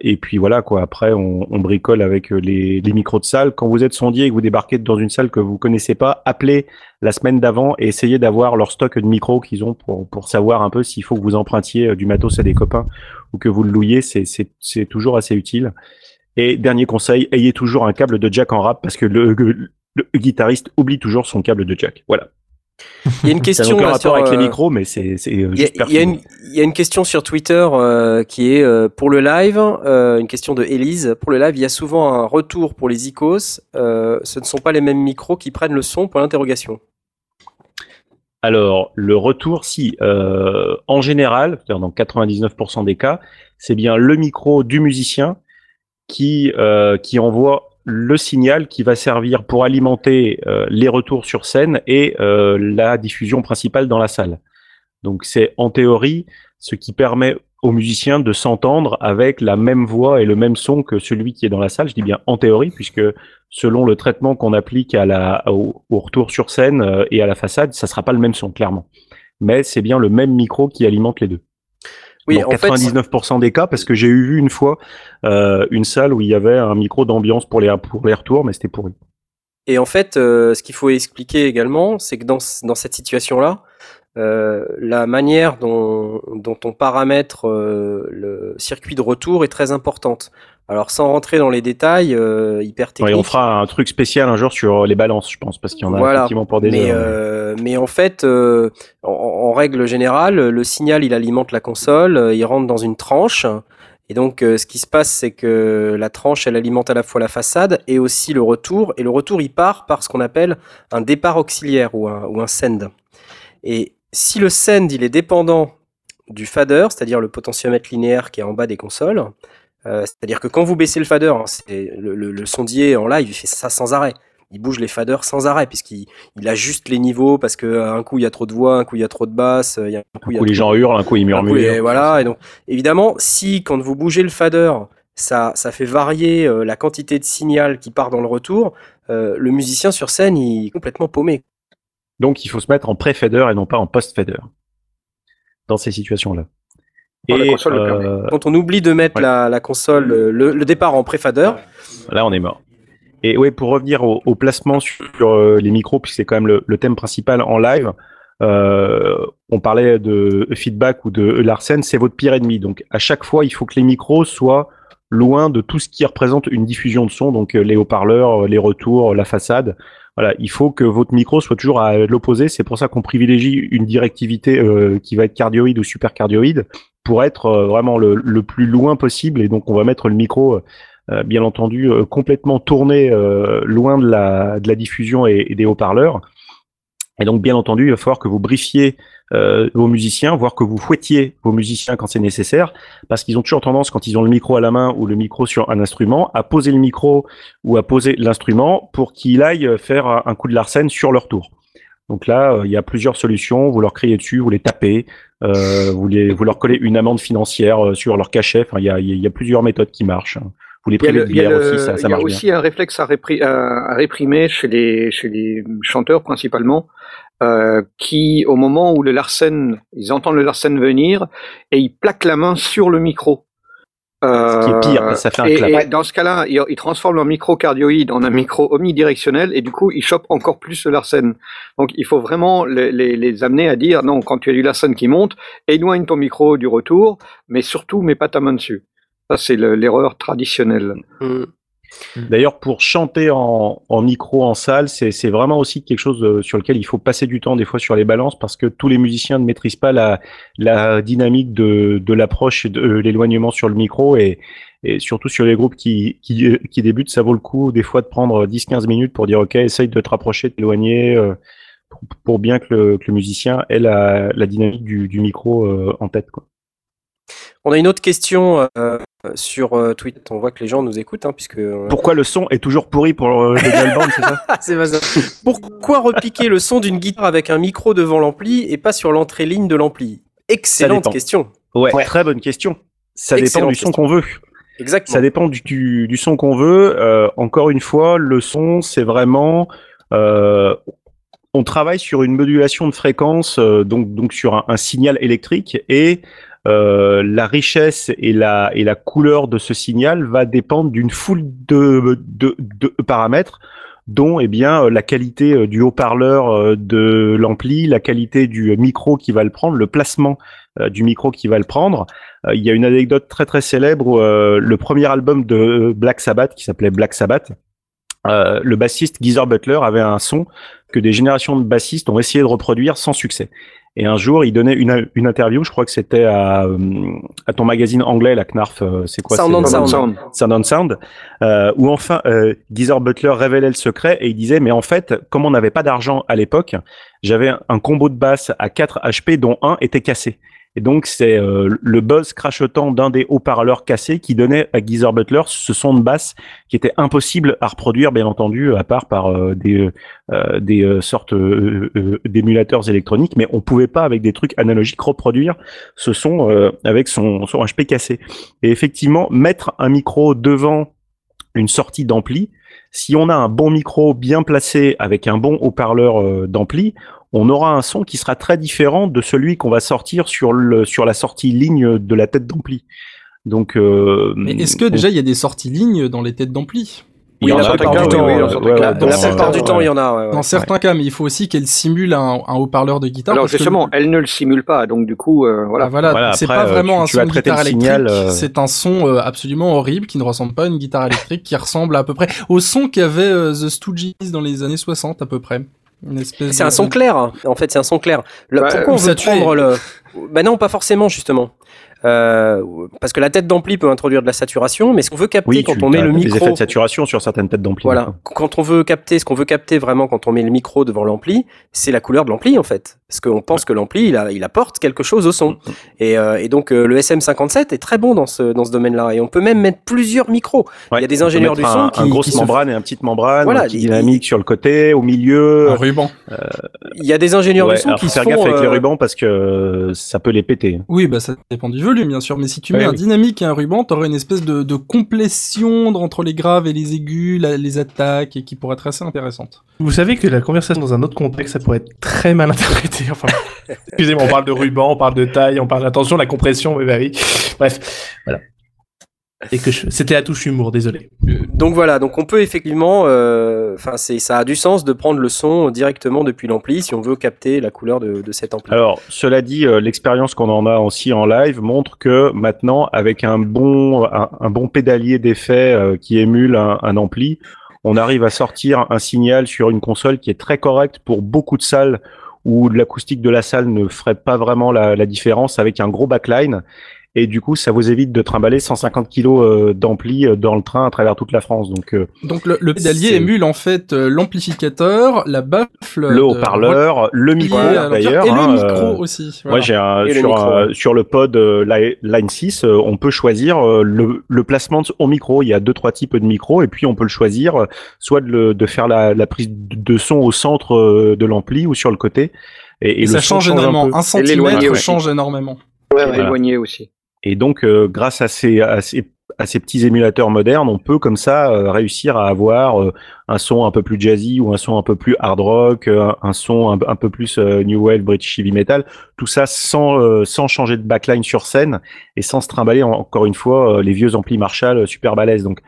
Et puis voilà quoi. Après, on bricole avec les micros de salle. Quand vous êtes sondier et que vous débarquez dans une salle que vous connaissez pas, appelez la semaine d'avant et essayez d'avoir leur stock de micros qu'ils ont pour savoir un peu s'il faut que vous empruntiez du matos à des copains ou que vous le louiez. C'est toujours assez utile. Et dernier conseil, ayez toujours un câble de jack en rab parce que le guitariste oublie toujours son câble de jack. Voilà. Il y a une question là, rapport sur, avec les micros, mais c'est il y a une question sur Twitter qui est pour le live, une question de Élise. Pour le live, il y a souvent un retour pour les IQOS. Ce ne sont pas les mêmes micros qui prennent le son pour l'interrogation. Alors, le retour, si, en général, dans 99% des cas, c'est bien le micro du musicien qui envoie le signal qui va servir pour alimenter les retours sur scène et la diffusion principale dans la salle. Donc, c'est en théorie ce qui permet aux musiciens de s'entendre avec la même voix et le même son que celui qui est dans la salle. Je dis bien en théorie, puisque selon le traitement qu'on applique à au retour sur scène et à la façade, ça sera pas le même son, clairement. Mais c'est bien le même micro qui alimente les deux. Oui, en 99% des cas, parce que j'ai eu une fois une salle où il y avait un micro d'ambiance pour les retours, mais c'était pourri. Et en fait, ce qu'il faut expliquer également, c'est que dans cette situation-là, la manière dont on paramètre le circuit de retour est très importante. Alors, sans rentrer dans les détails hyper techniques. Ouais, on fera un truc spécial un jour sur les balances, je pense, parce qu'il y en a effectivement pour des heures. Mais en fait, en règle générale, le signal, il alimente la console, il rentre dans une tranche. Et donc, ce qui se passe, c'est que la tranche, elle alimente à la fois la façade et aussi le retour. Et le retour, il part par ce qu'on appelle un départ auxiliaire ou un send. Et si le send, il est dépendant du fader, c'est-à-dire le potentiomètre linéaire qui est en bas des consoles, c'est-à-dire que quand vous baissez le fader, hein, c'est le sondier en live, il fait ça sans arrêt. Il bouge les faders sans arrêt, puisqu'il ajuste les niveaux, parce qu'un coup il y a trop de voix, un coup il y a trop de basses, un coup les gens hurlent, un coup ils murmurent. Et voilà. Et donc, évidemment, si quand vous bougez le fader, ça fait varier la quantité de signal qui part dans le retour, le musicien sur scène il est complètement paumé. Donc il faut se mettre en pré-fader et non pas en post-fader dans ces situations-là. Et la console quand on oublie de mettre la console, le départ en pré-fader, là on est mort. Et oui, pour revenir au placement sur les micros, puisque c'est quand même le thème principal en live, on parlait de feedback ou de Larsen, c'est votre pire ennemi. Donc à chaque fois, il faut que les micros soient loin de tout ce qui représente une diffusion de son, donc les haut-parleurs, les retours, la façade. Voilà, il faut que votre micro soit toujours à l'opposé. C'est pour ça qu'on privilégie une directivité qui va être cardioïde ou super cardioïde pour être vraiment le plus loin possible. Et donc on va mettre le micro... bien entendu, complètement tourné loin de la diffusion et des haut-parleurs. Et donc, bien entendu, il va falloir que vous briefiez vos musiciens, voire que vous fouettiez vos musiciens quand c'est nécessaire, parce qu'ils ont toujours tendance, quand ils ont le micro à la main ou le micro sur un instrument, à poser le micro ou à poser l'instrument pour qu'il aille faire un coup de Larsen sur leur tour. Donc là, il y a plusieurs solutions. Vous leur criez dessus, vous les tapez, vous leur collez une amende financière sur leur cachet. Enfin, il y a plusieurs méthodes qui marchent. Il y a aussi un réflexe à réprimer chez les chanteurs principalement, qui au moment où ils entendent le Larsen venir et ils plaquent la main sur le micro. Ce qui est pire, ça fait un clap. Et dans ce cas-là, ils transforment leur micro cardioïde en un micro omnidirectionnel et du coup, ils chopent encore plus le Larsen. Donc, il faut vraiment les amener à dire non, quand tu as du Larsen qui monte, éloigne ton micro du retour, mais surtout, mets pas ta main dessus. Ça, c'est l'erreur traditionnelle. D'ailleurs, pour chanter en micro, en salle, c'est vraiment aussi quelque chose sur lequel il faut passer du temps, des fois, sur les balances, parce que tous les musiciens ne maîtrisent pas la dynamique de l'approche et de l'éloignement sur le micro. Et surtout sur les groupes qui débutent, ça vaut le coup, des fois, de prendre 10-15 minutes pour dire « Ok, essaye de te rapprocher, de t'éloigner pour bien que le musicien ait la dynamique du micro en tête. » On a une autre question sur Twitter. On voit que les gens nous écoutent, hein, puisque. Pourquoi le son est toujours pourri pour le Nullband, c'est ça ? C'est pas ça. Pourquoi repiquer le son d'une guitare avec un micro devant l'ampli et pas sur l'entrée ligne de l'ampli ? Excellente question. Ouais, très bonne question. Ça dépend du son qu'on veut. Exactement. Ça dépend du son qu'on veut. Encore une fois, le son, c'est vraiment. On travaille sur une modulation de fréquence, donc sur un signal électrique et. La richesse et la couleur de ce signal va dépendre d'une foule de paramètres, dont la qualité du haut-parleur de l'ampli, la qualité du micro qui va le prendre, le placement du micro qui va le prendre. Il y a une anecdote très très célèbre où le premier album de Black Sabbath, qui s'appelait Black Sabbath, le bassiste Geezer Butler avait un son que des générations de bassistes ont essayé de reproduire sans succès. Et un jour, il donnait une interview, je crois que c'était à ton magazine anglais, la Knarf, c'est quoi? Sound on Sound. Où enfin, Geezer Butler révélait le secret et il disait, mais en fait, comme on n'avait pas d'argent à l'époque, j'avais un combo de basse à 4 HP dont un était cassé. Et donc, c'est le buzz crachotant d'un des haut-parleurs cassés qui donnait à Geezer Butler ce son de basse qui était impossible à reproduire, bien entendu, à part par des sortes d'émulateurs électroniques. Mais on pouvait pas, avec des trucs analogiques, reproduire ce son avec son HP cassé. Et effectivement, mettre un micro devant une sortie d'ampli, si on a un bon micro bien placé avec un bon haut-parleur d'ampli, on aura un son qui sera très différent de celui qu'on va sortir sur la sortie ligne de la tête d'ampli. Donc, mais est-ce que déjà il y a des sorties lignes dans les têtes d'ampli? Oui, la plupart du temps. Il y en a. Dans certains cas, mais il faut aussi qu'elle simule un haut-parleur de guitare. Alors parce justement, elle ne le simule pas, donc du coup, voilà. Ah, voilà. C'est après, pas vraiment un son de guitare électrique. C'est un son absolument horrible qui ne ressemble pas à une guitare électrique, qui ressemble à peu près au son qu'avait The Stooges dans les années 60 à peu près. C'est un son clair, en fait, c'est un son clair. Pourquoi on veut prendre le... Ben non, pas forcément, justement. Parce que la tête d'ampli peut introduire de la saturation, mais ce qu'on veut capter quand on met le micro... des effets de saturation sur certaines têtes d'ampli. Voilà. Quand on veut capter, ce qu'on veut capter vraiment quand on met le micro devant l'ampli, c'est la couleur de l'ampli, en fait. Parce qu'on pense que l'ampli, il apporte quelque chose au son. Et donc, le SM57 est très bon dans ce domaine-là. Et on peut même mettre plusieurs micros. Ouais, il y a des ingénieurs du son qui... une grosse membrane et une petite membrane, voilà, dynamique sur le côté, au milieu... un ruban. Il y a des ingénieurs du son qui se font... faire gaffe avec les rubans parce que ça peut les péter. Oui, bah ça dépend du jeu. Bien sûr, mais si tu mets un dynamique et un ruban, t'aurais une espèce de complétion entre les graves et les aigus, les attaques, et qui pourrait être assez intéressante. Vous savez que la conversation dans un autre contexte, ça pourrait être très mal interprété. Enfin, excusez-moi, on parle de ruban, on parle de taille, on parle d'attention, la compression, mais bah oui. Bref, voilà. Et que c'était à touche humour, désolé. Donc voilà, donc on peut effectivement, ça a du sens de prendre le son directement depuis l'ampli si on veut capter la couleur de cet ampli. Alors, cela dit, l'expérience qu'on en a aussi en live montre que maintenant, avec un bon pédalier d'effet qui émule un ampli, on arrive à sortir un signal sur une console qui est très correcte pour beaucoup de salles où l'acoustique de la salle ne ferait pas vraiment la différence avec un gros backline. Et du coup, ça vous évite de trimballer 150 kilos d'ampli dans le train à travers toute la France. Donc le pédalier émule en fait l'amplificateur, la baffle, le haut-parleur, le micro d'ailleurs. Et le micro aussi. Voilà. Moi, sur le pod Line 6, on peut choisir le placement au micro. Il y a 2-3 types de micros et puis on peut le choisir soit de faire la prise de son au centre de l'ampli ou sur le côté. Et ça change énormément. Un centimètre change énormément. Ouais, éloigné aussi. Et donc, grâce à ces petits émulateurs modernes, on peut comme ça réussir à avoir un son un peu plus jazzy ou un son un peu plus hard rock, un son un peu plus new wave, British heavy metal, tout ça sans changer de backline sur scène et sans se trimballer encore une fois les vieux amplis Marshall super balèzes. Donc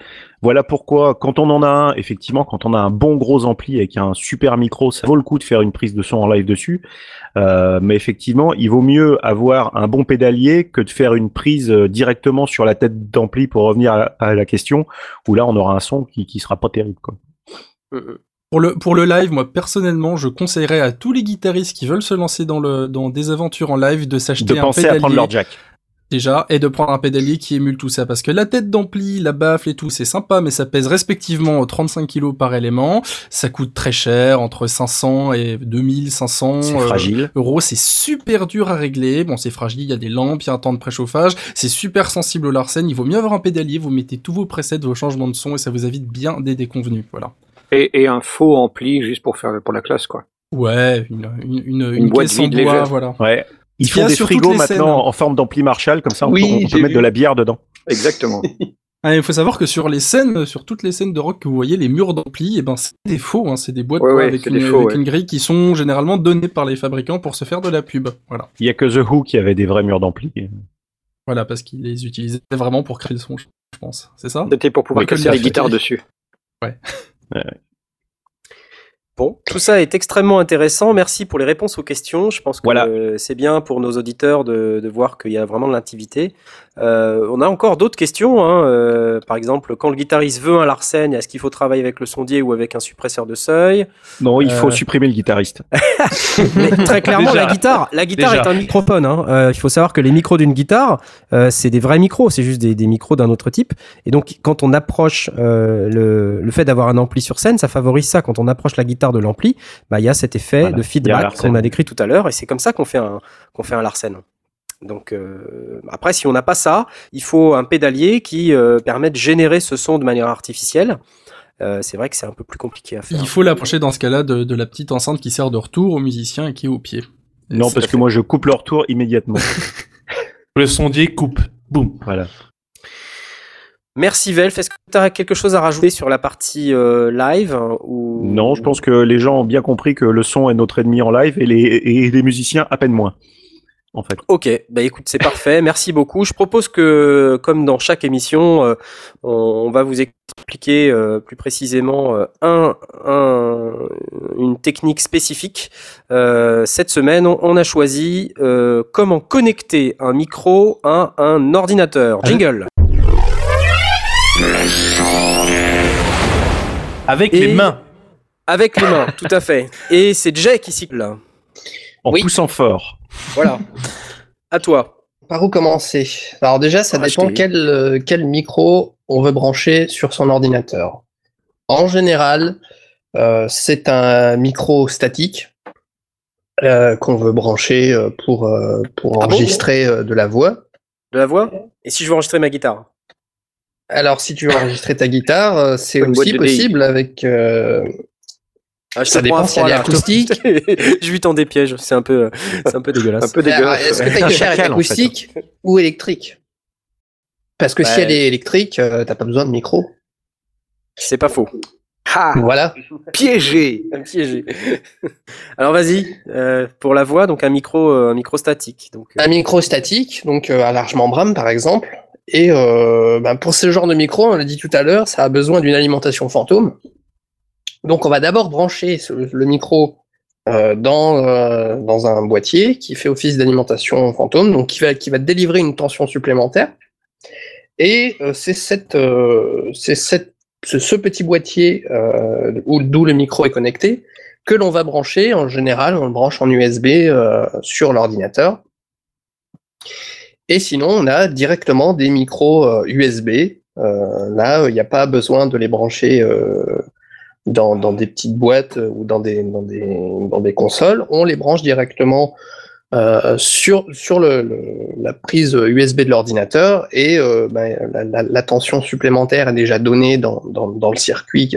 voilà pourquoi quand on en a un, effectivement, quand on a un bon gros ampli avec un super micro, ça vaut le coup de faire une prise de son en live dessus. Mais effectivement, il vaut mieux avoir un bon pédalier que de faire une prise directement sur la tête d'ampli pour revenir à la question, où là on aura un son qui sera pas terrible, quoi. Pour le live, moi personnellement, je conseillerais à tous les guitaristes qui veulent se lancer dans des aventures en live de s'acheter un pédalier. De penser à prendre leur jack. Déjà, et de prendre un pédalier qui émule tout ça, parce que la tête d'ampli, la baffle et tout, c'est sympa, mais ça pèse respectivement 35 kilos par élément, ça coûte très cher, entre 500 et 2500 euros, c'est super dur à régler, bon c'est fragile, il y a des lampes, il y a un temps de préchauffage, c'est super sensible au larsen, il vaut mieux avoir un pédalier, vous mettez tous vos presets, vos changements de son, et ça vous évite bien des déconvenues, voilà. Et un faux ampli, juste pour la classe, quoi. Ouais, une caisse en bois, voilà. Ouais. Ils font des frigos maintenant en forme d'ampli Marshall, comme ça on peut mettre de la bière dedans. Exactement. Il faut savoir que sur les scènes, sur toutes les scènes de rock que vous voyez, les murs d'ampli, eh ben, c'est des faux, hein, c'est des boîtes avec une grille qui sont généralement données par les fabricants pour se faire de la pub. Voilà. Il n'y a que The Who qui avait des vrais murs d'ampli. Voilà, parce qu'ils les utilisaient vraiment pour créer le son, je pense. C'est ça ? C'était pour pouvoir casser les guitares dessus. Ouais. Bon, tout ça est extrêmement intéressant. Merci pour les réponses aux questions. Je pense que c'est bien pour nos auditeurs de voir qu'il y a vraiment de l'activité. On a encore d'autres questions, hein. Par exemple, quand le guitariste veut un Larsen, est-ce qu'il faut travailler avec le sondier ou avec un suppresseur de seuil ? Non, il faut supprimer le guitariste. Mais très clairement, la guitare est un microphone, hein. Il faut savoir que les micros d'une guitare, c'est des vrais micros, c'est juste des micros d'un autre type. Et donc, quand on approche le fait d'avoir un ampli sur scène, ça favorise ça. Quand on approche la guitare de l'ampli, bah, il y a cet effet de feedback qu'on a décrit tout à l'heure, et c'est comme ça qu'on fait un Larsen. Donc après, si on n'a pas ça, il faut un pédalier qui permet de générer ce son de manière artificielle. C'est vrai que c'est un peu plus compliqué à faire. Il faut l'approcher dans ce cas-là de la petite enceinte qui sert de retour aux musiciens et qui est au pied. Et non, parce que moi je coupe le retour immédiatement. Le sondier coupe. Boum. Voilà. Merci Velf, est-ce que tu as quelque chose à rajouter sur la partie live ou... Non, je pense que les gens ont bien compris que le son est notre ennemi en live et les musiciens à peine moins. En fait. Ok, bah écoute, c'est parfait, merci beaucoup. Je propose que, comme dans chaque émission, on va vous expliquer plus précisément une technique spécifique. Cette semaine, on a choisi comment connecter un micro à un ordinateur. Jingle. Avec les mains, tout à fait. Et c'est Jay qui siffle là. Poussant fort. Voilà. À toi. Par où commencer ? Alors déjà, ça dépend quel micro on veut brancher sur son ordinateur. En général, c'est un micro statique qu'on veut brancher pour enregistrer de la voix. De la voix ? Et si je veux enregistrer ma guitare ? Alors, si tu veux enregistrer ta guitare, c'est aussi possible avec... ça dépend si elle est acoustique. Je lui tends des pièges, c'est un peu dégueulasse. Est-ce que ta guitare est acoustique ou électrique ? Parce que si elle est électrique, t'as pas besoin de micro. C'est pas faux. Ah, voilà. Piégé. Alors vas-y, pour la voix, donc un micro statique. Un micro statique, donc à large membrane par exemple. Et pour ce genre de micro, on l'a dit tout à l'heure, ça a besoin d'une alimentation fantôme. Donc, on va d'abord brancher le micro dans un boîtier qui fait office d'alimentation fantôme, donc qui va délivrer une tension supplémentaire. Et c'est ce petit boîtier d'où le micro est connecté que l'on va brancher. En général, on le branche en USB sur l'ordinateur. Et sinon, on a directement des micros USB. Là, il n'y a pas besoin de les brancher... Dans des petites boîtes ou dans des consoles, on les branche directement sur la prise USB de l'ordinateur et la tension supplémentaire est déjà donnée dans le circuit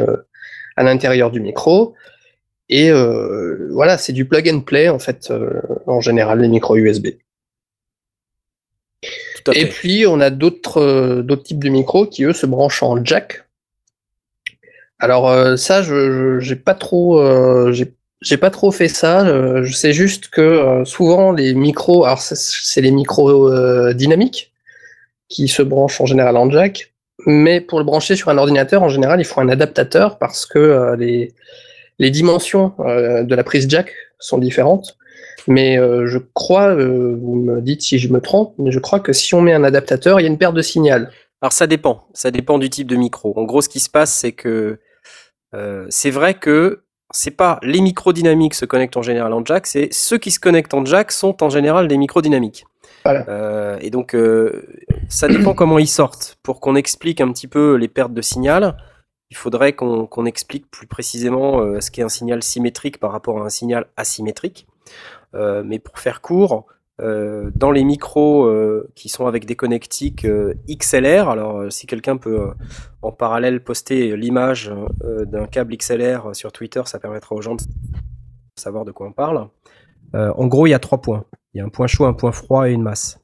à l'intérieur du micro. Et voilà, c'est du plug and play en fait, en général, les micros USB. Et puis, on a d'autres types de micros qui, eux, se branchent en jack. Alors ça, j'ai pas trop fait ça. Je sais juste que souvent les micros, alors c'est les micros dynamiques qui se branchent en général en jack, mais pour le brancher sur un ordinateur, en général, il faut un adaptateur parce que les dimensions de la prise jack sont différentes. Mais je crois, vous me dites si je me trompe, mais je crois que si on met un adaptateur, il y a une perte de signal. Alors ça dépend du type de micro. En gros, ce qui se passe, c'est que c'est vrai que c'est pas les micros dynamiques se connectent en général en jack, c'est ceux qui se connectent en jack sont en général des micros dynamiques. Voilà. Et donc ça dépend comment ils sortent. Pour qu'on explique un petit peu les pertes de signal, il faudrait qu'on explique plus précisément ce qu'est un signal symétrique par rapport à un signal asymétrique. Mais pour faire court. Dans les micros qui sont avec des connectiques XLR, alors si quelqu'un peut en parallèle poster l'image d'un câble XLR sur Twitter, ça permettra aux gens de savoir de quoi on parle. En gros, il y a 3 points. Il y a un point chaud, un point froid et une masse.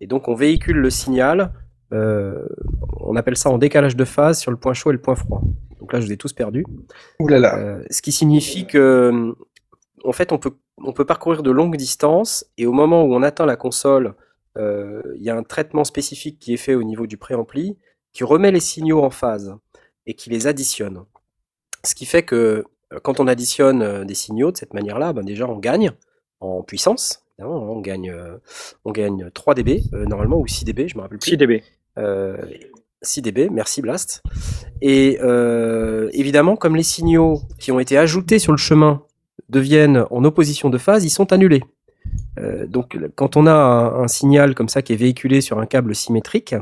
Et donc on véhicule le signal, on appelle ça en décalage de phase sur le point chaud et le point froid. Donc là, je vous ai tous perdus. Oulala. Ce qui signifie que, en fait, on peut parcourir de longues distances et au moment où on atteint la console, il y a un traitement spécifique qui est fait au niveau du préampli qui remet les signaux en phase et qui les additionne. Ce qui fait que quand on additionne des signaux de cette manière-là, déjà on gagne en puissance évidemment, on gagne 3 dB, normalement, ou 6 dB, je me rappelle plus. 6 dB. 6 dB, merci Blast. Et évidemment, comme les signaux qui ont été ajoutés sur le chemin deviennent en opposition de phase, ils sont annulés. Donc, quand on a un signal comme ça qui est véhiculé sur un câble symétrique,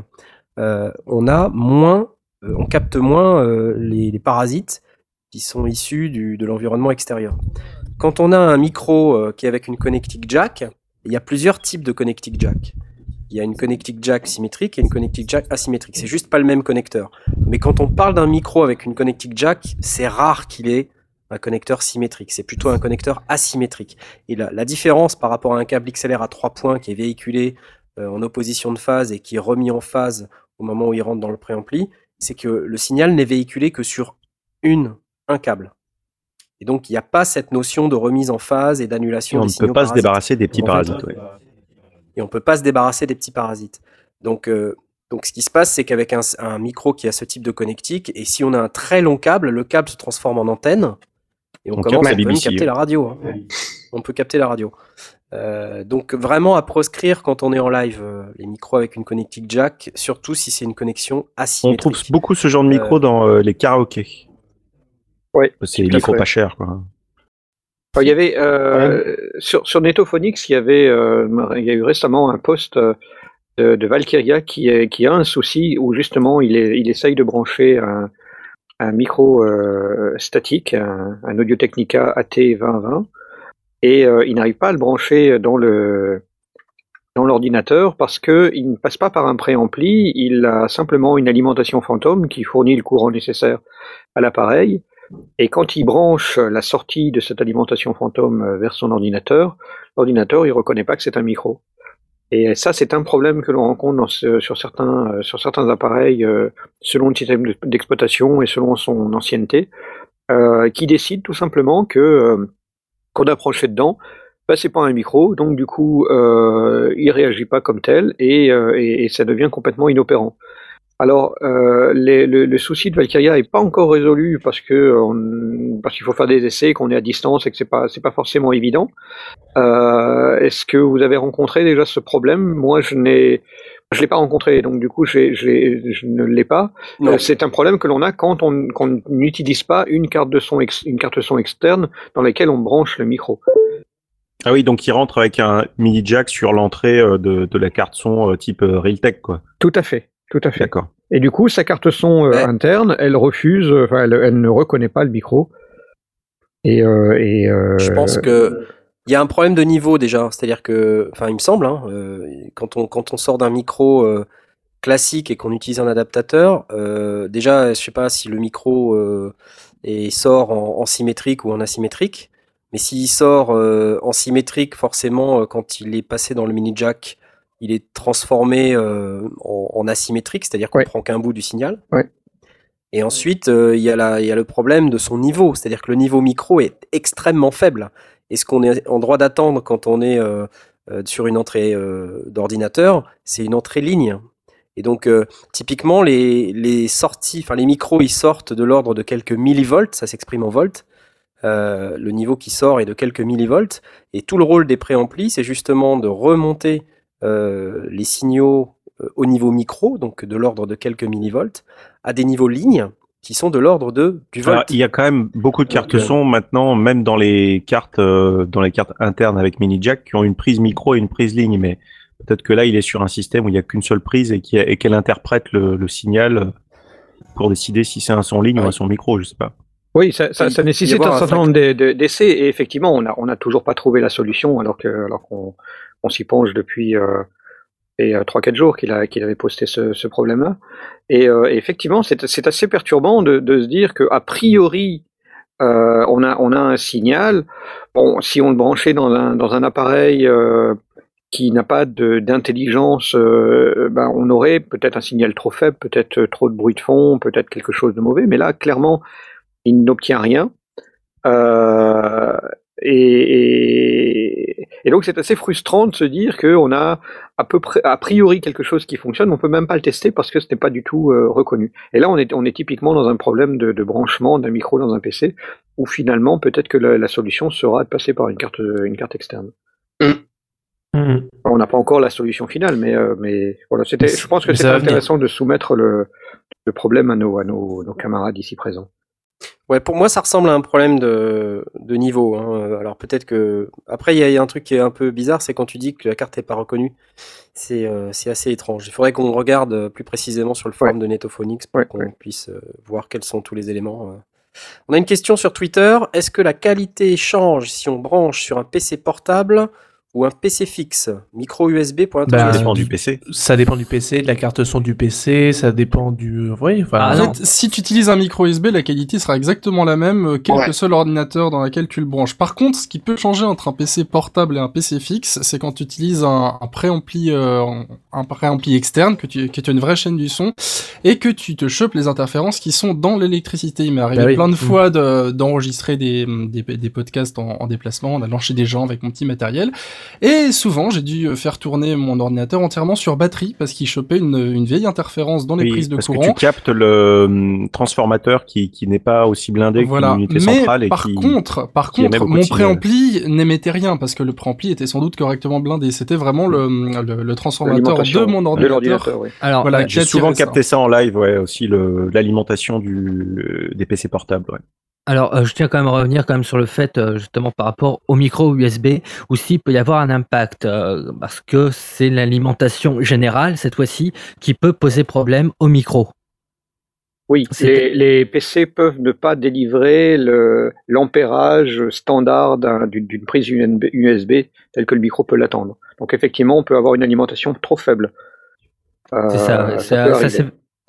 on capte moins les parasites qui sont issus de l'environnement extérieur. Quand on a un micro qui est avec une connecting jack, il y a plusieurs types de connecting jack. Il y a une connecting jack symétrique et une connecting jack asymétrique. C'est juste pas le même connecteur. Mais quand on parle d'un micro avec une connecting jack, c'est rare qu'il ait un connecteur symétrique. C'est plutôt un connecteur asymétrique. Et la différence par rapport à un câble XLR à 3 points qui est véhiculé en opposition de phase et qui est remis en phase au moment où il rentre dans le préampli, c'est que le signal n'est véhiculé que sur un câble. Et donc, il n'y a pas cette notion de remise en phase et d'annulation des signaux parasites. On ne peut pas se débarrasser des petits parasites. Ouais. Et on ne peut pas se débarrasser des petits parasites. Donc, ce qui se passe, c'est qu'avec un micro qui a ce type de connectique, et si on a un très long câble, le câble se transforme en antenne, et on commence à capter la radio. Hein. Ouais. On peut capter la radio. Donc, vraiment à proscrire quand on est en live, les micros avec une connecting jack, surtout si c'est une connexion asymétrique. On trouve beaucoup ce genre de micro dans les karaokés. Ouais, c'est les micros pas chers, quoi. Enfin, il y avait sur Netophonics, il y a eu récemment un post de Valkyria qui a un souci où justement il essaye de brancher un micro statique, un Audio-Technica AT2020, et il n'arrive pas à le brancher dans l'ordinateur parce que il ne passe pas par un préampli, il a simplement une alimentation fantôme qui fournit le courant nécessaire à l'appareil. Et quand il branche la sortie de cette alimentation fantôme vers son ordinateur, l'ordinateur il reconnaît pas que c'est un micro. Et ça, c'est un problème que l'on rencontre sur certains appareils, selon le système d'exploitation et selon son ancienneté, qui décide tout simplement que quand on approche dedans, bah, c'est pas un micro, donc du coup, il réagit pas comme tel et ça devient complètement inopérant. Alors, le souci de Valkyria n'est pas encore résolu parce qu'il faut faire des essais, qu'on est à distance et que c'est pas forcément évident. Est-ce que vous avez rencontré déjà ce problème ? Moi, je l'ai pas rencontré, donc du coup, je ne l'ai pas. C'est un problème que l'on a quand on n'utilise pas une carte son externe dans laquelle on branche le micro. Ah oui, donc il rentre avec un mini jack sur l'entrée de la carte son type Realtek, quoi. Tout à fait. D'accord. Et du coup, sa carte son interne, elle refuse, elle ne reconnaît pas le micro. Je pense que il y a un problème de niveau déjà, c'est-à-dire que, il me semble, quand on sort d'un micro classique et qu'on utilise un adaptateur, déjà, je sais pas si le micro sort en symétrique ou en asymétrique, mais s'il sort en symétrique, forcément, quand il est passé dans le mini jack, il est transformé en asymétrique, c'est-à-dire qu'on prend qu'un bout du signal. Ouais. Et ensuite, il y a le problème de son niveau, c'est-à-dire que le niveau micro est extrêmement faible. Et ce qu'on est en droit d'attendre quand on est sur une entrée d'ordinateur, c'est une entrée ligne. Et donc, typiquement, les sorties, les micros, ils sortent de l'ordre de quelques millivolts, ça s'exprime en volts. Le niveau qui sort est de quelques millivolts. Et tout le rôle des préamplis, c'est justement de remonter les signaux au niveau micro, donc de l'ordre de quelques millivolts, à des niveaux lignes qui sont de l'ordre du volt. Alors, il y a quand même beaucoup de cartes son maintenant, même dans les cartes internes avec mini jack, qui ont une prise micro et une prise ligne, mais peut-être que là il est sur un système où il n'y a qu'une seule prise et qu'elle interprète le signal pour décider si c'est un son ligne ou un son micro, je sais pas. Oui, ça nécessite un certain nombre d'essais, et effectivement, on n'a toujours pas trouvé la solution, alors qu'on s'y penche depuis 3-4 jours qu'il avait posté ce problème-là. Et effectivement, c'est assez perturbant de se dire qu'a priori, on a un signal. Bon, si on le branchait dans un appareil qui n'a pas d'intelligence, on aurait peut-être un signal trop faible, peut-être trop de bruit de fond, peut-être quelque chose de mauvais, mais là, clairement, il n'obtient rien. Et donc c'est assez frustrant de se dire qu'on a a priori quelque chose qui fonctionne, on ne peut même pas le tester parce que ce n'est pas du tout reconnu. Et là on est typiquement dans un problème de branchement d'un micro dans un PC, où finalement peut-être que la solution sera de passer par une carte externe. on n'a pas encore la solution finale, mais voilà, c'était, je pense que c'était intéressant de soumettre le problème à nos camarades ici présents. Ouais, pour moi, ça ressemble à un problème de niveau. Hein. Alors peut-être que après, il y a un truc qui est un peu bizarre, c'est quand tu dis que la carte n'est pas reconnue. C'est assez étrange. Il faudrait qu'on regarde plus précisément sur le forum de Netophonix pour qu'on puisse voir quels sont tous les éléments. On a une question sur Twitter. Est-ce que la qualité change si on branche sur un PC portable ou un PC fixe, micro USB pour l'interface? Ça dépend du PC. Ça dépend du PC, de la carte son du PC, ça dépend du... Oui, enfin, si tu utilises un micro USB, la qualité sera exactement la même, quel que soit l'ordinateur dans lequel tu le branches. Par contre, ce qui peut changer entre un PC portable et un PC fixe, c'est quand tu utilises un préampli externe, que tu as une vraie chaîne du son, et que tu te chopes les interférences qui sont dans l'électricité. Il m'est arrivé plein de fois d'enregistrer des podcasts en déplacement, en allant chez des gens avec mon petit matériel. Et souvent, j'ai dû faire tourner mon ordinateur entièrement sur batterie parce qu'il chopait une vieille interférence dans les prises de courant. Parce que tu captes le transformateur qui n'est pas aussi blindé qu'une unité centrale. Mais par contre, mon préampli n'émettait rien parce que le préampli était sans doute correctement blindé. C'était vraiment le transformateur de mon ordinateur. Ouais. Alors, j'ai souvent capté ça en live, aussi l'alimentation des PC portables. Ouais. Alors, je tiens quand même à revenir sur le fait, justement, par rapport au micro USB, où s'il peut y avoir un impact, parce que c'est l'alimentation générale, cette fois-ci, qui peut poser problème au micro. Oui, les PC peuvent ne pas délivrer l'ampérage standard d'une prise USB, tel que le micro peut l'attendre. Donc, effectivement, on peut avoir une alimentation trop faible. C'est ça,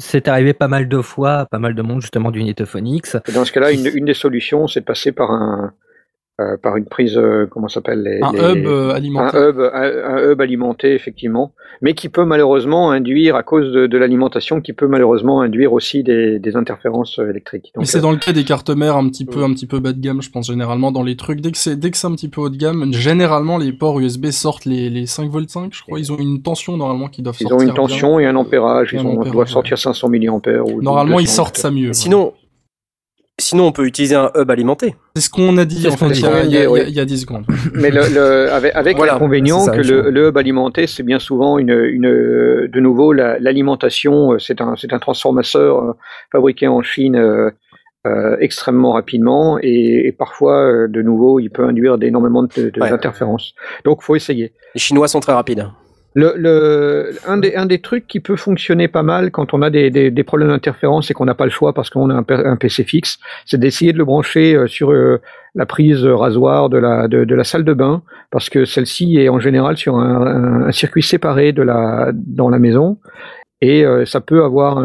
c'est arrivé pas mal de fois, pas mal de monde justement du Netophonix. Dans ce cas-là, une des solutions, c'est de passer par une prise, comment ça s'appelle, hub alimenté. Un hub alimenté, effectivement, mais qui peut malheureusement induire, à cause de l'alimentation, qui peut malheureusement induire aussi des interférences électriques. Donc, mais c'est dans le cas des cartes mères un petit peu bas de gamme, je pense, généralement, dans les trucs. Dès que c'est un petit peu haut de gamme, généralement, les ports USB sortent les 5,5 V, je crois. Ils ont une tension, normalement, qu'ils doivent sortir. Ils ont une tension bien, et un ampérage. Ils doivent sortir 500 mAh. Normalement, ils sortent ça mieux. Sinon, on peut utiliser un hub alimenté. C'est ce qu'on a dit il y a 10 secondes. Mais avec l'inconvénient que le hub alimenté, c'est bien souvent de nouveau l'alimentation. C'est un transformateur fabriqué en Chine extrêmement rapidement et parfois, de nouveau, il peut induire énormément de interférences. Donc, il faut essayer. Les Chinois sont très rapides. Un des trucs qui peut fonctionner pas mal quand on a des problèmes d'interférence et qu'on n'a pas le choix parce qu'on a un PC fixe, c'est d'essayer de le brancher sur la prise rasoir de la salle de bain, parce que celle-ci est en général sur un circuit séparé dans la maison, et ça peut avoir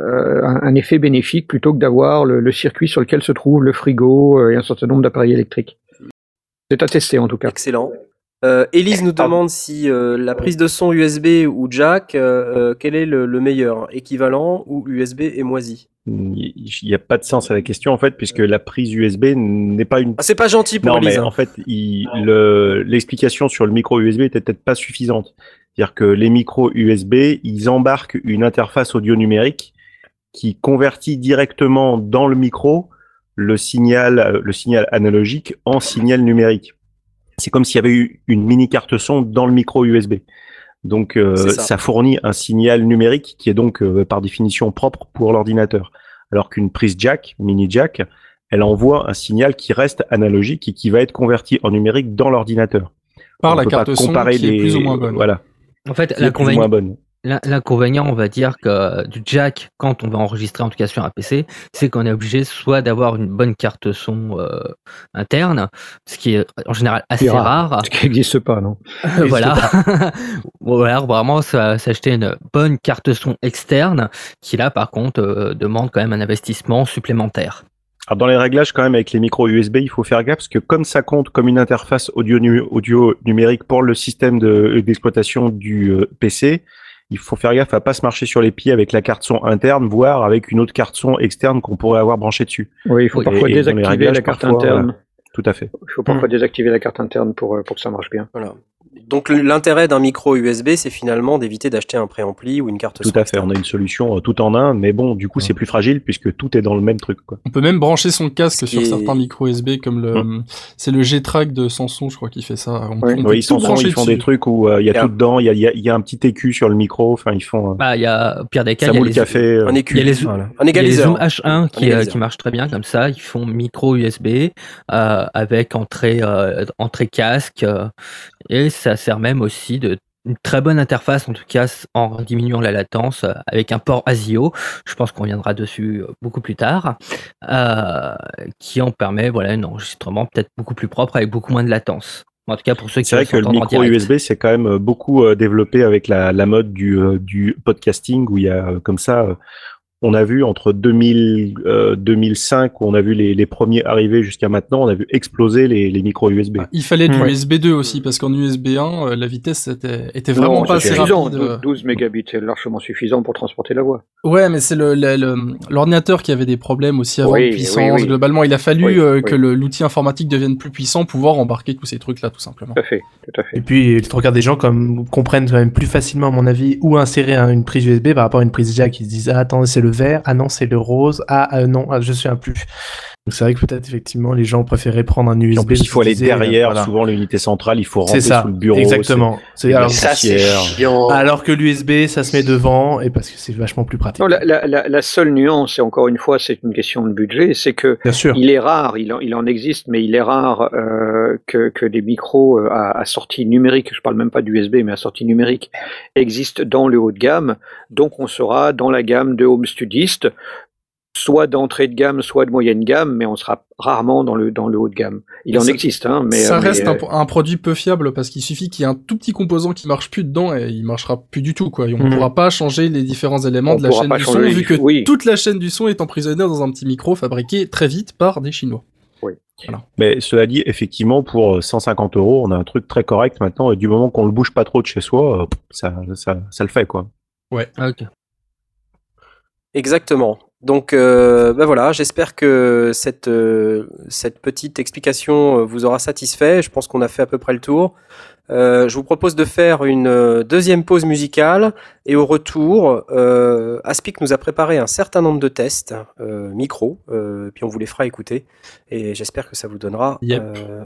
un effet bénéfique plutôt que d'avoir le circuit sur lequel se trouve le frigo et un certain nombre d'appareils électriques. C'est à tester en tout cas. Excellent. Élise nous demande si la prise de son USB ou jack, quel est le meilleur, équivalent ou USB et moisi? Il n'y a pas de sens à la question en fait, puisque la prise USB n'est pas une... Ah, c'est pas gentil pour Élise. Non mais en fait, l'explication sur le micro USB était peut-être pas suffisante. C'est-à-dire que les micros USB, ils embarquent une interface audio numérique qui convertit directement dans le micro le signal analogique en signal numérique. C'est comme s'il y avait eu une mini carte son dans le micro USB. Donc, ça fournit un signal numérique qui est donc, par définition, propre pour l'ordinateur. Alors qu'une prise jack, mini jack, elle envoie un signal qui reste analogique et qui va être converti en numérique dans l'ordinateur. Par la carte son qui est plus ou moins bonne. Voilà. En fait, l'inconvénient, on va dire, que du jack, quand on va enregistrer en tout cas sur un PC, c'est qu'on est obligé soit d'avoir une bonne carte son interne, ce qui est en général assez rare. Ce qui n'existe pas, non. Voilà. Voilà, vraiment, s'acheter une bonne carte son externe, qui là, par contre, demande quand même un investissement supplémentaire. Alors, dans les réglages, quand même, avec les micros USB, il faut faire gaffe, parce que comme ça compte comme une interface audio numérique pour le système d'exploitation du PC, il faut faire gaffe à pas se marcher sur les pieds avec la carte son interne, voire avec une autre carte son externe qu'on pourrait avoir branchée dessus. Oui, il faut parfois désactiver la carte interne. Tout à fait. Il faut parfois désactiver la carte interne pour que ça marche bien. Voilà. Donc l'intérêt d'un micro USB, c'est finalement d'éviter d'acheter un préampli ou une carte son. Tout à fait, on a une solution tout en un, mais bon, du coup, c'est plus fragile puisque tout est dans le même truc, quoi. On peut même brancher son casque sur certains micros USB, comme le c'est le G-Track de Samson, je crois, qui fait ça. On peut ils s'en branchent, ils font dessus. Des trucs où il y a tout dedans, il y a un petit écu sur le micro, enfin ils font. Bah il y a au pire des cas, il y a les café, un écu, un égaliseur, il y a les Zoom H1 qui marche très bien comme ça. Ils font micro USB avec entrée casque. Et ça sert même aussi d'une très bonne interface, en tout cas en diminuant la latence, avec un port ASIO, je pense qu'on reviendra dessus beaucoup plus tard, qui en permet un enregistrement peut-être beaucoup plus propre avec beaucoup moins de latence. En tout cas, pour ceux qui veulent s'entendre en direct. C'est vrai que le micro USB, c'est quand même beaucoup développé avec la mode du podcasting, où il y a comme ça... On a vu entre 2005 où on a vu les premiers arriver jusqu'à maintenant, on a vu exploser les micros USB. Ah, il fallait du USB 2 aussi parce qu'en USB 1 la vitesse était vraiment pas assez rapide. 12 mégabits c'est largement suffisant pour transporter la voix. Ouais, mais c'est l'ordinateur qui avait des problèmes aussi avant de puissance. Oui. Globalement, il a fallu que l'outil informatique devienne plus puissant pour pouvoir embarquer tous ces trucs là tout simplement. Tout à fait. Et puis tu regardes des gens comme comprennent quand même plus facilement à mon avis où insérer une prise USB par rapport à une prise jack, ils se disent attends, c'est le vert, non c'est le rose, non je suis un plus. Donc c'est vrai que peut-être effectivement les gens préféraient prendre un USB. En plus, il faut aller derrière, souvent l'unité centrale, il faut rentrer sous le bureau. Exactement. C'est chiant. Alors que l'USB ça se met devant et parce que c'est vachement plus pratique. Non, la seule nuance, et encore une fois c'est une question de budget, c'est que il est rare, il en existe, mais il est rare que des micros à sortie numérique, je parle même pas d'USB mais à sortie numérique, existent dans le haut de gamme, donc on sera dans la gamme de home studiste, soit d'entrée de gamme, soit de moyenne gamme, mais on sera rarement dans le haut de gamme. Il existe. Hein, mais ça reste un produit peu fiable parce qu'il suffit qu'il y ait un tout petit composant qui marche plus dedans et il marchera plus du tout, quoi. Et on ne pourra pas changer les différents éléments de la chaîne du son vu que toute la chaîne du son est emprisonnée dans un petit micro fabriqué très vite par des Chinois. Oui. Voilà. Mais cela dit, effectivement, pour 150 €, on a un truc très correct maintenant. Et du moment qu'on le bouge pas trop de chez soi, ça le fait, quoi. Ouais. Ok. Exactement. Donc voilà, j'espère que cette petite explication vous aura satisfait. Je pense qu'on a fait à peu près le tour. Je vous propose de faire une deuxième pause musicale et au retour, Aspic nous a préparé un certain nombre de tests micro, puis on vous les fera écouter et j'espère que ça vous donnera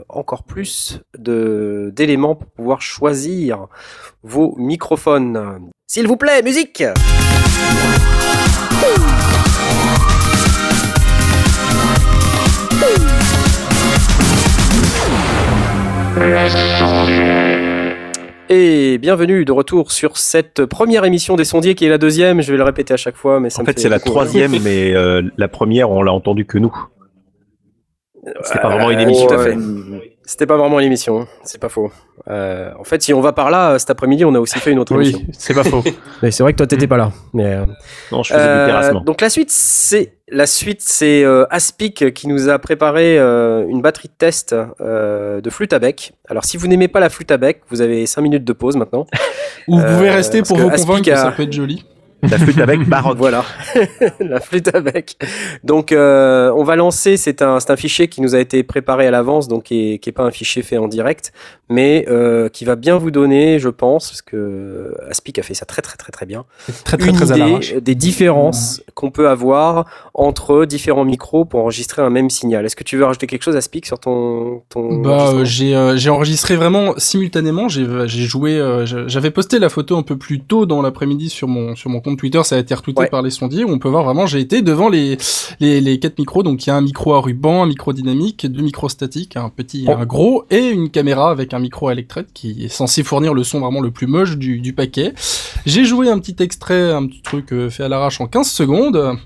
encore plus d'éléments pour pouvoir choisir vos microphones. S'il vous plaît, musique! Et bienvenue de retour sur cette première émission des Sondiers qui est la deuxième. Je vais le répéter à chaque fois, mais ça en me fait c'est la troisième, mais la première on l'a entendu que nous. C'était pas vraiment une émission. Tout à fait. C'était pas vraiment une émission, hein. C'est pas faux. En fait, si on va par là, cet après-midi, on a aussi fait une autre émission. Oui, c'est pas faux. Mais c'est vrai que toi, t'étais pas là. Mais non, je faisais du terrassement. Donc la suite, c'est Aspic qui nous a préparé une batterie de test de flûte à bec. Alors, si vous n'aimez pas la flûte à bec, vous avez 5 minutes de pause maintenant. Ou vous pouvez rester pour vous convaincre que ça peut être joli. La flûte à bec baroque. Voilà, la flûte à bec. Donc, on va lancer, c'est un fichier qui nous a été préparé à l'avance, donc qui est pas un fichier fait en direct, mais qui va bien vous donner, je pense, parce que Aspic a fait ça très très très très bien, une idée des différences qu'on peut avoir entre différents micros pour enregistrer un même signal. Est-ce que tu veux rajouter quelque chose, Aspic, sur ton j'ai enregistré vraiment simultanément, j'ai joué, j'avais posté la photo un peu plus tôt dans l'après-midi sur mon compte Twitter, ça a été retweeté par les sondiers, où on peut voir vraiment, j'ai été devant les quatre micros, donc il y a un micro à ruban, un micro dynamique, 2 micros statiques, un petit, un gros, et une caméra avec un micro à électrette qui est censé fournir le son vraiment le plus moche du paquet. J'ai joué un petit extrait, un petit truc fait à l'arrache en 15 secondes,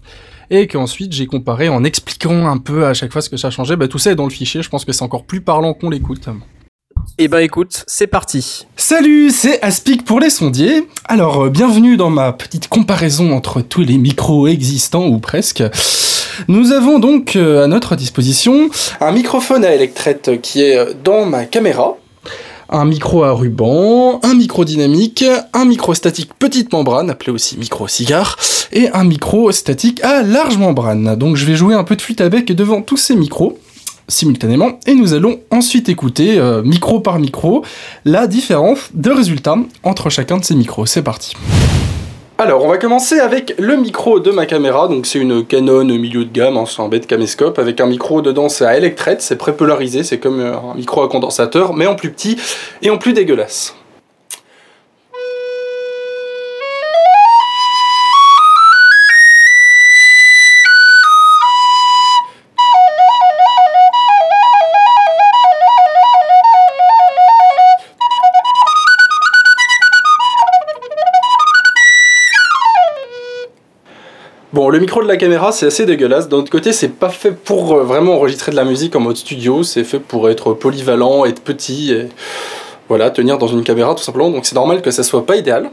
et qu'ensuite j'ai comparé en expliquant un peu à chaque fois ce que ça changeait. Bah, tout ça est dans le fichier, je pense que c'est encore plus parlant qu'on l'écoute. Eh ben écoute, c'est parti. Salut, c'est Aspic pour les sondiers. Alors, bienvenue dans ma petite comparaison entre tous les micros existants, ou presque. Nous avons donc à notre disposition un microphone à électrette qui est dans ma caméra, un micro à ruban, un micro dynamique, un micro statique petite membrane, appelé aussi micro cigare, et un micro statique à large membrane. Donc je vais jouer un peu de flûte à bec devant tous ces micros. simultanément et nous allons ensuite écouter micro par micro la différence de résultats entre chacun de ces micros. C'est parti. Alors on va commencer avec le micro de ma caméra, donc c'est une Canon milieu de gamme, hein, c'est un bête caméscope, avec un micro dedans, c'est à électrette, c'est prépolarisé, c'est comme un micro à condensateur, mais en plus petit et en plus dégueulasse. Bon, le micro de la caméra c'est assez dégueulasse, d'un autre côté c'est pas fait pour vraiment enregistrer de la musique en mode studio, c'est fait pour être polyvalent, être petit et voilà, tenir dans une caméra tout simplement, donc c'est normal que ça soit pas idéal.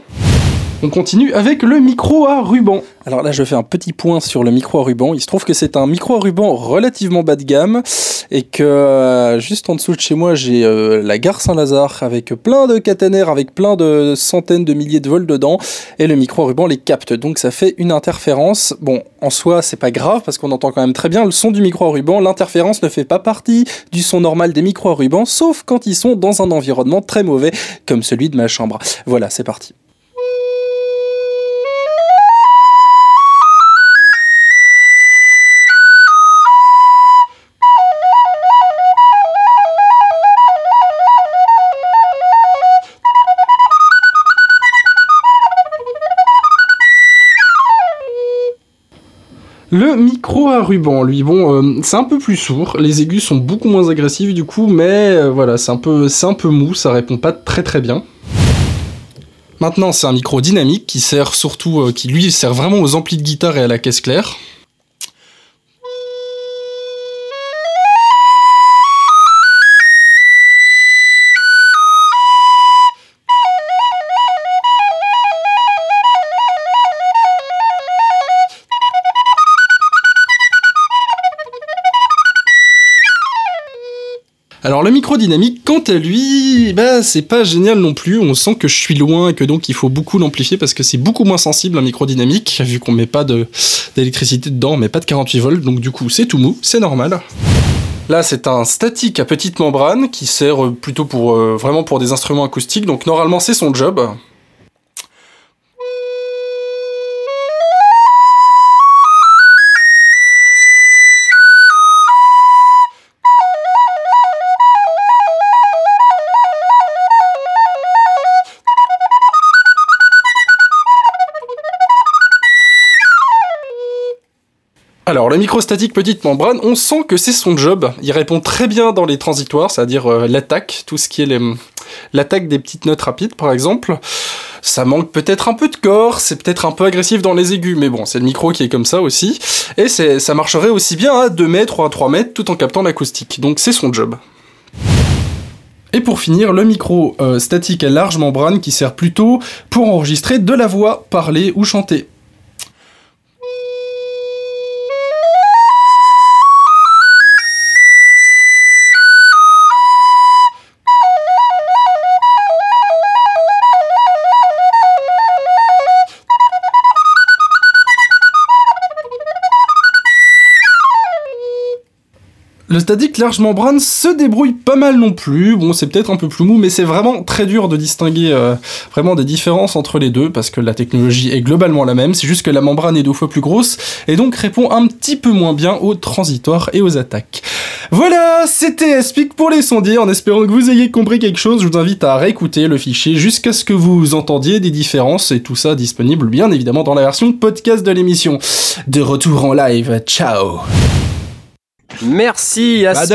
On continue avec le micro à ruban. Alors là je fais un petit point sur le micro à ruban, il se trouve que c'est un micro à ruban relativement bas de gamme et que juste en dessous de chez moi j'ai la gare Saint-Lazare avec plein de caténaires, avec plein de centaines de milliers de volts dedans et le micro à ruban les capte, donc ça fait une interférence. Bon, en soi c'est pas grave parce qu'on entend quand même très bien le son du micro à ruban, l'interférence ne fait pas partie du son normal des micros à ruban sauf quand ils sont dans un environnement très mauvais comme celui de ma chambre. Voilà, c'est parti. Le micro à ruban, lui, bon, c'est un peu plus sourd, les aigus sont beaucoup moins agressifs du coup, mais voilà, c'est un peu mou, ça répond pas très bien. Maintenant, c'est un micro dynamique qui sert surtout, qui lui sert vraiment aux amplis de guitare et à la caisse claire. Alors le micro dynamique, quant à lui, bah, c'est pas génial non plus, on sent que je suis loin et que donc il faut beaucoup l'amplifier parce que c'est beaucoup moins sensible un micro dynamique, vu qu'on met pas d'électricité dedans, on met pas de 48 volts, donc du coup c'est tout mou, c'est normal. Là c'est un statique à petite membrane qui sert plutôt pour vraiment pour des instruments acoustiques, donc normalement c'est son job. Alors le micro statique petite membrane, on sent que c'est son job, il répond très bien dans les transitoires, c'est-à-dire l'attaque, tout ce qui est l'attaque des petites notes rapides par exemple. Ça manque peut-être un peu de corps, c'est peut-être un peu agressif dans les aigus, mais bon, c'est le micro qui est comme ça aussi, et ça marcherait aussi bien à 2 mètres ou à 3 mètres tout en captant l'acoustique, donc c'est son job. Et pour finir, le micro statique à large membrane qui sert plutôt pour enregistrer de la voix, parler ou chanter. Le statique large membrane se débrouille pas mal non plus, bon c'est peut-être un peu plus mou, mais c'est vraiment très dur de distinguer vraiment des différences entre les deux, parce que la technologie est globalement la même, c'est juste que la membrane est 2 fois plus grosse, et donc répond un petit peu moins bien aux transitoires et aux attaques. Voilà, c'était Speak pour les sondiers, en espérant que vous ayez compris quelque chose, je vous invite à réécouter le fichier jusqu'à ce que vous entendiez des différences, et tout ça disponible bien évidemment dans la version podcast de l'émission. De retour en live, ciao. Merci à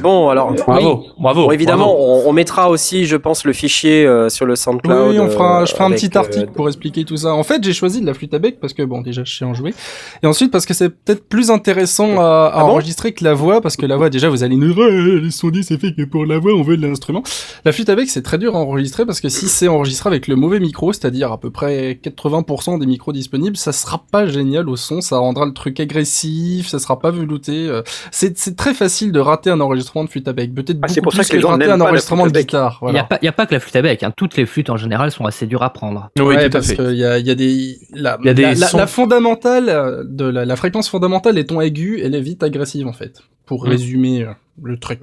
bon alors bravo, oui, bravo. Bon, évidemment bravo. On mettra aussi je pense le fichier sur le SoundCloud. Oui, on fera je ferai un petit article pour expliquer tout ça. En fait, j'ai choisi de la flûte à bec parce que bon, déjà je sais en jouer et ensuite parce que c'est peut-être plus intéressant à enregistrer que la voix, parce que la voix déjà vous allez nous dire les sondiers c'est fait que pour la voix, on veut de l'instrument. La flûte à bec c'est très dur à enregistrer parce que si c'est enregistré avec le mauvais micro, c'est-à-dire à peu près 80% des micros disponibles, ça sera pas génial au son, ça rendra le truc agressif, ça sera pas velouté. C'est très facile de rater un enregistrement de flûte à bec. Peut-être beaucoup plus que de rater un enregistrement de guitare. Voilà. Il n'y a pas que la flûte à bec. Hein. Toutes les flûtes en général sont assez dures à prendre. Oui, ouais, parce qu'il y a des... La fondamentale, de la fréquence fondamentale est ton aiguë, elle est vite agressive en fait. pour résumer le truc.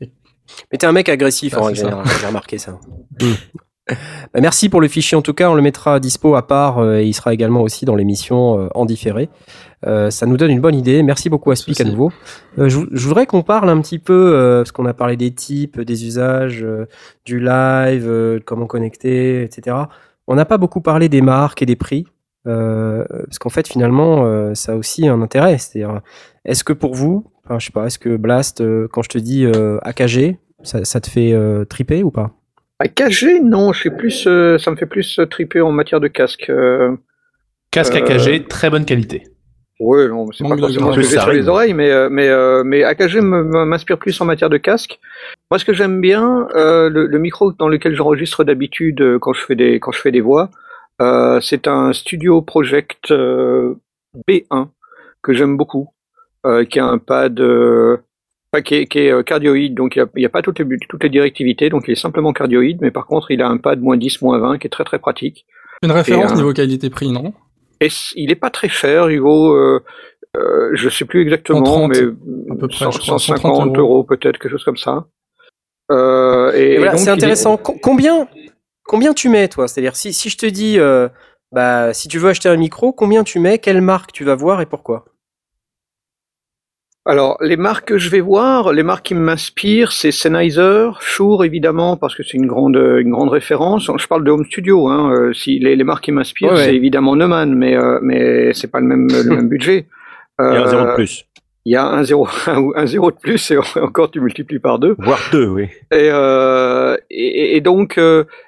Mais t'es un mec agressif en général, j'ai remarqué ça. Bah, merci pour le fichier en tout cas, on le mettra à dispo à part et il sera également aussi dans l'émission en différé. Ça nous donne une bonne idée, merci beaucoup Aspic à nouveau. Je voudrais qu'on parle un petit peu, parce qu'on a parlé des types, des usages, du live, comment connecter, etc. On n'a pas beaucoup parlé des marques et des prix, parce qu'en fait finalement ça a aussi un intérêt. C'est-à-dire, est-ce que pour vous, enfin, je sais pas, est-ce que Blast, quand je te dis AKG, ça te fait triper ou pas? AKG, non, je suis plus, ça me fait plus triper en matière de casque. Casque AKG, très bonne qualité. Oui, non, c'est pas forcément ce que j'ai sur les oreilles, mais AKG m'inspire plus en matière de casque. Moi, ce que j'aime bien, le micro dans lequel j'enregistre d'habitude quand je fais des voix, c'est un Studio Project B1 que j'aime beaucoup, qui a un pad. Qui est cardioïde, donc il n'y a pas toutes les directivités, donc il est simplement cardioïde, mais par contre il a un pad -10, -20 qui est très très pratique. C'est une référence niveau qualité-prix, non? Et il n'est pas très cher, il vaut, je ne sais plus exactement, 130, mais à peu près, 150 euros peut-être, quelque chose comme ça. Et voilà, donc, c'est intéressant. Combien tu mets, toi? C'est-à-dire, si je te dis, bah, si tu veux acheter un micro, combien tu mets, quelle marque tu vas voir et pourquoi? Alors, les marques que je vais voir, les marques qui m'inspirent, c'est Sennheiser, Shure évidemment, parce que c'est une grande référence. Je parle de home studio, si les marques qui m'inspirent, c'est évidemment Neumann, mais c'est pas le même budget. Il y a un zéro de plus. Il y a un zéro de plus, et encore tu multiplies par deux. Voire deux, oui. Et donc,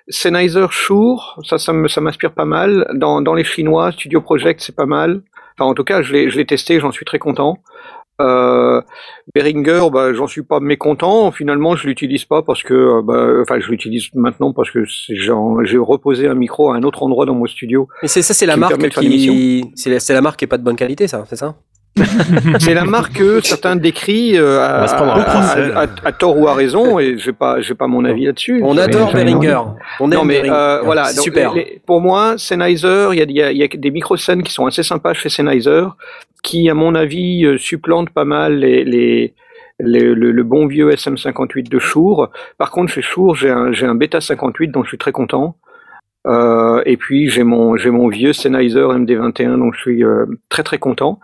Sennheiser, Shure, ça m'inspire pas mal. Dans les Chinois, Studio Project, c'est pas mal. Enfin, en tout cas, je l'ai testé, j'en suis très content. Behringer, bah, j'en suis pas mécontent. Finalement, je l'utilise pas parce que, je l'utilise maintenant parce que j'ai reposé un micro à un autre endroit dans mon studio. Mais c'est la marque c'est la marque qui est pas de bonne qualité, ça, c'est ça? C'est la marque que certains décrivent à tort ou à raison, et j'ai pas mon avis là-dessus. On adore Behringer. Voilà, c'est donc, super. Pour moi, Sennheiser, il y a des micro-scènes qui sont assez sympas chez Sennheiser, qui, à mon avis, supplantent pas mal le bon vieux SM58 de Shure. Par contre, chez Shure, j'ai un Beta 58, donc je suis très content. Et puis j'ai mon vieux Sennheiser MD21, donc je suis très très content.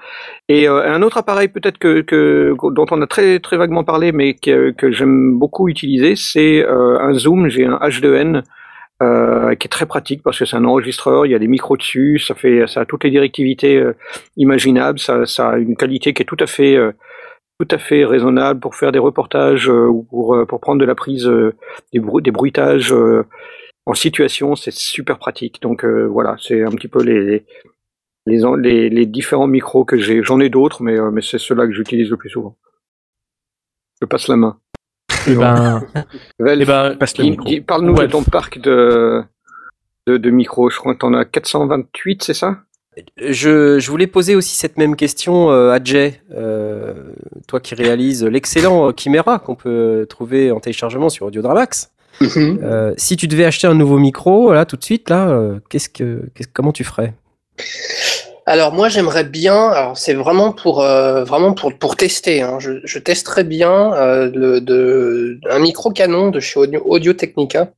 Et un autre appareil peut-être que dont on a très très vaguement parlé, mais que j'aime beaucoup utiliser, c'est un zoom. J'ai un H2N qui est très pratique parce que c'est un enregistreur. Il y a des micros dessus, ça a toutes les directivités imaginables. Ça a une qualité qui est tout à fait raisonnable pour faire des reportages ou pour prendre de la prise des bruitages. En situation, c'est super pratique. Donc voilà, c'est un petit peu les différents micros que j'ai. J'en ai d'autres, mais c'est ceux-là que j'utilise le plus souvent. Je passe la main. Parle-nous de ton parc de micros. Je crois que tu en as 428, c'est ça? Je voulais poser aussi cette même question à Jay, toi qui réalises l'excellent Chimera qu'on peut trouver en téléchargement sur Audio Drama X. Si tu devais acheter un nouveau micro là tout de suite là, comment tu ferais? Alors moi j'aimerais bien. Alors c'est vraiment pour tester. Je testerais bien un micro Canon de chez Audio-Technica.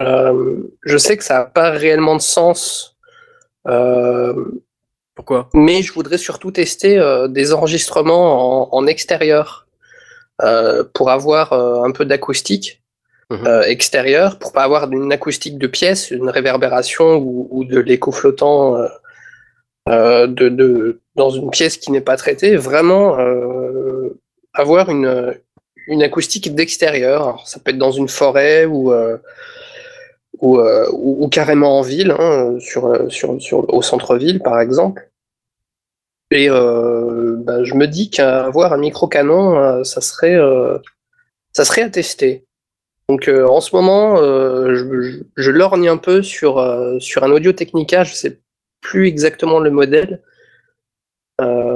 Je sais que ça n'a pas réellement de sens. Pourquoi? Mais je voudrais surtout tester des enregistrements en extérieur pour avoir un peu d'acoustique. Extérieur, pour pas avoir une acoustique de pièce, une réverbération ou de l'écho flottant dans une pièce qui n'est pas traitée, vraiment avoir une acoustique d'extérieur. Alors, ça peut être dans une forêt ou carrément en ville, au centre-ville par exemple. Et je me dis qu'avoir un micro-canon, ça serait à tester. Donc en ce moment, je lorgne un peu sur un Audio-Technica, je ne sais plus exactement le modèle,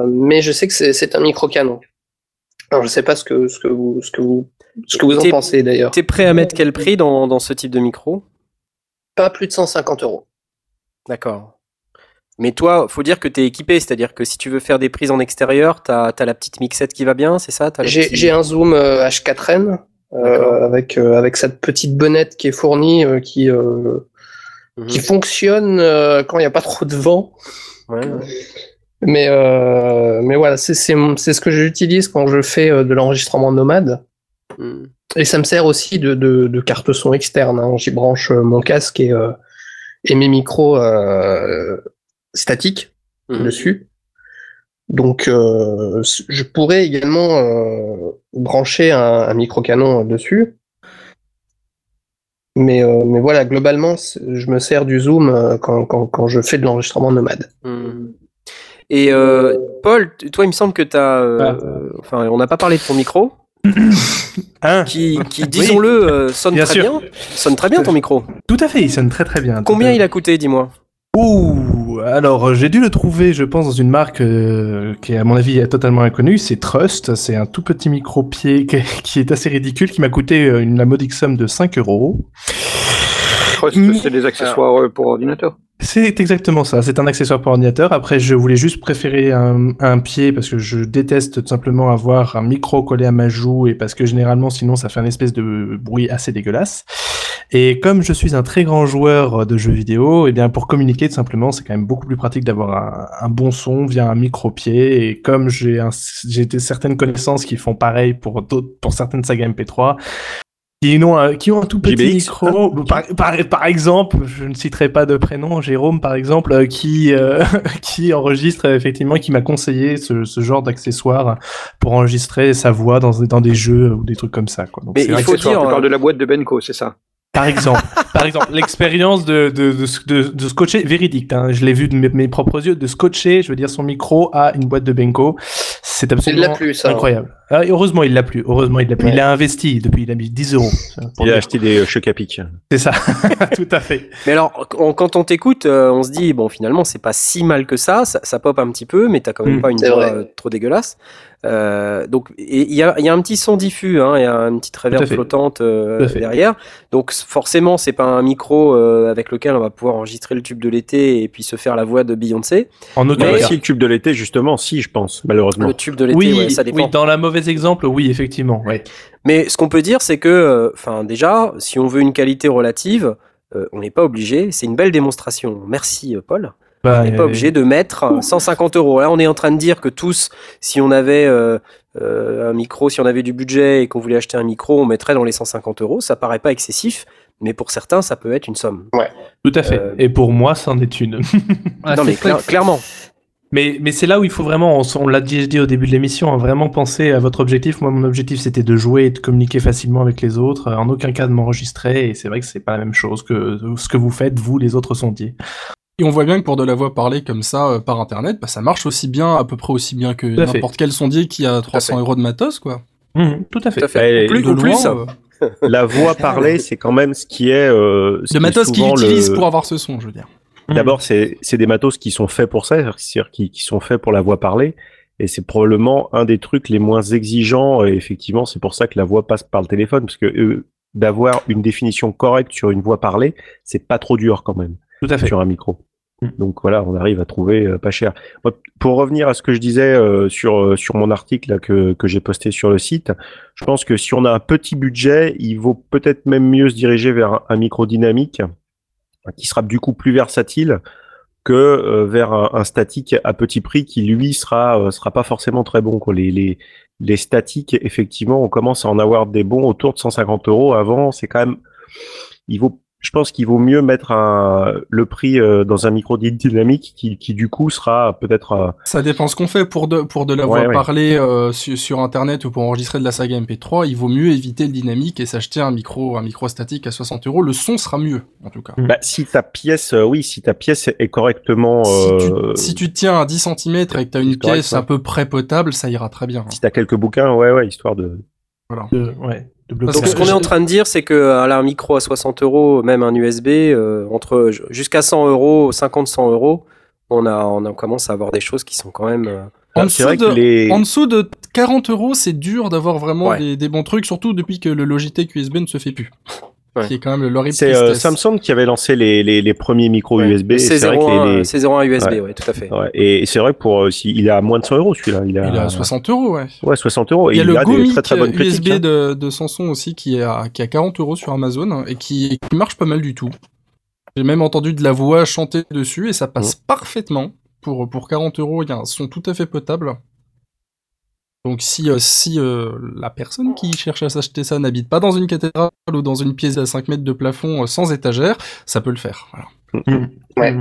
mais je sais que c'est un micro-canon. Alors je ne sais pas ce que vous en pensez d'ailleurs. Tu es prêt à mettre quel prix dans ce type de micro? Pas plus de 150 euros. D'accord. Mais toi, faut dire que t'es équipé, c'est-à-dire que si tu veux faire des prises en extérieur, t'as la petite mixette qui va bien, c'est ça? J'ai un zoom H4n avec cette petite bonnette qui est fournie, qui fonctionne quand il n'y a pas trop de vent. Ouais. Mais voilà, c'est ce que j'utilise quand je fais de l'enregistrement nomade. Mm. Et ça me sert aussi de carte son externe. Hein. J'y branche mon casque et mes micros statiques dessus. Donc, je pourrais également brancher un micro-canon dessus. Mais voilà, globalement, je me sers du zoom quand je fais de l'enregistrement nomade. Mm. Et Paul, toi, il me semble que t'as... on n'a pas parlé de ton micro, qui disons-le, sonne bien très sûr. Bien. Sonne très bien ton micro. Tout à fait, il sonne très très bien. Combien il a coûté, dis-moi? Ouh, alors j'ai dû le trouver, je pense, dans une marque qui, à mon avis, est totalement inconnue. C'est Trust, c'est un tout petit micro-pied qui est assez ridicule, qui m'a coûté la modique somme de 5€. Trust, c'est des accessoires pour ordinateur. C'est exactement ça, c'est un accessoire pour ordinateur. Après, je voulais juste préférer un pied parce que je déteste tout simplement avoir un micro collé à ma joue et parce que généralement, sinon, ça fait un espèce de bruit assez dégueulasse. Et comme je suis un très grand joueur de jeux vidéo, et bien pour communiquer tout simplement, c'est quand même beaucoup plus pratique d'avoir un bon son via un micro-pied. Et comme j'ai certaines connaissances qui font pareil pour certaines sagas MP3, qui ont un tout petit GBX. Micro, par exemple, je ne citerai pas de prénom, Jérôme par exemple, qui enregistre effectivement, qui m'a conseillé ce genre d'accessoire pour enregistrer sa voix dans des jeux ou des trucs comme ça. Quoi. Donc, mais il faut dire, on parle de la boîte de Benko, c'est ça? Par exemple, l'expérience de scotcher, véridique, hein, je l'ai vu de mes propres yeux, de scotcher, je veux dire, son micro à une boîte de Benko, c'est absolument incroyable. Ah, heureusement, il l'a plus. Ouais. Il a investi depuis, il a mis 10€. Il a acheté des chocs à pic. C'est ça, tout à fait. Mais alors, quand on t'écoute, on se dit, bon, finalement, c'est pas si mal que ça pop un petit peu, mais t'as quand même pas une voix trop dégueulasse. Donc, il y a un petit son diffus, hein, il y a une petite réverb flottante derrière. Donc, forcément, c'est pas un micro avec lequel on va pouvoir enregistrer le tube de l'été et puis se faire la voix de Beyoncé. En autant aussi le tube de l'été, justement, si, je pense, malheureusement. Le tube de l'été, ça dépend. Oui, dans la mauvaise exemples, oui, effectivement. Ouais. Mais ce qu'on peut dire, c'est que, déjà, si on veut une qualité relative, on n'est pas obligé. C'est une belle démonstration. Merci, Paul. On n'est pas obligé de mettre 150€. Là, on est en train de dire que tous, si on avait un micro, si on avait du budget et qu'on voulait acheter un micro, on mettrait dans les 150€. Ça paraît pas excessif, mais pour certains, ça peut être une somme. Ouais. Tout à fait. Et pour moi, c'en est une. Non, mais clairement. Mais c'est là où il faut vraiment, on l'a dit au début de l'émission, hein, vraiment penser à votre objectif. Moi, mon objectif, c'était de jouer et de communiquer facilement avec les autres, en aucun cas de m'enregistrer, et c'est vrai que c'est pas la même chose que ce que vous faites, vous, les autres sondiers. Et on voit bien que pour de la voix parlée comme ça, par internet, ça marche aussi bien, à peu près aussi bien que n'importe quel sondier qui a 300€ de matos, quoi. Tout à fait. La voix parlée, c'est quand même ce qui est... le matos qu'ils utilisent pour avoir ce son, je veux dire. D'abord, c'est des matos qui sont faits pour ça, c'est-à-dire qui sont faits pour la voix parlée, et c'est probablement un des trucs les moins exigeants, et effectivement, c'est pour ça que la voix passe par le téléphone, parce que d'avoir une définition correcte sur une voix parlée, c'est pas trop dur quand même, tout à fait, sur un micro. Donc voilà, on arrive à trouver pas cher. Pour revenir à ce que je disais sur mon article là, que j'ai posté sur le site, je pense que si on a un petit budget, il vaut peut-être même mieux se diriger vers un micro dynamique, qui sera du coup plus versatile que vers un statique à petit prix qui lui sera pas forcément très bon, quoi. Les statiques, effectivement, on commence à en avoir des bons autour de 150€. Avant, c'est quand même, je pense qu'il vaut mieux mettre le prix dans un micro dynamique qui du coup sera peut-être. Ça dépend ce qu'on fait pour de la voix parlée sur internet ou pour enregistrer de la saga MP3. Il vaut mieux éviter le dynamique et s'acheter un micro statique à 60€. Le son sera mieux en tout cas. Si ta pièce, est correctement. Si tu tiens à 10 cm et que t'as une pièce à peu près potable, ça ira très bien. Hein. Si t'as quelques bouquins, histoire de. Voilà. Donc ce qu'on est en train de dire, c'est que là, un micro à 60€, même un USB, entre jusqu'à 100€, 50-100€, on commence à avoir des choses qui sont quand même... En dessous de 40€, c'est dur d'avoir vraiment des bons trucs, surtout depuis que le Logitech USB ne se fait plus. Ouais. Qui est quand même le lorry. C'est Samsung qui avait lancé les premiers micros USB. C'est vrai que c'est 0,1 USB, ouais, tout à fait. Ouais. Et c'est vrai que pour il a moins de 100 euros celui-là. Il a 60 euros, ouais. Ouais, 60 euros. Il y a le Go Mic très, très bonne USB critiques, de Samsung aussi qui est à 40 euros sur Amazon et qui marche pas mal du tout. J'ai même entendu de la voix chanter dessus et ça passe parfaitement. Pour 40 euros, il y a un son tout à fait potable. Donc si la personne qui cherche à s'acheter ça n'habite pas dans une cathédrale ou dans une pièce à 5 mètres de plafond sans étagère, ça peut le faire. Voilà. Ouais.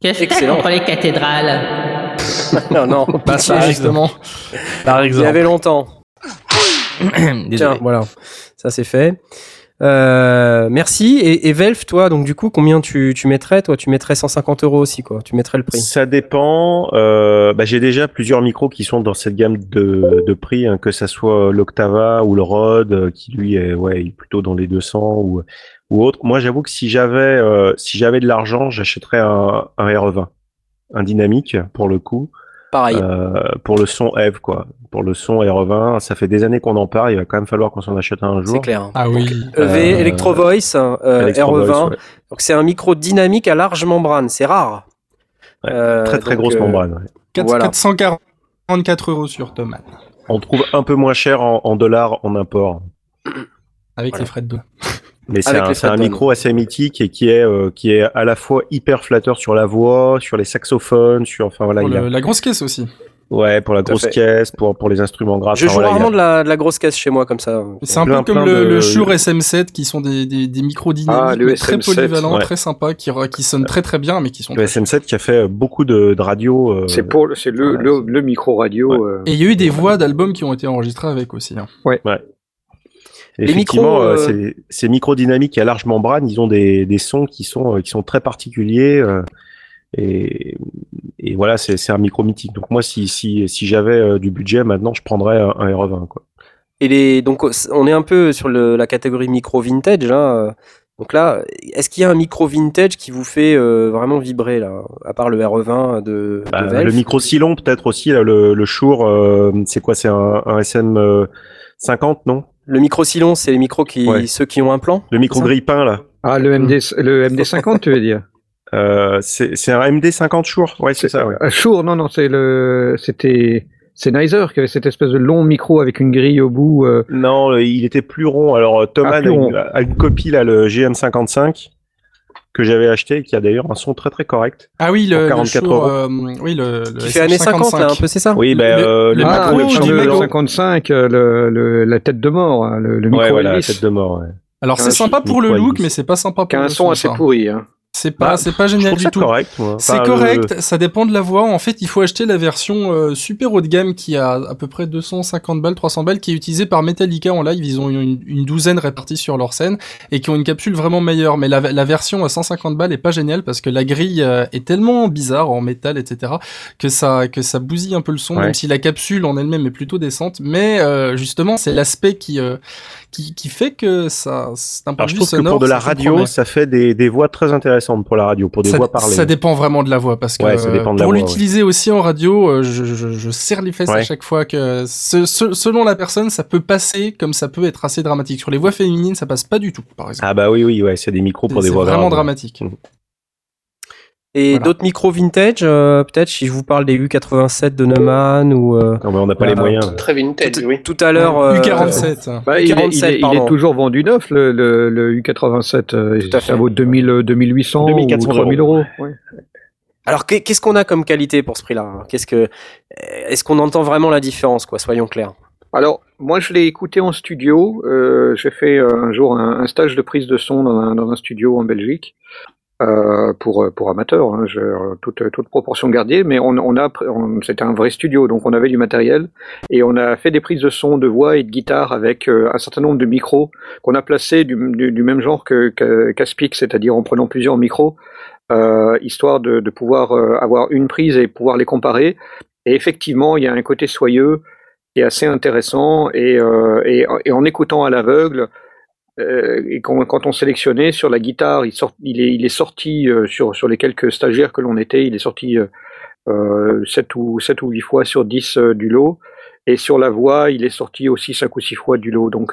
Qu'est-ce que c'est contre les cathédrales? Non, pas ça justement. Par exemple. Il y avait longtemps. Tiens, voilà, ça c'est fait. Merci. Et Velf, toi, donc du coup, combien tu mettrais? Toi, tu mettrais 150 euros aussi, quoi. Tu mettrais le prix. Ça dépend. J'ai déjà plusieurs micros qui sont dans cette gamme de prix, hein, que ça soit l'Octava ou le Rode, qui lui est plutôt dans les 200 ou autre. Moi, j'avoue que si j'avais de l'argent, j'achèterais un RE20, un dynamique pour le coup. Pareil. Pour le son Eve, quoi. Pour le son RE20, ça fait des années qu'on en parle, il va quand même falloir qu'on s'en achète un jour. C'est clair. Hein. Ah oui. Donc, EV, Electro Voice, RE20. Ouais. Donc c'est un micro dynamique à large membrane, c'est rare. Ouais, très très grosse membrane. Ouais. 444 euros sur Thomann. On trouve un peu moins cher en dollars en import. Avec les frais de douane. Mais c'est un micro assez mythique et qui est à la fois hyper flatteur sur la voix, sur les saxophones, la grosse caisse aussi. Ouais, pour la grosse caisse, pour les instruments graves. Je joue rarement de la grosse caisse chez moi comme ça. C'est un peu comme le Shure SM7 qui sont des micros dynamiques très polyvalents, très sympas, qui sonnent très très bien, mais qui sont. Le SM7 qui a fait beaucoup de radio. C'est le micro radio. Ouais. Et il y a eu des voix d'albums qui ont été enregistrées avec aussi. Hein. Ouais. Effectivement, ces micros dynamiques à large membrane, ils ont des sons qui sont très particuliers et voilà, c'est un micro mythique. Donc moi, si j'avais du budget maintenant, je prendrais un RE20, quoi. Et donc on est un peu sur la catégorie micro vintage là. Donc là, est-ce qu'il y a un micro vintage qui vous fait vraiment vibrer là, à part le RE20 de Velf? Le micro Silon peut-être aussi là, le Shure, c'est quoi? C'est un SM50, non? Le micro silon, c'est les micros ceux qui ont un plan. Le micro grille-pain là. Ah, le MD50, tu veux dire? C'est un MD50 Shure. Ouais, c'est ça. Ouais. Shure, non, c'était Sennheiser qui avait cette espèce de long micro avec une grille au bout. Non, il était plus rond. Alors Thomann a une copie là, le GM55 que j'avais acheté et qui a d'ailleurs un son très très correct. Ah oui, le Shure, qui fait années 50 là, un peu, c'est ça? Oui, le 55, la tête de mort, hein, le micro Elvis. Ouais, la tête de mort. Ouais. Alors c'est sympa pour le look, mais c'est pas sympa pour le son. Un son assez pourri. Hein. C'est pas génial du tout. Correct, c'est correct, ça dépend de la voix. En fait, il faut acheter la version super haut de gamme qui a à peu près 250 balles, 300 balles, qui est utilisée par Metallica en live. Ils ont une douzaine réparties sur leur scène et qui ont une capsule vraiment meilleure. Mais la version à 150 balles est pas géniale parce que la grille est tellement bizarre en métal, etc., que ça bousille un peu le son, même si la capsule en elle-même est plutôt décente. Mais justement, c'est l'aspect qui fait que ça, c'est un peu plus sonore. Je trouve que pour de la radio, ça fait des voix très intéressantes. Pour la radio, pour des voix parlées. Ça dépend vraiment de la voix parce que pour l'utiliser aussi en radio, je serre les fesses à chaque fois que selon la personne, ça peut passer comme ça peut être assez dramatique. Sur les voix féminines, ça passe pas du tout, par exemple. Ah bah oui, c'est des micros pour des voix graves. C'est vraiment dramatique. Et d'autres micros vintage, peut-être si je vous parle des U87 de Neumann ou. Non mais on n'a pas les moyens. Très vintage, oui. Tout à l'heure. U47. Il est toujours vendu neuf le U87. Ça vaut 2800 ou 3000 euros. Ouais. Alors qu'est-ce qu'on a comme qualité pour ce prix-là? Est-ce qu'on entend vraiment la différence, quoi? Soyons clairs. Alors moi je l'ai écouté en studio. J'ai fait un jour un stage de prise de son dans un studio en Belgique. Pour amateurs, hein, toute proportion gardée, mais c'était un vrai studio, donc on avait du matériel et on a fait des prises de son, de voix et de guitare avec un certain nombre de micros qu'on a placés du même genre que Caspic, c'est-à-dire en prenant plusieurs micros, histoire de pouvoir avoir une prise et pouvoir les comparer. Et effectivement, il y a un côté soyeux qui est assez intéressant et en écoutant à l'aveugle. Et quand on sélectionnait sur la guitare, il est sorti sur les quelques stagiaires que l'on était, il est sorti 7 ou 8 fois sur 10 du lot. Et sur la voix, il est sorti aussi 5 ou 6 fois du lot. Donc,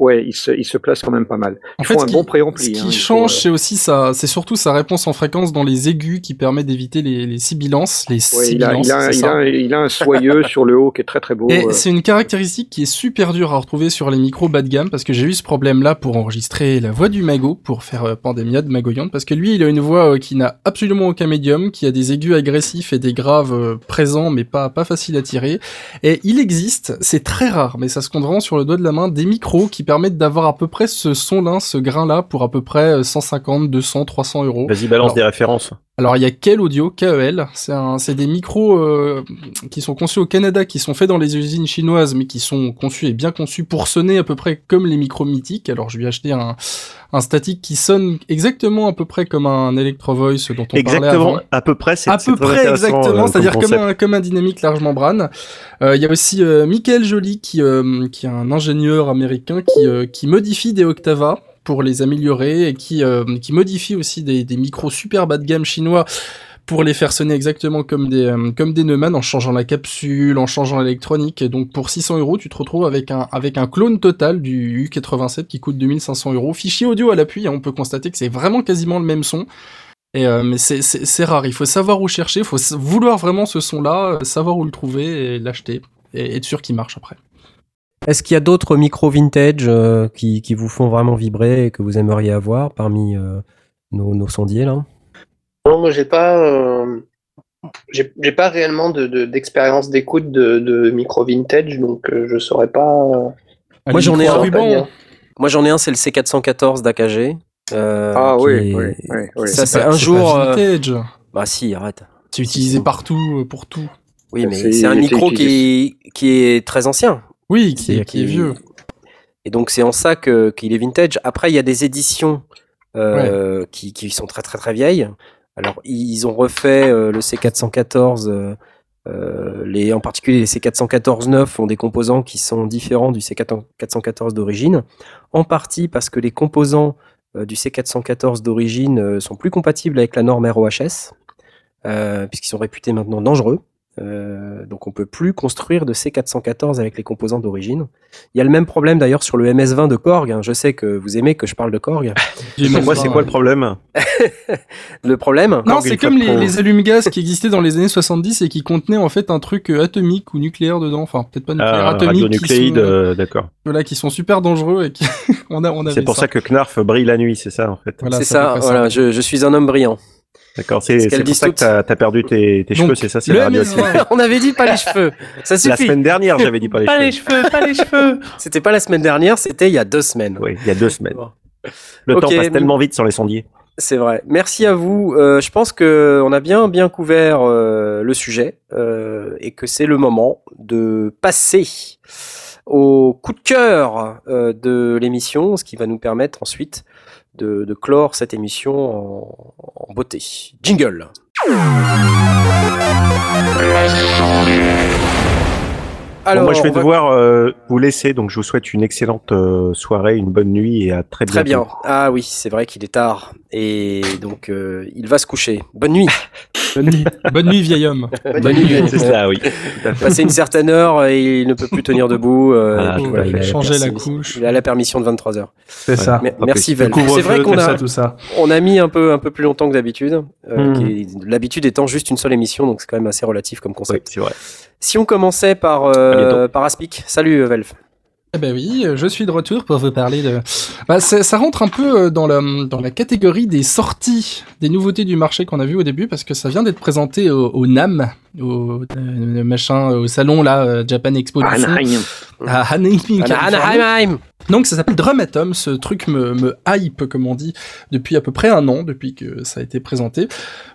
ouais, il se place quand même pas mal. Ils font un bon préampli. Ce qui change, c'est aussi c'est surtout sa réponse en fréquence dans les aigus qui permet d'éviter les sibilances. Il a un soyeux sur le haut qui est très très beau. Et c'est une caractéristique qui est super dure à retrouver sur les micros bas de gamme, parce que j'ai eu ce problème-là pour enregistrer la voix du Mago, pour faire Pandemia de Magoyante, parce que lui, il a une voix qui n'a absolument aucun médium, qui a des aigus agressifs et des graves présents, mais pas faciles à tirer. Et il existe, c'est très rare, mais ça se compte vraiment sur le doigt de la main, des micros qui permettent d'avoir à peu près ce son-là, ce grain-là, pour à peu près 150, 200, 300 euros. Vas-y, balance des références. Alors, il y a Kel Audio, KEL, c'est des micros qui sont conçus au Canada, qui sont faits dans les usines chinoises, mais qui sont conçus et bien conçus pour sonner à peu près comme les micros mythiques. Alors, je lui ai acheté un statique qui sonne exactement à peu près comme un Electro Voice dont on parlait avant. À peu près, c'est-à-dire comme un dynamique large membrane. Il y a aussi Michael Joly, qui est un ingénieur américain qui modifie des Octava pour les améliorer et qui modifie aussi des micros super bas de gamme chinois pour les faire sonner exactement comme des Neumann, en changeant la capsule, en changeant l'électronique. Et donc, pour 600 euros, tu te retrouves avec un clone total du U87 qui coûte 2500 euros. Fichier audio à l'appui, et on peut constater que c'est vraiment quasiment le même son. Et mais c'est rare. Il faut savoir où chercher, il faut vouloir vraiment ce son-là, savoir où le trouver et l'acheter et être sûr qu'il marche après. Est-ce qu'il y a d'autres micros vintage qui vous font vraiment vibrer et que vous aimeriez avoir parmi nos sondiers là ? Non, moi j'ai pas réellement d'expérience d'écoute de micro vintage, donc je saurais pas. Moi j'en ai un ruban. Moi j'en ai un, c'est le C414 d'AKG. Oui. Ça c'est un jour. Pas vintage. Bah si, arrête. C'est utilisé partout pour tout. Oui, mais c'est un micro qui est très ancien. Oui, qui est vieux. Et donc c'est en ça qu'il est vintage. Après il y a des éditions qui sont très très très vieilles. Alors, ils ont refait le C414, en particulier les C414-9 ont des composants qui sont différents du C414 d'origine, en partie parce que les composants du C414 d'origine sont plus compatibles avec la norme ROHS, puisqu'ils sont réputés maintenant dangereux. Donc, on ne peut plus construire de C414 avec les composants d'origine. Il y a le même problème d'ailleurs sur le MS-20 de Korg. Je sais que vous aimez que je parle de Korg. Moi, c'est quoi le problème ? Le problème ? Non, Korg, c'est comme les allumes-gaz qui existaient dans les années 70 et qui contenaient en fait un truc atomique ou nucléaire dedans. Enfin, peut-être pas nucléaire, atomique. Radionucléide, d'accord. Voilà, qui sont super dangereux et qui... c'est pour ça que Knarf brille la nuit, c'est ça en fait. Voilà, c'est ça. Je suis un homme brillant. D'accord, c'est pour ça que t'as perdu tes cheveux, c'est ça, c'est la radio. On avait dit pas les cheveux, ça suffit. La semaine dernière, j'avais dit pas les cheveux. C'était pas la semaine dernière, c'était il y a 2 semaines. Oui, il y a 2 semaines. Bon. Le temps passe tellement vite sur les sondiers. C'est vrai. Merci à vous. Je pense que on a bien couvert le sujet et que c'est le moment de passer au coup de cœur de l'émission, ce qui va nous permettre ensuite de clore cette émission en beauté. Jingle. Alors, moi, je vais devoir vous laisser, donc je vous souhaite une excellente soirée, une bonne nuit et à très bientôt. Très bien. Ah oui, c'est vrai qu'il est tard et donc il va se coucher. Bonne nuit. Bonne nuit. Bonne nuit, vieil homme. Bonne nuit. C'est ça, oui. Passé une certaine heure, et il ne peut plus tenir debout. Voilà, il a changé la couche. Il a la permission de 23 heures. C'est ça. Merci, Val. C'est vrai qu'on a mis un peu plus longtemps que d'habitude. L'habitude étant juste une seule émission, donc c'est quand même assez relatif comme concept. Oui, c'est vrai. Si on commençait par Aspic. Salut, Velf. Eh ben oui, je suis de retour pour vous parler de... ça rentre un peu dans la catégorie des sorties, des nouveautés du marché qu'on a vu au début, parce que ça vient d'être présenté au NAMM, au salon là, Japan Expo du son. Anaheim. Donc ça s'appelle Drumatom, ce truc me hype, comme on dit, depuis à peu près 1 an, depuis que ça a été présenté.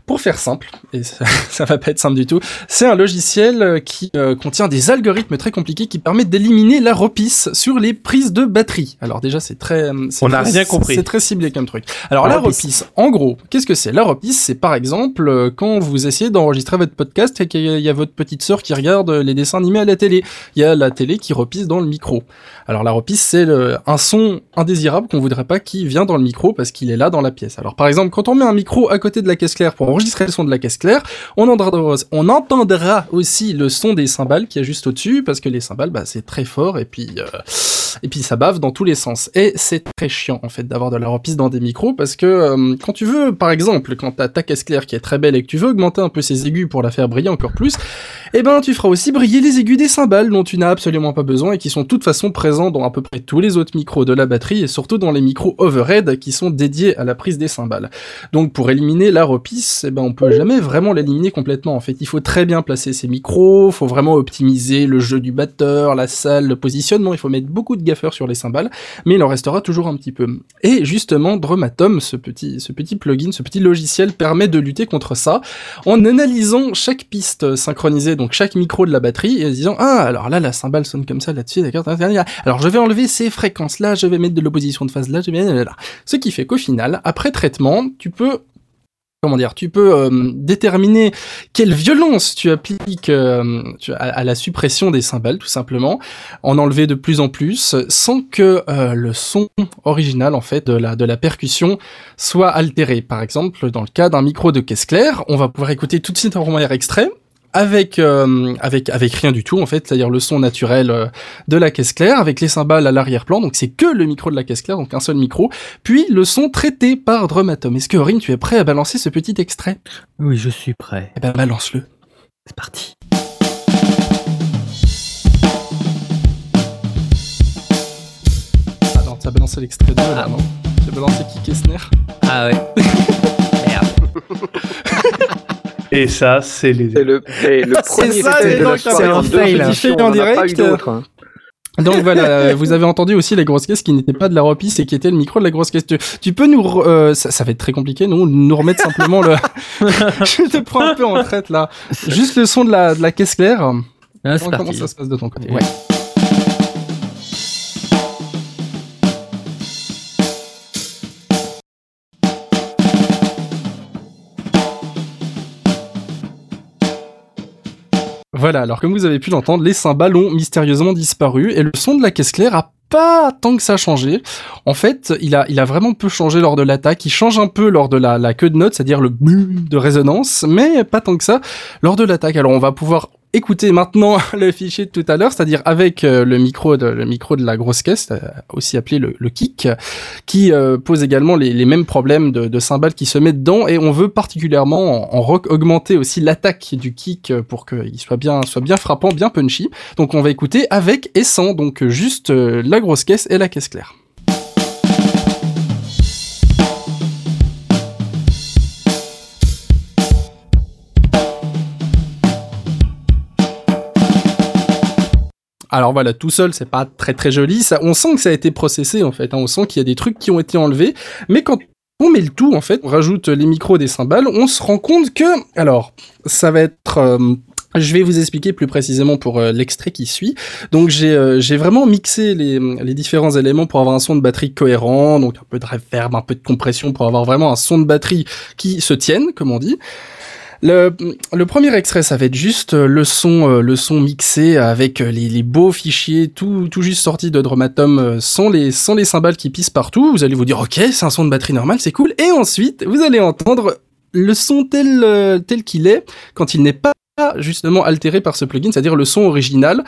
Pour faire simple, et ça va pas être simple du tout, c'est un logiciel qui contient des algorithmes très compliqués qui permettent d'éliminer la repice sur les prises de batterie. Alors déjà, c'est très ciblé comme truc. Alors la repice, en gros, qu'est-ce que c'est ? La repice, c'est par exemple quand vous essayez d'enregistrer votre podcast et qu'il y a votre petite sœur qui regarde les dessins animés à la télé. Il y a la télé qui repisse dans le micro. Alors la repice, c'est le un son indésirable qu'on voudrait pas qui vient dans le micro parce qu'il est là dans la pièce. Alors par exemple, quand on met un micro à côté de la caisse claire pour enregistrer le son de la caisse claire, on entendra aussi le son des cymbales qu'il y a juste au-dessus, parce que les cymbales, bah, c'est très fort et puis ça bave dans tous les sens. Et c'est très chiant en fait d'avoir de la repisse dans des micros, parce que quand tu veux, par exemple, quand t'as ta caisse claire qui est très belle et que tu veux augmenter un peu ses aigus pour la faire briller encore plus, eh ben tu feras aussi briller les aigus des cymbales dont tu n'as absolument pas besoin et qui sont de toute façon présents dans à peu près tous les autres micros de la batterie, et surtout dans les micros overhead qui sont dédiés à la prise des cymbales. Donc pour éliminer la repisse, eh ben on peut jamais vraiment l'éliminer complètement en fait. Il faut très bien placer ces micros, faut vraiment optimiser le jeu du batteur, la salle, le positionnement, il faut mettre beaucoup de gaffeurs sur les cymbales, mais il en restera toujours un petit peu. Et justement Drumatom, ce petit plugin, ce petit logiciel permet de lutter contre ça en analysant chaque piste synchronisée, donc chaque micro de la batterie, et en disant ah alors là la cymbale sonne comme ça là-dessus, d'accord, alors je vais enlever ces fréquences là, je vais mettre de l'opposition de phase là, je vais mettre là. Ce qui fait qu'au final, après traitement, tu peux déterminer quelle violence tu appliques à la suppression des cymbales, tout simplement, en enlever de plus en plus, sans que le son original en fait de la percussion soit altéré. Par exemple, dans le cas d'un micro de caisse claire, on va pouvoir écouter tout de suite un premier extrait avec rien du tout en fait, c'est-à-dire le son naturel de la caisse claire avec les cymbales à l'arrière-plan, donc c'est que le micro de la caisse claire, donc un seul micro, puis le son traité par Drumatom. Est-ce que Aurine, tu es prêt à balancer ce petit extrait ? Oui, je suis prêt. Eh ben balance-le. C'est parti. Ah non, tu as balancé l'extrait de là, non ? Tu as balancé qui Kessner ? Ah ouais. Merde. Et ça, c'est les. C'est le premier fail de la soirée. C'est un fail en direct. Donc voilà, vous avez entendu aussi la grosse caisse qui n'était pas de la repisse et qui était le micro de la grosse caisse. Tu peux nous, ça va être très compliqué, nous remettre simplement le. Je te prends un peu en traite là. Juste le son de la caisse claire. Ah, c'est parti. Comment ça se passe de ton côté ? Ouais. Voilà, alors comme vous avez pu l'entendre, les cymbales ont mystérieusement disparu et le son de la caisse claire a pas tant que ça a changé. En fait, il a vraiment peu changé lors de l'attaque, il change un peu lors de la queue de note, c'est-à-dire le boum de résonance, mais pas tant que ça lors de l'attaque. Alors on va pouvoir écoutez maintenant le fichier de tout à l'heure, c'est-à-dire avec le micro de la grosse caisse, aussi appelé le kick, qui pose également les mêmes problèmes de cymbales qui se mettent dedans, et on veut particulièrement en rock augmenter aussi l'attaque du kick pour qu'il soit bien frappant, bien punchy. Donc on va écouter avec et sans, donc juste la grosse caisse et la caisse claire. Alors voilà, tout seul, c'est pas très très joli. Ça, on sent que ça a été processé en fait. Hein. On sent qu'il y a des trucs qui ont été enlevés. Mais quand on met le tout en fait, on rajoute les micros des cymbales, on se rend compte que, alors, ça va être. Je vais vous expliquer plus précisément pour l'extrait qui suit. Donc j'ai vraiment mixé les différents éléments pour avoir un son de batterie cohérent, donc un peu de reverb, un peu de compression pour avoir vraiment un son de batterie qui se tienne, comme on dit. Le premier extrait, ça va être juste le son mixé avec les beaux fichiers tout juste sortis de Drumatom sans les cymbales qui pissent partout. Vous allez vous dire ok, c'est un son de batterie normale, c'est cool. Et ensuite, vous allez entendre le son tel qu'il est quand il n'est pas justement altéré par ce plugin, c'est-à-dire le son original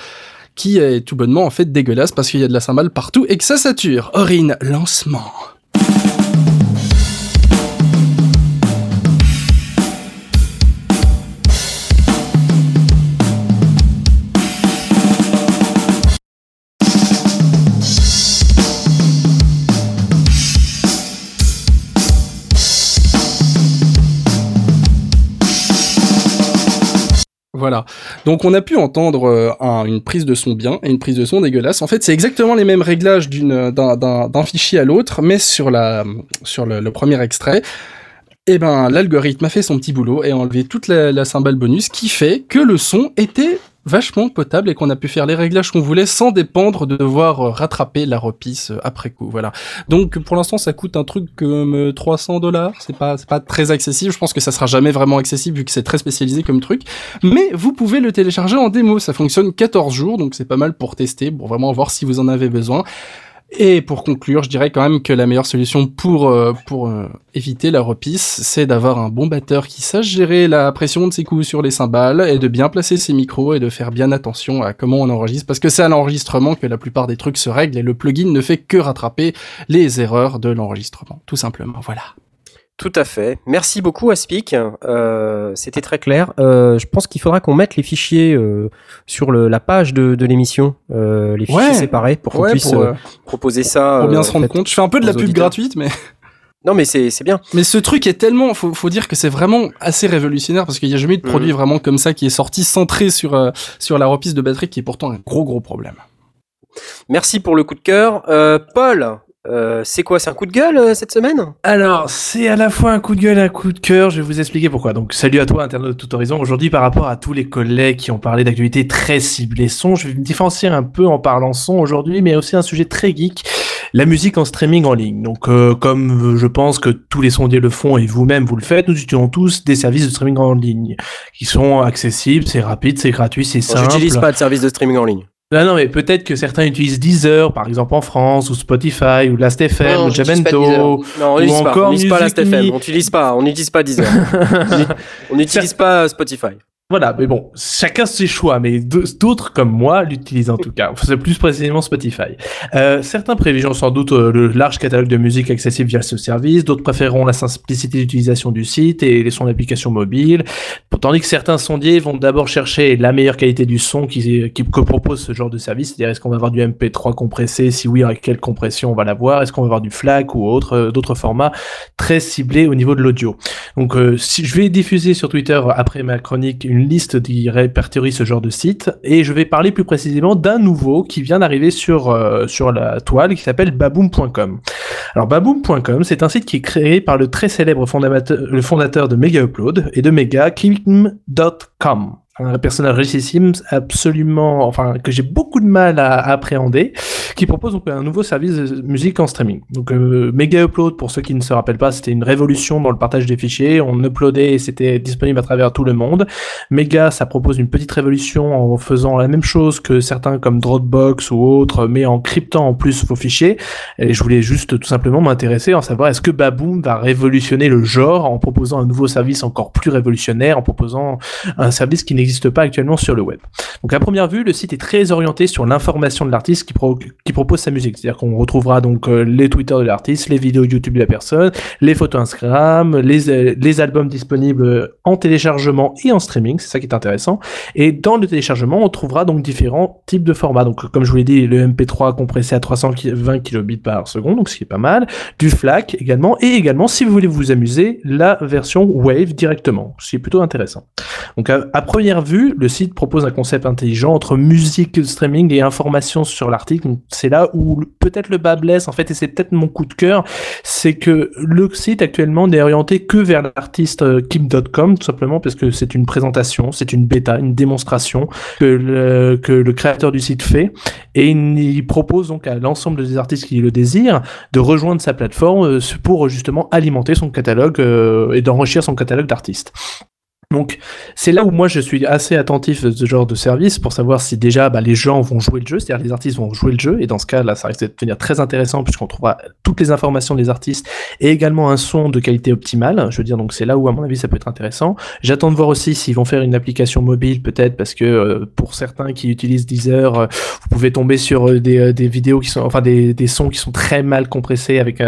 qui est tout bonnement en fait dégueulasse parce qu'il y a de la cymbale partout et que ça sature. Aurine, lancement. Voilà. Donc on a pu entendre une prise de son bien et une prise de son dégueulasse. En fait, c'est exactement les mêmes réglages d'un fichier à l'autre, mais sur le premier extrait, eh ben, l'algorithme a fait son petit boulot et a enlevé toute la cymbale bonus, qui fait que le son était vachement potable et qu'on a pu faire les réglages qu'on voulait sans dépendre de devoir rattraper la repisse après coup. Voilà. Donc pour l'instant ça coûte un truc comme $300, c'est pas très accessible, je pense que ça sera jamais vraiment accessible vu que c'est très spécialisé comme truc, mais vous pouvez le télécharger en démo, ça fonctionne 14 jours, donc c'est pas mal pour tester, pour vraiment voir si vous en avez besoin. Et pour conclure, je dirais quand même que la meilleure solution pour éviter la repisse, c'est d'avoir un bon batteur qui sache gérer la pression de ses coups sur les cymbales et de bien placer ses micros et de faire bien attention à comment on enregistre, parce que c'est à l'enregistrement que la plupart des trucs se règlent et le plugin ne fait que rattraper les erreurs de l'enregistrement, tout simplement, voilà. Tout à fait. Merci beaucoup Aspic. C'était très clair. Je pense qu'il faudra qu'on mette les fichiers sur la page de l'émission, les fichiers séparés pour qu'on puisse proposer ça. Pour bien se rendre compte. Je fais un peu de la pub gratuite, mais. Non, mais c'est bien. Mais ce truc est tellement, faut dire que c'est vraiment assez révolutionnaire parce qu'il n'y a jamais eu de produit vraiment comme ça qui est sorti centré sur la reprise de batterie qui est pourtant un gros problème. Merci pour le coup de cœur, Paul. C'est quoi, c'est un coup de gueule cette semaine ? Alors, c'est à la fois un coup de gueule et un coup de cœur, je vais vous expliquer pourquoi. Donc, salut à toi, internaute de tout horizon. Aujourd'hui, par rapport à tous les collègues qui ont parlé d'actualités très ciblées son, je vais me différencier un peu en parlant son aujourd'hui, mais aussi un sujet très geek, la musique en streaming en ligne. Donc, comme je pense que tous les sondiers le font et vous-même vous le faites, nous utilisons tous des services de streaming en ligne qui sont accessibles, c'est rapide, c'est gratuit, c'est simple. J'utilise pas de service de streaming en ligne. Non, mais peut-être que certains utilisent Deezer, par exemple en France, ou Spotify, ou Last.fm, ou Jamendo, ou encore Music.me. On n'utilise pas Deezer. On n'utilise pas Spotify. Voilà, mais bon, chacun ses choix, mais d'autres comme moi l'utilisent en tout cas, enfin, plus précisément Spotify. Certains privilégient sans doute le large catalogue de musique accessible via ce service, d'autres préféreront la simplicité d'utilisation du site et son application mobile, tandis que certains sondiers vont d'abord chercher la meilleure qualité du son que propose ce genre de service, c'est-à-dire est-ce qu'on va avoir du MP3 compressé, si oui, avec quelle compression on va l'avoir, est-ce qu'on va avoir du FLAC ou d'autres formats très ciblés au niveau de l'audio. Donc je vais diffuser sur Twitter après ma chronique une liste qui répertorie ce genre de site, et je vais parler plus précisément d'un nouveau qui vient d'arriver sur la toile, qui s'appelle Baboom.com. Alors Baboom.com, c'est un site qui est créé par le très célèbre fondateur de Mega Upload et de Mega, Kim.com. Un personnage richissime, absolument, enfin, que j'ai beaucoup de mal à appréhender, qui propose donc un nouveau service de musique en streaming. Donc, Mega Upload, pour ceux qui ne se rappellent pas, c'était une révolution dans le partage des fichiers. On uploadait et c'était disponible à travers tout le monde. Mega, ça propose une petite révolution en faisant la même chose que certains comme Dropbox ou autres, mais en cryptant en plus vos fichiers. Et je voulais juste tout simplement m'intéresser à savoir est-ce que Baboom va révolutionner le genre en proposant un nouveau service encore plus révolutionnaire, en proposant un service qui n'existe pas actuellement sur le web. Donc à première vue, le site est très orienté sur l'information de l'artiste qui propose sa musique. C'est-à-dire qu'on retrouvera donc les Twitter de l'artiste, les vidéos YouTube de la personne, les photos Instagram, les albums disponibles en téléchargement et en streaming, c'est ça qui est intéressant. Et dans le téléchargement, on trouvera donc différents types de formats. Donc comme je vous l'ai dit, le MP3 compressé à 320 kbps, donc ce qui est pas mal, du FLAC également, et également, si vous voulez vous amuser, la version Wave directement, ce qui est plutôt intéressant. Donc à première vue, le site propose un concept intelligent entre musique, streaming et information sur l'article. C'est là où peut-être le bas blesse en fait, et c'est peut-être mon coup de cœur, c'est que le site actuellement n'est orienté que vers l'artiste Kim.com, tout simplement parce que c'est une présentation, c'est une bêta, une démonstration que le créateur du site fait, et il propose donc à l'ensemble des artistes qui le désirent de rejoindre sa plateforme pour justement alimenter son catalogue et d'enrichir son catalogue d'artistes. Donc c'est là où moi je suis assez attentif à ce genre de service pour savoir si déjà les gens vont jouer le jeu, c'est-à-dire les artistes vont jouer le jeu, et dans ce cas-là ça risque de devenir très intéressant puisqu'on trouvera toutes les informations des artistes et également un son de qualité optimale. Je veux dire, donc c'est là où à mon avis ça peut être intéressant. J'attends de voir aussi s'ils vont faire une application mobile peut-être, parce que pour certains qui utilisent Deezer, vous pouvez tomber sur des vidéos qui sont, enfin des sons qui sont très mal compressés avec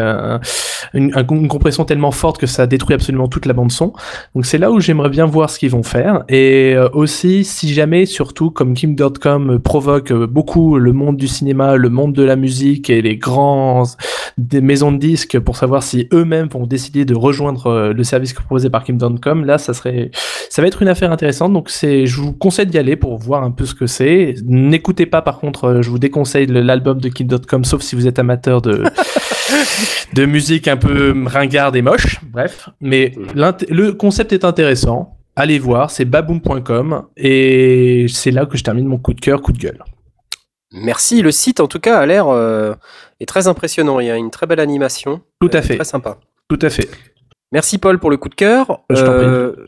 une compression tellement forte que ça détruit absolument toute la bande son. Donc c'est là où j'aimerais bien voir ce qu'ils vont faire, et aussi si jamais, surtout comme Kim.com provoque beaucoup le monde du cinéma, le monde de la musique et les grands des maisons de disques, pour savoir si eux-mêmes vont décider de rejoindre le service proposé par Kim.com, là ça va être une affaire intéressante. Donc je vous conseille d'y aller pour voir un peu ce que c'est. N'écoutez pas, par contre je vous déconseille l'album de Kim.com, sauf si vous êtes amateur de musique un peu ringarde et moche, bref, mais le concept est intéressant. Allez voir, c'est baboom.com, et c'est là que je termine mon coup de cœur, coup de gueule. Merci, le site en tout cas a l'air est très impressionnant, il y a une très belle animation. Tout à fait. Très sympa. Tout à fait. Merci Paul pour le coup de cœur. Je t'en prie.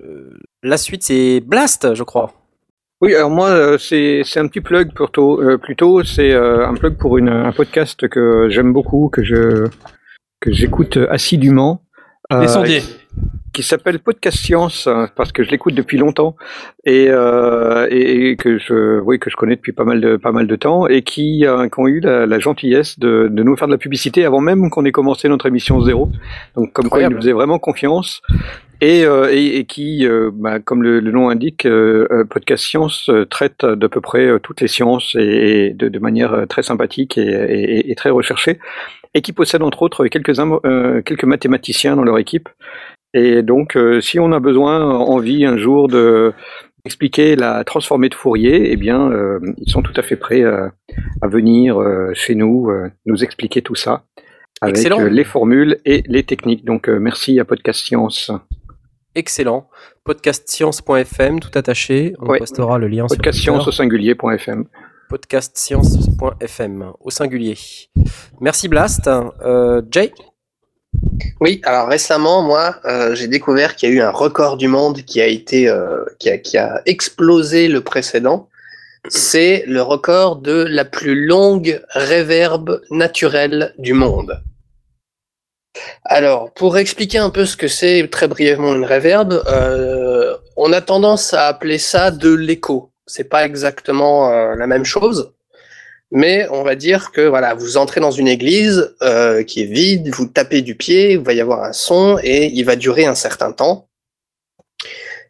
La suite c'est Blast, je crois. Oui, alors moi, c'est un petit plug plutôt c'est un plug pour un podcast que j'aime beaucoup, que j'écoute assidûment. Les sondiers. Qui s'appelle Podcast Science, parce que je l'écoute depuis longtemps et que je connais depuis pas mal de temps, et qui ont eu la gentillesse de nous faire de la publicité avant même qu'on ait commencé notre émission zéro. Donc comme quoi ils nous faisaient vraiment confiance et qui, comme le nom indique, Podcast Science traite d'à peu près toutes les sciences et de manière très sympathique et très recherchée, et qui possède entre autres quelques mathématiciens dans leur équipe. Et donc, si on a envie un jour d'expliquer la transformée de Fourier, eh bien, ils sont tout à fait prêts à venir chez nous nous expliquer tout ça avec les formules et les techniques. Donc, merci à Podcast Science. Excellent. Podcastscience.fm, tout attaché. On postera le lien. Podcastscience au singulier.fm. Podcastscience.fm au singulier. Merci Blast. Jay? Oui, alors récemment, moi, j'ai découvert qu'il y a eu un record du monde qui a été qui a explosé le précédent. C'est le record de la plus longue réverb naturelle du monde. Alors, pour expliquer un peu ce que c'est très brièvement une réverb, on a tendance à appeler ça de l'écho. C'est pas exactement la même chose. Mais on va dire que voilà, vous entrez dans une église qui est vide, vous tapez du pied, il va y avoir un son et il va durer un certain temps.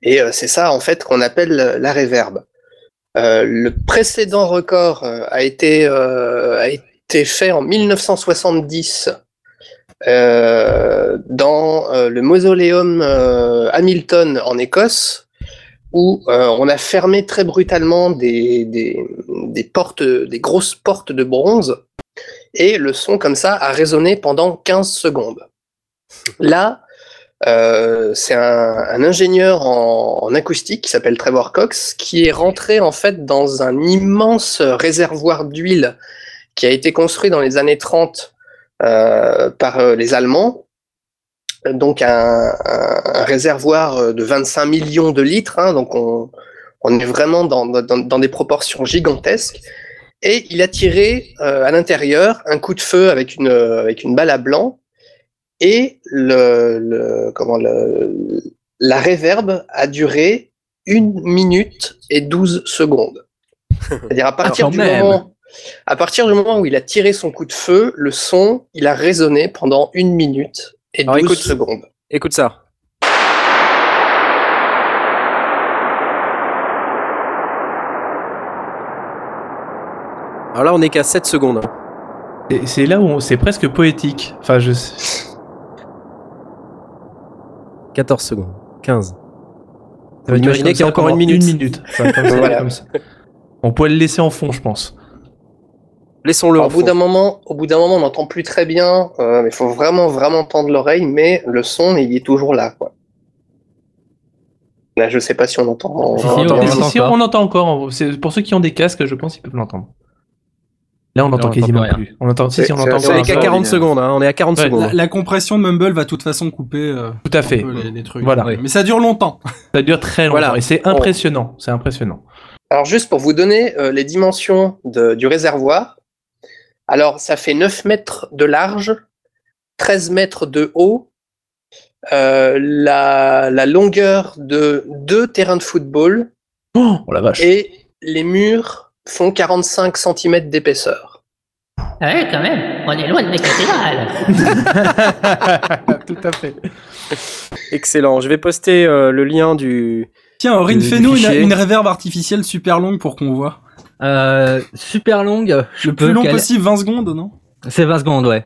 Et c'est ça en fait qu'on appelle la réverb. Le précédent record a été fait en 1970 dans le mausoléum Hamilton en Écosse, où on a fermé très brutalement des portes, des grosses portes de bronze, et le son comme ça a résonné pendant 15 secondes. Là, c'est un ingénieur en acoustique qui s'appelle Trevor Cox, qui est rentré en fait dans un immense réservoir d'huile qui a été construit dans les années 30 par les Allemands. Donc un réservoir de 25 millions de litres, hein, donc on est vraiment dans des proportions gigantesques. Et il a tiré à l'intérieur un coup de feu avec une balle à blanc, et la réverb a duré 1 minute et 12 secondes. C'est-à-dire à partir du moment où il a tiré son coup de feu, le son il a résonné pendant 1 minute. Et 12 secondes. Écoute ça. Alors là, on est qu'à 7 secondes. Et c'est là où c'est presque poétique. Enfin, 14 secondes. 15. Vous imaginez qu'il y a encore 1 minute. 1 minute. Enfin, comme ça, voilà. Comme ça. On pourrait le laisser en fond, je pense. Laissons-le. Au bout d'un moment, on n'entend plus très bien. Il faut vraiment tendre l'oreille, mais le son, il est toujours là, quoi. Là, je ne sais pas si on entend. On entend encore. C'est pour ceux qui ont des casques, je pense, ils peuvent l'entendre. Là, on n'entend quasiment plus. On entend. On entend. C'est qu'à 40 secondes. Hein, on est à 40 secondes. La compression de Mumble va de toute façon couper. Tout à fait. Les trucs. Voilà. Ouais. Mais ça dure longtemps. Ça dure très longtemps. Voilà. Et c'est impressionnant. C'est impressionnant. Alors, juste pour vous donner les dimensions du réservoir. Alors, ça fait 9 mètres de large, 13 mètres de haut, la longueur de 2 terrains de football, oh la vache. Et les murs font 45 cm d'épaisseur. Ouais, quand même, on est loin de la cathédrale. Tout à fait. Excellent, je vais poster le lien du... Tiens, Aurine, fais-nous une réverb artificielle super longue pour qu'on voit. Super longue. Le plus long possible, 20 secondes, non ? C'est 20 secondes, ouais.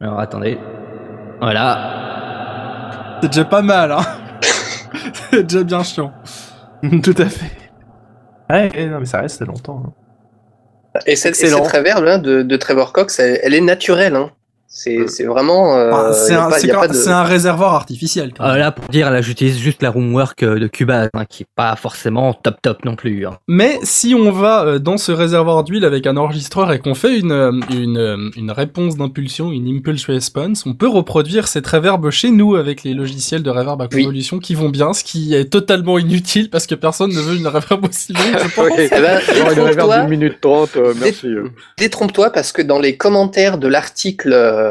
Alors, attendez. Voilà. C'est déjà pas mal, hein. C'est déjà bien chiant. Tout à fait. Ouais, non, mais ça reste longtemps. Hein. Et cette réverb de Trevor Cox, elle est naturelle, hein. C'est vraiment... c'est un réservoir artificiel. Là, pour dire, là, j'utilise juste la roomwork de Cubase, hein, qui n'est pas forcément top non plus. Hein. Mais si on va dans ce réservoir d'huile avec un enregistreur et qu'on fait une réponse d'impulsion, une impulse response, on peut reproduire cette reverb chez nous avec les logiciels de reverb à convolution qui vont bien, ce qui est totalement inutile parce que personne ne veut une reverb aussi longue, je pense. Okay. Une reverb d'une minute 30, merci. Détrompe-toi parce que dans les commentaires de l'article... il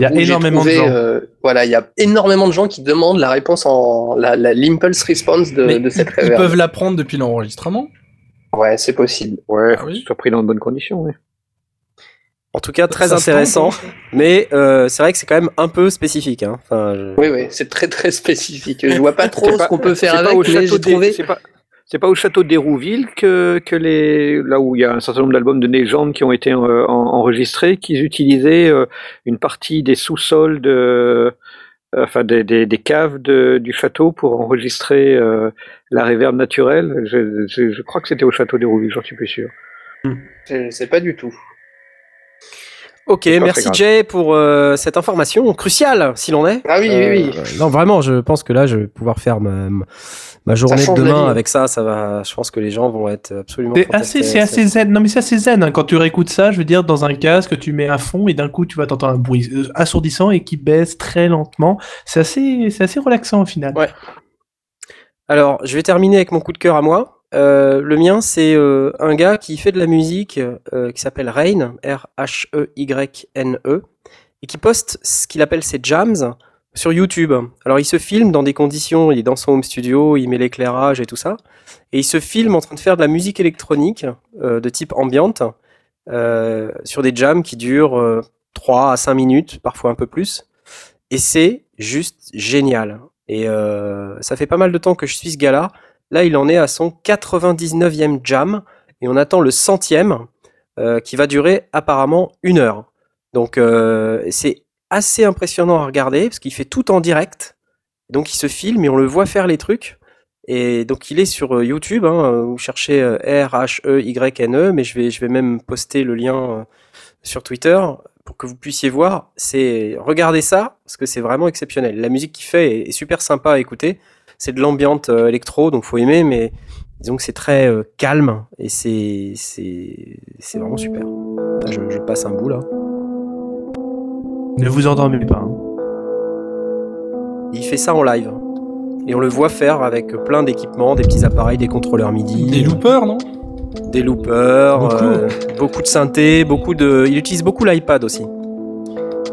y a énormément de gens. Il y a énormément de gens qui demandent la réponse en l'impulse response de cette reverb. Ils peuvent la prendre depuis l'enregistrement. Ouais, c'est possible. Ouais, soit pris dans de bonnes conditions. Ouais. En tout cas, très intéressant. Mais c'est vrai que c'est quand même un peu spécifique. Hein. Enfin, oui, c'est très très spécifique. Je vois pas trop ce qu'on peut faire avec. C'est pas au château d'Hérouville là où il y a un certain nombre d'albums de légende qui ont été enregistrés, qu'ils utilisaient une partie des sous-sols des caves du château pour enregistrer la réverb naturelle. Je crois que c'était au château d'Hérouville, j'en suis plus sûr. C'est pas du tout. Ok, merci Jay pour cette information cruciale, s'il en est. Ah oui. Non, vraiment, je pense que là, je vais pouvoir faire ma journée de demain avec ça. Ça va. Je pense que les gens vont être absolument. C'est assez zen. Non, mais c'est assez zen. Hein. Quand tu réécoutes ça, je veux dire, dans un casque, tu mets un fond et d'un coup, tu vas t'entendre un bruit assourdissant et qui baisse très lentement. C'est assez relaxant au final. Ouais. Alors, je vais terminer avec mon coup de cœur à moi. Le mien, c'est un gars qui fait de la musique qui s'appelle Raine, R-H-E-Y-N-E, et qui poste ce qu'il appelle ses jams sur YouTube. Alors il se filme dans des conditions, il est dans son home studio, il met l'éclairage et tout ça, et il se filme en train de faire de la musique électronique de type ambiante sur des jams qui durent 3 à 5 minutes, parfois un peu plus, et c'est juste génial. Et ça fait pas mal de temps que je suis ce gars-là. Là, il en est à son 99e jam, et on attend le 100e, qui va durer apparemment 1 heure. Donc, c'est assez impressionnant à regarder, parce qu'il fait tout en direct. Donc, il se filme et on le voit faire les trucs. Et donc, il est sur YouTube, hein, vous cherchez R-H-E-Y-N-E, mais je vais même poster le lien sur Twitter pour que vous puissiez voir. Regardez ça, parce que c'est vraiment exceptionnel. La musique qu'il fait est super sympa à écouter. C'est de l'ambiance électro, donc faut aimer, mais disons que c'est très calme et c'est vraiment super. Là, je passe un bout là. Ne vous endormez pas. Hein. Il fait ça en live et on le voit faire avec plein d'équipements, des petits appareils, des contrôleurs MIDI. Des loopers, non ? Des loopers, beaucoup de synthés, il utilise beaucoup l'iPad aussi.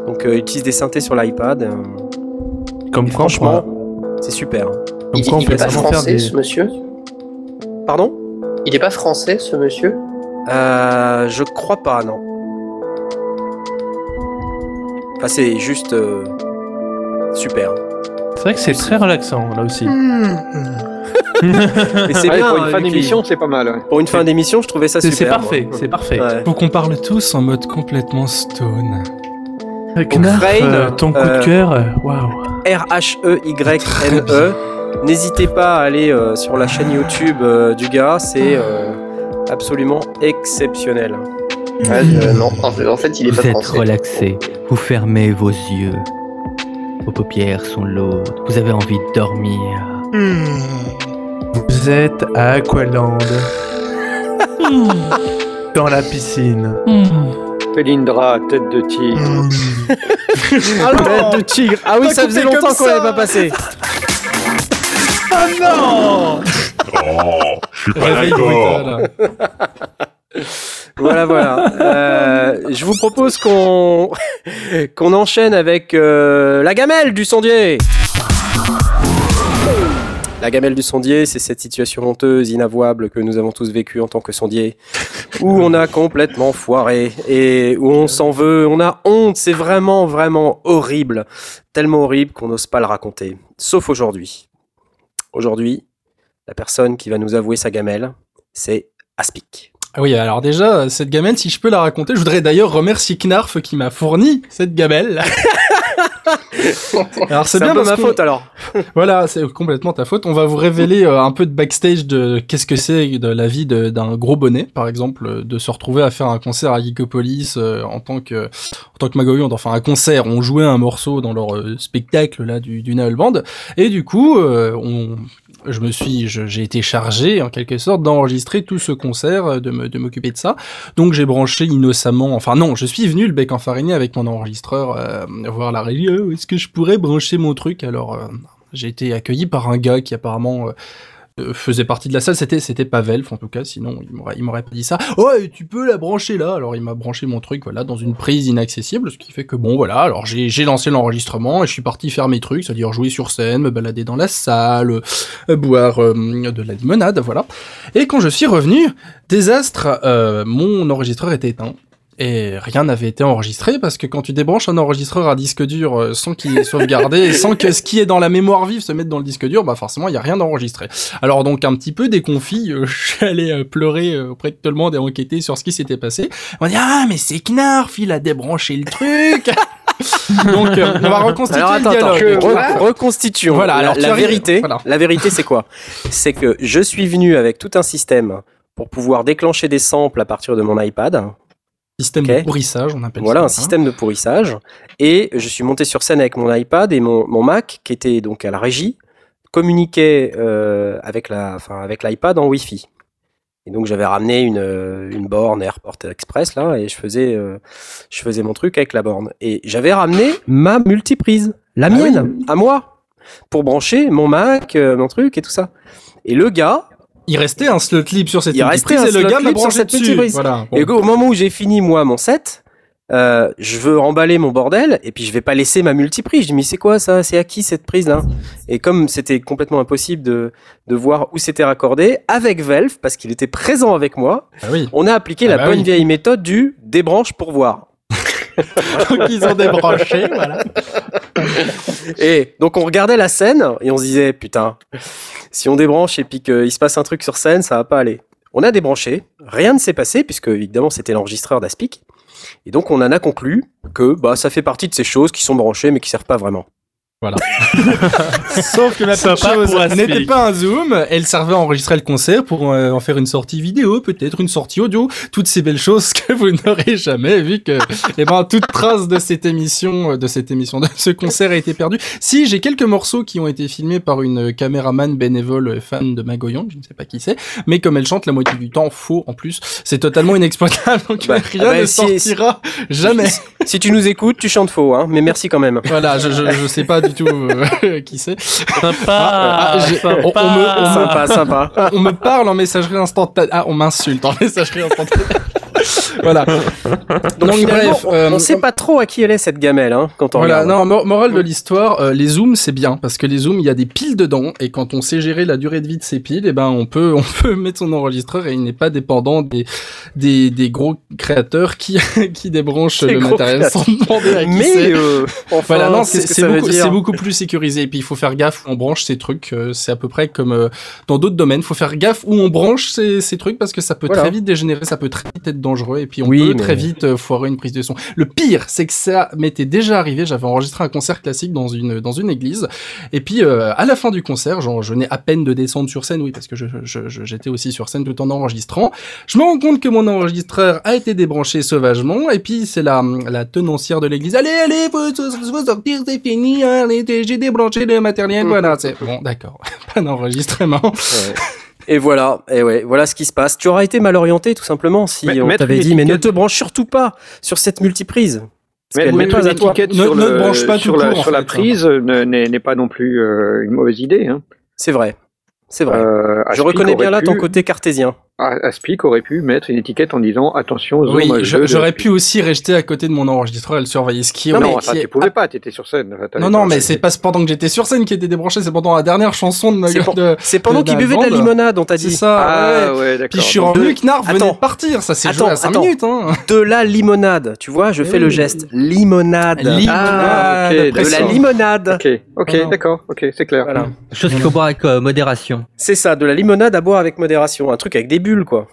Donc il utilise des synthés sur l'iPad. Comme franchement, c'est super. Il n'est pas français, ce monsieur ? Pardon ? Il n'est pas français, ce monsieur ? Je crois pas, non. Enfin, c'est juste... super. C'est vrai que c'est très relaxant, là aussi. Mais c'est bien, pour une fin d'émission, c'est pas mal. Ouais. Pour une fin d'émission, je trouvais ça super. C'est parfait, c'est parfait. Ouais. Faut qu'on parle tous en mode complètement stone. Knarf, ton coup de cœur, waouh. R-H-E-Y-N-E. N'hésitez pas à aller sur la chaîne YouTube du gars, c'est absolument exceptionnel. Non, en fait, il est pas français. Vous êtes relaxé, vous fermez vos yeux, vos paupières sont lourdes, vous avez envie de dormir. Vous êtes à Aqualand, dans la piscine. Pelindra, tête de tigre. Tête de tigre. Ah oui, ça faisait longtemps qu'on l'avait pas passé. Ah non. Non, je suis pas d'accord. Voilà. Je vous propose qu'on enchaîne avec la gamelle du sondier. La gamelle du sondier, c'est cette situation honteuse, inavouable que nous avons tous vécue en tant que sondier, où on a complètement foiré et où on s'en veut, on a honte, c'est vraiment, vraiment horrible. Tellement horrible qu'on n'ose pas le raconter. Sauf aujourd'hui. Aujourd'hui, la personne qui va nous avouer sa gamelle, c'est Aspic. Ah oui, alors déjà, cette gamelle, si je peux la raconter, je voudrais d'ailleurs remercier Knarf qui m'a fourni cette gamelle. Alors c'est bien de ma faute alors. Voilà, c'est complètement ta faute. On va vous révéler un peu de backstage de qu'est-ce que c'est de la vie d'un gros bonnet, par exemple, de se retrouver à faire un concert à Geekopolis en tant que Magoyond, enfin un concert, on jouait un morceau dans leur spectacle là du Naheulband, et du coup j'ai été chargé en quelque sorte d'enregistrer tout ce concert, de m'occuper de ça. Donc j'ai branché innocemment, enfin non, je suis venu le bec enfariné avec mon enregistreur voir la régie, est-ce que je pourrais brancher mon truc. Alors j'ai été accueilli par un gars qui apparemment faisait partie de la salle, c'était Pavel, en tout cas, sinon il m'aurait pas dit ça. Oh, tu peux la brancher là. Alors il m'a branché mon truc, voilà, dans une prise inaccessible, ce qui fait que bon, voilà. Alors j'ai lancé l'enregistrement et je suis parti faire mes trucs, c'est-à-dire jouer sur scène, me balader dans la salle, boire de la limonade, voilà. Et quand je suis revenu, désastre, mon enregistreur était éteint. Et rien n'avait été enregistré, parce que quand tu débranches un enregistreur à disque dur sans qu'il est sauvegardé, sans que ce qui est dans la mémoire vive se mette dans le disque dur, bah forcément il n'y a rien d'enregistré. Alors donc un petit peu déconfit, je suis allé pleurer auprès de tout le monde et enquêter sur ce qui s'était passé. On dit « Ah mais c'est Knarf, il a débranché le truc !» Donc on va reconstituer le dialogue. Reconstituons voilà, alors la vérité. Voilà. La vérité c'est quoi ? C'est que je suis venu avec tout un système pour pouvoir déclencher des samples à partir de mon iPad. Système de pourrissage, on appelle ça. Voilà, un système de pourrissage. Et je suis monté sur scène avec mon iPad et mon Mac, qui était donc à la régie, communiquait avec l'iPad en Wi-Fi. Et donc j'avais ramené une borne Airport Express, là, et je faisais mon truc avec la borne. Et j'avais ramené ma multiprise, la mienne, oui. À moi, pour brancher mon Mac, mon truc et tout ça. Et le gars... Il restait un slot libre sur cette petite prise et le gars m'a branché dessus. Voilà, bon. Et au moment où j'ai fini moi mon set, je veux emballer mon bordel et puis je vais pas laisser ma multiprise. Je dis mais c'est quoi ça ? C'est à qui cette prise là ? Et comme c'était complètement impossible de voir où c'était raccordé, avec Velf, parce qu'il était présent avec moi, on a appliqué la bonne vieille méthode du débranche pour voir. Donc ils ont débranché, voilà. Et donc on regardait la scène et on se disait putain, si on débranche et puis qu'il se passe un truc sur scène, ça va pas aller. On a débranché, rien ne s'est passé puisque évidemment c'était l'enregistreur d'Aspic. Et donc on en a conclu que bah ça fait partie de ces choses qui sont branchées mais qui servent pas vraiment. Voilà. Sauf que la petite chose n'était pas un zoom, elle servait à enregistrer le concert pour en faire une sortie vidéo, peut-être une sortie audio, toutes ces belles choses que vous n'aurez jamais vu que, toute trace de de ce concert a été perdue. Si, j'ai quelques morceaux qui ont été filmés par une caméraman bénévole fan de Magoyond, je ne sais pas qui c'est, mais comme elle chante la moitié du temps faux en plus, c'est totalement inexploitable, donc rien ne sortira jamais. Si tu nous écoutes, tu chantes faux, hein, mais merci quand même. Voilà, je sais pas du tout qui c'est. Sympa. On me parle en messagerie instantanée. Ah, on m'insulte en messagerie instantanée. Voilà. Donc bref, on sait pas trop à qui elle est cette gamelle, hein, quand on regarde. Voilà, non, morale de l'histoire, les zooms c'est bien parce que les zooms, il y a des piles dedans et quand on sait gérer la durée de vie de ces piles, on peut mettre son enregistreur et il n'est pas dépendant des gros créateurs qui débranchent le matériel sans demander à qui c'est. Voilà, non, c'est beaucoup plus sécurisé et puis il faut faire gaffe où on branche ces trucs, c'est à peu près comme dans d'autres domaines, il faut faire gaffe où on branche ces trucs parce que ça peut très vite dégénérer, ça peut très vite être dangereux et puis on peut très vite foirer une prise de son. Le pire, c'est que ça m'était déjà arrivé, j'avais enregistré un concert classique dans une église et puis à la fin du concert, genre je venais à peine de descendre sur scène, parce que j'étais aussi sur scène tout en enregistrant. Je me rends compte que mon enregistreur a été débranché sauvagement et puis c'est la tenancière de l'église. Allez, faut sortir, c'est fini, allez, j'ai débranché le matériel, voilà, c'est bon, d'accord. Pas d'enregistrement. Ouais. Et voilà ce qui se passe. Tu aurais été mal orienté tout simplement si on t'avait dit mais ne te branche surtout pas sur cette multiprise. Ne branche pas sur la prise n'est pas non plus une mauvaise idée. Hein. C'est vrai. Je reconnais bien là ton côté cartésien. Aspic aurait pu mettre une étiquette en disant attention. Zoom, j'aurais pu aussi rester à côté de mon enregistreur et le surveiller tu pouvais pas, t'étais sur scène. Mais c'est pas pendant que j'étais sur scène qui était débranché, c'est pendant la dernière chanson de c'est pendant qu'il buvait de la limonade, on t'a dit. C'est ça. Ouais, d'accord. Puis je suis revenu, Knarf venait de partir, ça s'est joué à 5 minutes. Hein. De la limonade, tu vois, je fais le geste. Limonade. De la limonade. Ok, d'accord, ok, c'est clair. Chose qu'il faut boire avec modération. C'est ça, de la limonade à boire avec modération, un truc avec des bulles, quoi.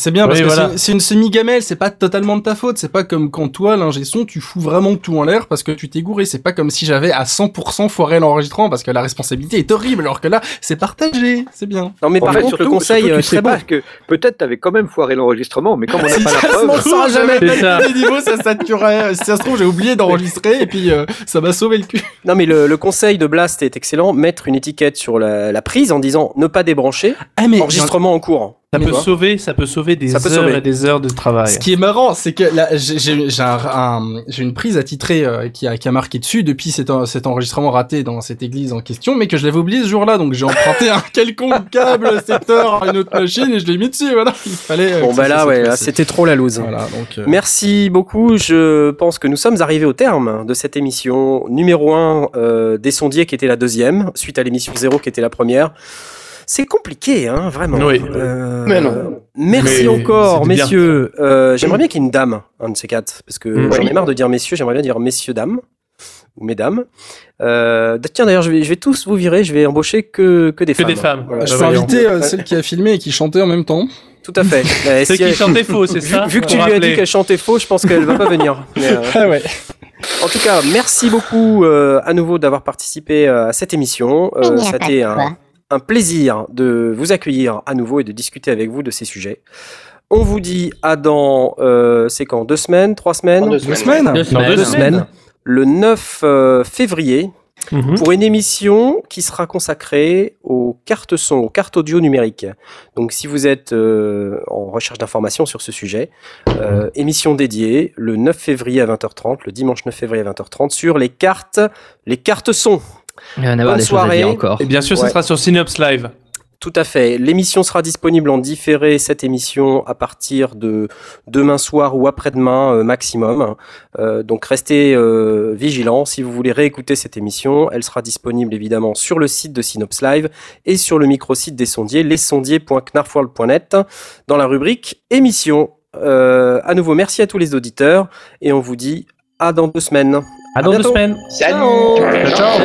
C'est bien parce que c'est une semi-gamelle, c'est pas totalement de ta faute, c'est pas comme quand toi, l'ingé son, tu fous vraiment tout en l'air parce que tu t'es gouré, c'est pas comme si j'avais à 100% foiré l'enregistrement parce que la responsabilité est horrible alors que là, c'est partagé, c'est bien. Non mais par contre, le conseil, je sais pas, que peut-être t'avais quand même foiré l'enregistrement, mais comme on n'a pas la preuve... Ça ne jamais fait des niveaux, ça saturerait, si ça se trouve, j'ai oublié d'enregistrer et puis ça m'a sauvé le cul. Non mais le conseil de Blast est excellent, mettre une étiquette sur la prise en disant ne pas débrancher, enregistrement en courant. Ça peut sauver des heures et des heures de travail. Ce qui est marrant, c'est que là, j'ai une prise attitrée qui a marqué dessus depuis cet enregistrement raté dans cette église en question, mais que je l'avais oublié ce jour-là, donc j'ai emprunté un quelconque câble secteur à une autre machine et je l'ai mis dessus. Voilà, il fallait. Bon bah là, ouais, c'était trop la loose. Voilà, donc. Merci beaucoup. Je pense que nous sommes arrivés au terme de cette émission numéro 1 des sondiers qui était la deuxième, suite à l'émission 0 qui était la première. C'est compliqué, hein, vraiment. Oui. Mais non. Merci encore, messieurs. J'aimerais bien qu'il y ait une dame, un de ces quatre, parce que j'en ai marre de dire messieurs, j'aimerais bien dire messieurs, dames, ou mesdames. Tiens, d'ailleurs, je vais tous vous virer, je vais embaucher que des femmes. Voilà. Je vais inviter celle qui a filmé et qui chantait en même temps. Tout à fait. Celle qui chantait faux, c'est ça? Vu que tu lui as dit qu'elle chantait faux, je pense qu'elle va pas venir. Mais, ah ouais. En tout cas, merci beaucoup à nouveau d'avoir participé à cette émission. Ça a été un plaisir de vous accueillir à nouveau et de discuter avec vous de ces sujets. On vous dit à dans, c'est quand, 2 semaines, 3 semaines? Dans 2 semaines. Le 9 février, pour une émission qui sera consacrée aux cartes son, aux cartes audio numériques. Donc si vous êtes en recherche d'informations sur ce sujet, émission dédiée le 9 février à 20h30, le dimanche 9 février à 20h30 sur les cartes son. Il y en a bonne soirée. Des encore. Et bien sûr, ça sera sur Synops Live. Tout à fait. L'émission sera disponible en différé, cette émission, à partir de demain soir ou après-demain maximum. Donc, restez vigilants. Si vous voulez réécouter cette émission, elle sera disponible évidemment sur le site de Synops Live et sur le micro-site des sondiers, lessondiers.knarfworld.net, dans la rubrique émission. À nouveau, merci à tous les auditeurs et on vous dit à dans 2 semaines. À dans 2 semaines. Salut. Ciao.